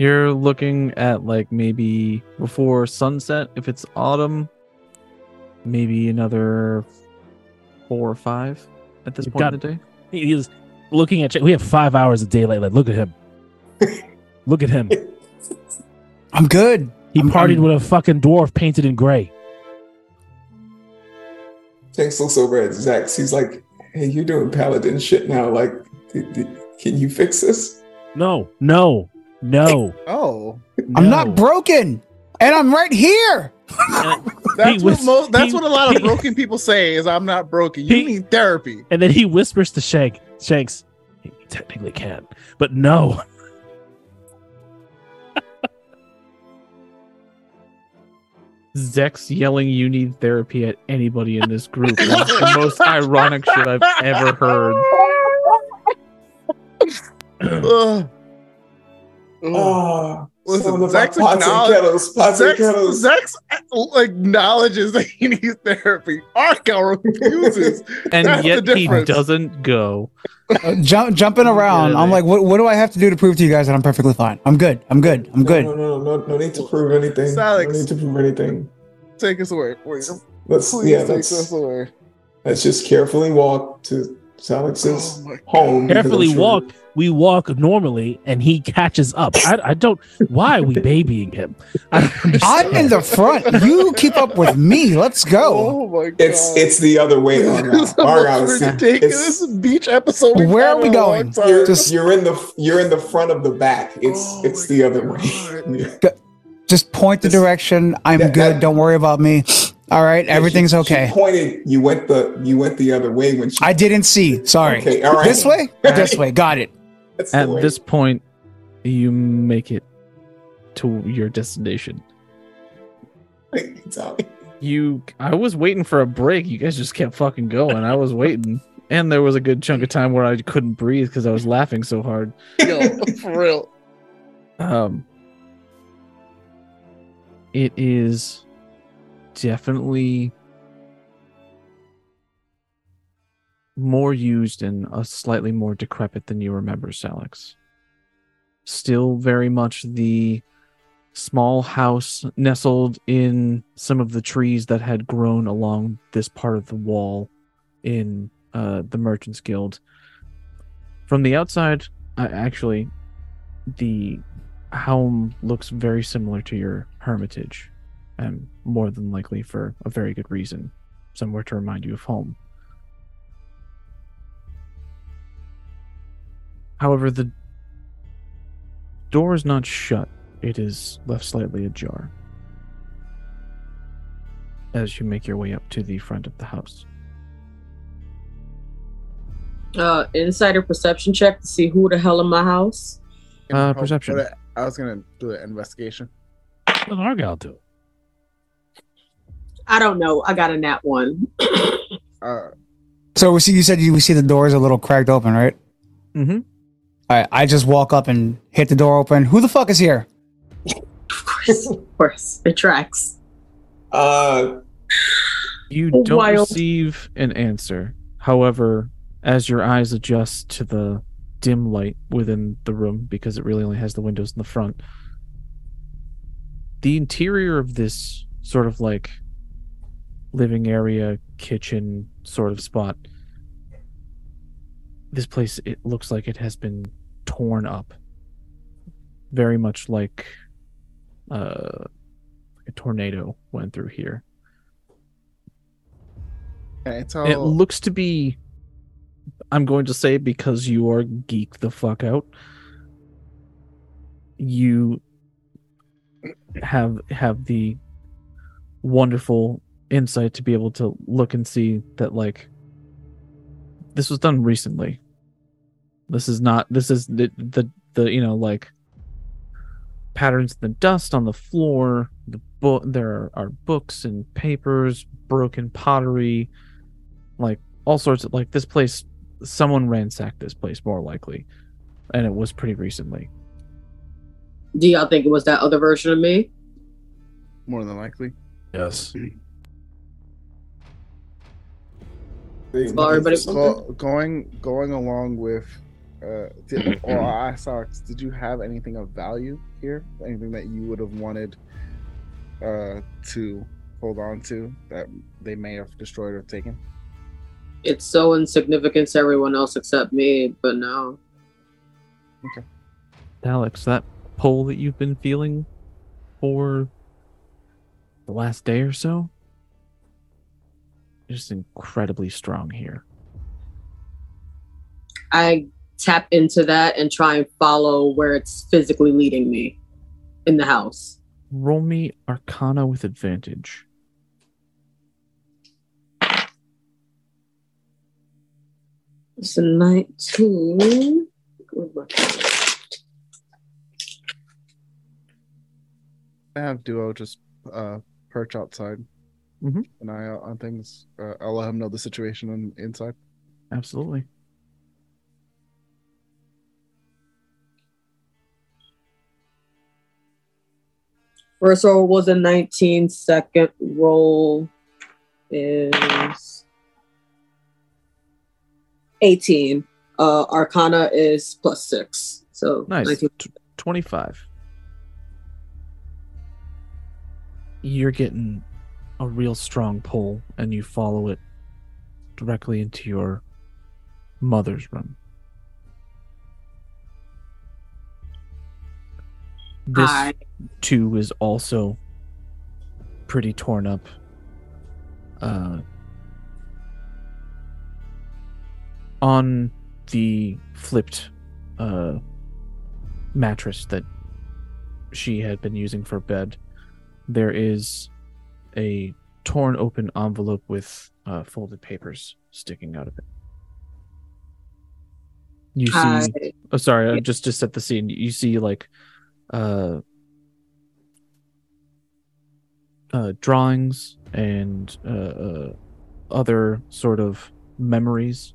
You're looking at like maybe before sunset. If it's autumn, maybe another four or five at this You've point of the day. He is looking at you. We have five hours of daylight left. Look at him. Look at him. I'm good. He I'm, partied I'm... with a fucking dwarf painted in gray. Shanks looks over at Zechs. He's like, "Hey, you're doing paladin shit now. Like, d- d- can you fix this?" No, no, no. Hey, oh, no. I'm not broken, and I'm right here. That's, he what, mo- that's he, what a lot of broken people say is, "I'm not broken. You he, need therapy." And then he whispers to Shank, Shanks, "You technically can, but no." Zechs yelling, "You need therapy" at anybody in this group. It's the most ironic shit I've ever heard. Oh, listen, Zechs acknowledges, Zechs, Zechs acknowledges that he needs therapy. Arkel refuses, and That's yet he doesn't go. Uh, jump, jumping around, really? I'm like, what? What do I have to do to prove to you guys that I'm perfectly fine? I'm good. I'm good. I'm good. No, no, no, no, no need to prove anything. Salix, no need to prove anything. Take us away. Please. Let's, please yeah, take let's, us away. Let's just carefully walk to Salix's oh home. Carefully walk. Sure. We walk normally, and he catches up. I, I don't. Why are we babying him? I I'm in the front. You keep up with me. Let's go. Oh my God. It's it's the other way. This is ridiculous beach episode. Where are we going? You're, Just, you're in the you're in the front of the back. It's oh it's the God. other way. Yeah. Just point the this, direction. I'm that, good. That, Don't worry about me. All right, everything's she, okay. She pointed. You went the you went the other way when she. I didn't see. Sorry. Okay, all right. This way. All right. This way. Got it. That's At this point, you make it to your destination. You, I was waiting for a break. You guys just kept fucking going. I was waiting, and there was a good chunk of time where I couldn't breathe because I was laughing so hard. Yo, for real. Um, it is definitely more used and a slightly more decrepit than you remember, Salix. Still very much the small house nestled in some of the trees that had grown along this part of the wall in uh, the Merchant's Guild. From the outside, uh, actually, the home looks very similar to your hermitage, and more than likely for a very good reason, somewhere to remind you of home. However, the door is not shut. It is left slightly ajar as you make your way up to the front of the house. Uh, insider perception check to see who the hell in my house. Uh, perception. I was going to do an investigation. What did Argyle do? I don't know. I got a nat one. uh, so we see, you said you, we see the doors a little cracked open, right? Mm-hmm. All right. I just walk up and hit the door open. Who the fuck is here? Of course, of course, it tracks. Uh, you don't wild. receive an answer. However, as your eyes adjust to the dim light within the room, because it really only has the windows in the front, the interior of this sort of like living area, kitchen sort of spot, this place, it looks like it has been torn up. Very much like uh, a tornado went through here. Okay, it's all... It looks to be, I'm going to say, because you are geeked the fuck out, you have have the wonderful insight to be able to look and see that, like, this was done recently. This is not, this is the, the, the you know, like, patterns in the dust on the floor. The book, there are books and papers, broken pottery, like all sorts of, like, this place, someone ransacked this place more likely, and it was pretty recently. Do y'all think it was that other version of me? More than likely. Yes. Sorry, but it's going going along with. Uh, did, or I saw, did you have anything of value here? Anything that you would have wanted uh, to hold on to that they may have destroyed or taken? It's so insignificant to everyone else except me, but no. Okay. Alex, that pull that you've been feeling for the last day or so is incredibly strong here. I tap into that and try and follow where it's physically leading me in the house. Roll me Arcana with advantage. It's a nineteen. I have Duo just uh, perch outside mm-hmm. and I on things. Uh, I'll let him know the situation on inside. Absolutely. First roll was a nineteen, second roll is eighteen. Uh, Arcana is plus six. So nice. T- twenty-five. You're getting a real strong pull, and you follow it directly into your mother's room. This, I... too, is also pretty torn up. Uh, on the flipped uh, mattress that she had been using for bed, there is a torn open envelope with uh, folded papers sticking out of it. You see, uh, oh, sorry, yeah. just to set the scene, you see like uh, uh, drawings and uh, uh, other sort of memories,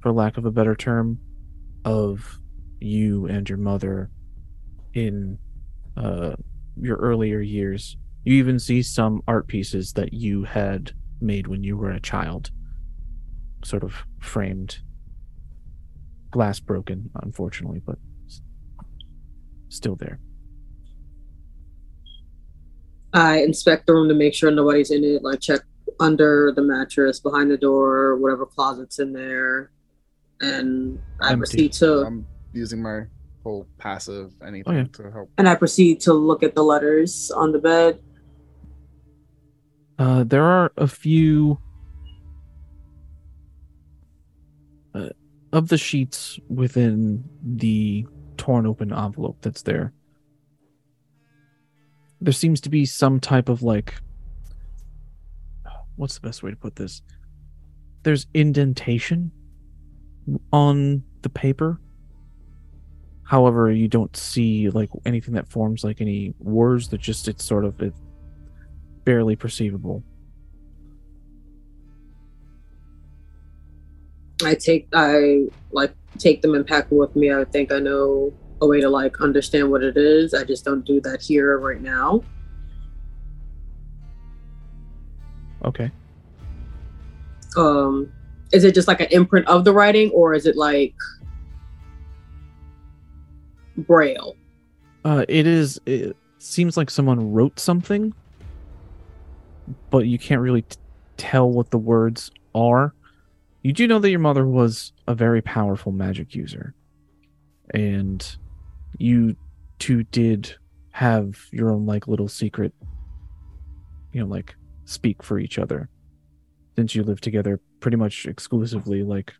for lack of a better term, of you and your mother in uh, your earlier years. You even see some art pieces that you had made when you were a child, sort of framed, glass broken, unfortunately, but still there. I inspect the room to make sure nobody's in it, like check under the mattress, behind the door, whatever closet's in there, and I Empty. proceed to... I'm using my whole passive anything oh, yeah. to help. And I proceed to look at the letters on the bed. Uh, there are a few... Uh, of the sheets within the torn open envelope that's there, there seems to be some type of like... What's the best way to put this? There's indentation on the paper. However, you don't see like anything that forms like any words. That just it's sort of it's barely perceivable. I take I like take them and pack them with me. I think I know a way to like understand what it is. I just don't do that here right now. Okay. Um, is it just like an imprint of the writing, or is it like Braille? Uh, it is. It seems like someone wrote something, but you can't really t- tell what the words are. You do know that your mother was a very powerful magic user, and you two did have your own like little secret, you know, like speak for each other. Since you lived together pretty much exclusively, like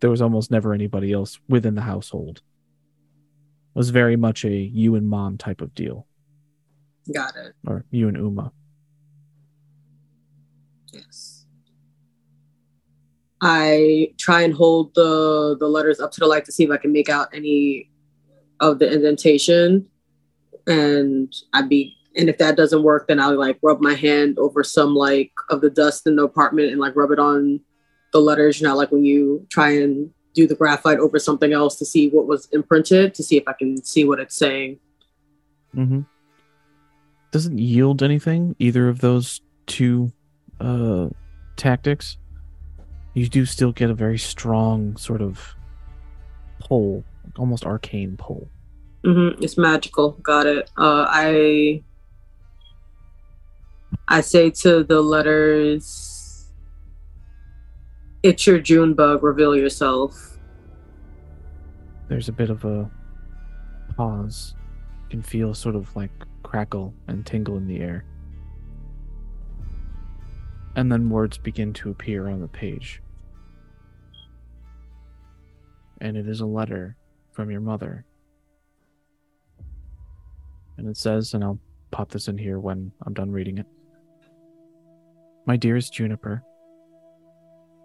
there was almost never anybody else within the household. It was very much a you and mom type of deal. Got it. Or you and Uma. Yes. I try and hold the, the letters up to the light to see if I can make out any of the indentation. And I'd be, and if that doesn't work, then I'll like rub my hand over some like of the dust in the apartment and like rub it on the letters. You know, like when you try and do the graphite over something else to see what was imprinted, to see if I can see what it's saying. Mm-hmm. Doesn't yield anything, either of those two uh, tactics. You do still get a very strong sort of pull, almost arcane pull. Mm-hmm. It's magical. Got it. Uh, I I say to the letters, "It's your June bug. Reveal yourself." There's a bit of a pause. You can feel sort of like crackle and tingle in the air, and then words begin to appear on the page. And it is a letter from your mother. And it says, and I'll pop this in here when I'm done reading it. My dearest Juniper,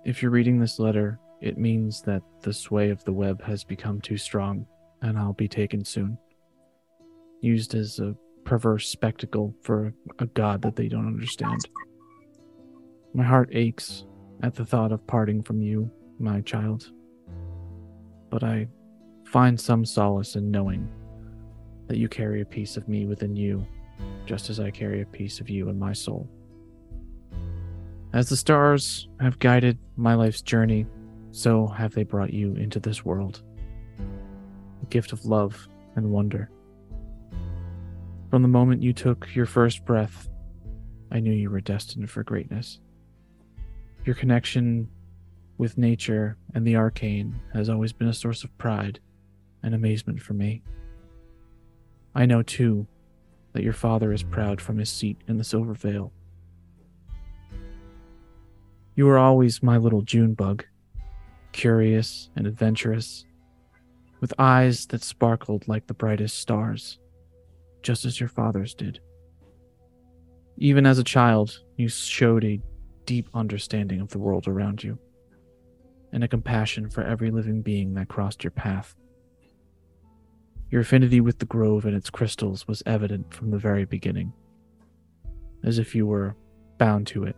if you're reading this letter, it means that the sway of the web has become too strong, and I'll be taken soon. Used as a perverse spectacle for a god that they don't understand. My heart aches at the thought of parting from you, my child. But I find some solace in knowing that you carry a piece of me within you, just as I carry a piece of you in my soul. As the stars have guided my life's journey, so have they brought you into this world. A gift of love and wonder. From the moment you took your first breath, I knew you were destined for greatness. Your connection with nature and the arcane has always been a source of pride and amazement for me. I know, too, that your father is proud from his seat in the Silver Vale. You were always my little June bug, curious and adventurous, with eyes that sparkled like the brightest stars, just as your fathers did. Even as a child, you showed a deep understanding of the world around you, and a compassion for every living being that crossed your path. Your affinity with the grove and its crystals was evident from the very beginning, as if you were bound to it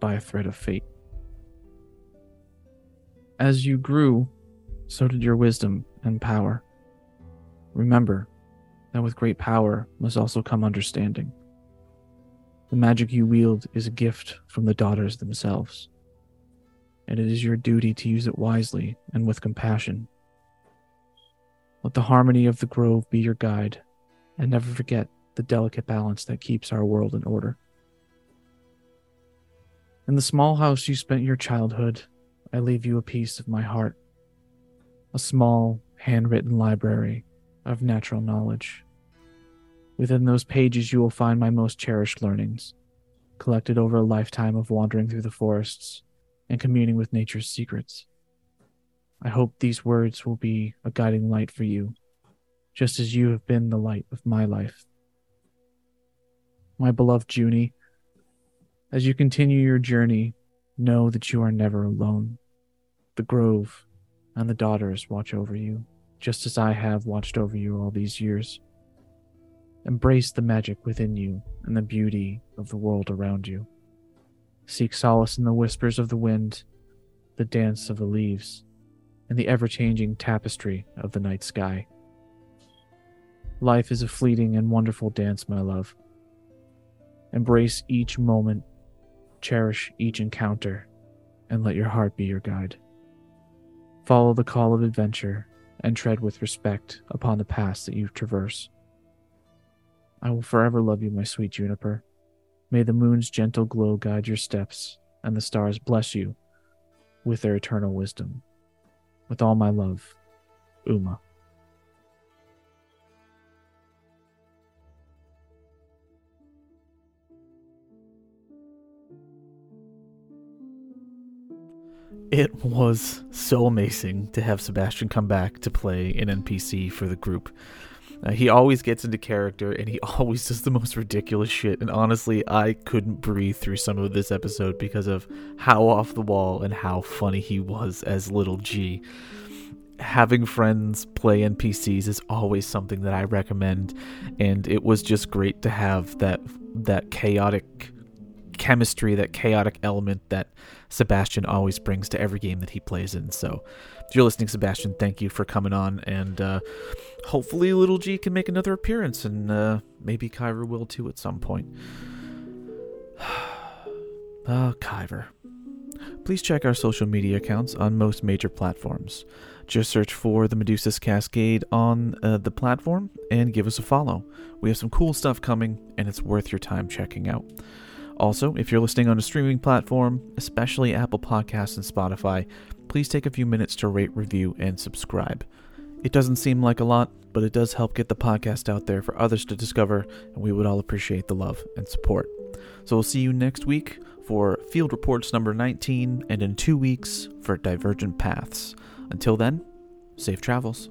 by a thread of fate. As you grew, so did your wisdom and power. Remember that with great power must also come understanding. The magic you wield is a gift from the daughters themselves, and it is your duty to use it wisely and with compassion. Let the harmony of the grove be your guide, and never forget the delicate balance that keeps our world in order. In the small house you spent your childhood, I leave you a piece of my heart, a small, handwritten library of natural knowledge. Within those pages you will find my most cherished learnings, collected over a lifetime of wandering through the forests and communing with nature's secrets. I hope these words will be a guiding light for you, just as you have been the light of my life. My beloved Junie, as you continue your journey, know that you are never alone. The grove and the daughters watch over you, just as I have watched over you all these years. Embrace the magic within you and the beauty of the world around you. Seek solace in the whispers of the wind, the dance of the leaves, and the ever-changing tapestry of the night sky. Life is a fleeting and wonderful dance, my love. Embrace each moment, cherish each encounter, and let your heart be your guide. Follow the call of adventure and tread with respect upon the paths that you traverse. I will forever love you, my sweet Juniper. May the moon's gentle glow guide your steps, and the stars bless you with their eternal wisdom. With all my love, Uma. It was so amazing to have Sebastian come back to play an N P C for the group. Uh, he always gets into character, and he always does the most ridiculous shit, and honestly, I couldn't breathe through some of this episode because of how off the wall and how funny he was as Little G. Having friends play N P Cs is always something that I recommend, and it was just great to have that that chaotic chemistry, that chaotic element that Sebastian always brings to every game that he plays in. So if you're listening, Sebastian, thank you for coming on, and uh hopefully Little G can make another appearance, and uh maybe Kyver will too at some point. Ah, Kyver. Please check our social media accounts on most major platforms. Just search for the Medusa's Cascade on uh, the platform and give us a follow. We have some cool stuff coming, and it's worth your time checking out. Also, if you're listening on a streaming platform, especially Apple Podcasts and Spotify, please take a few minutes to rate, review, and subscribe. It doesn't seem like a lot, but it does help get the podcast out there for others to discover, and we would all appreciate the love and support. So we'll see you next week for Field Reports number nineteen, and in two weeks for Divergent Paths. Until then, safe travels.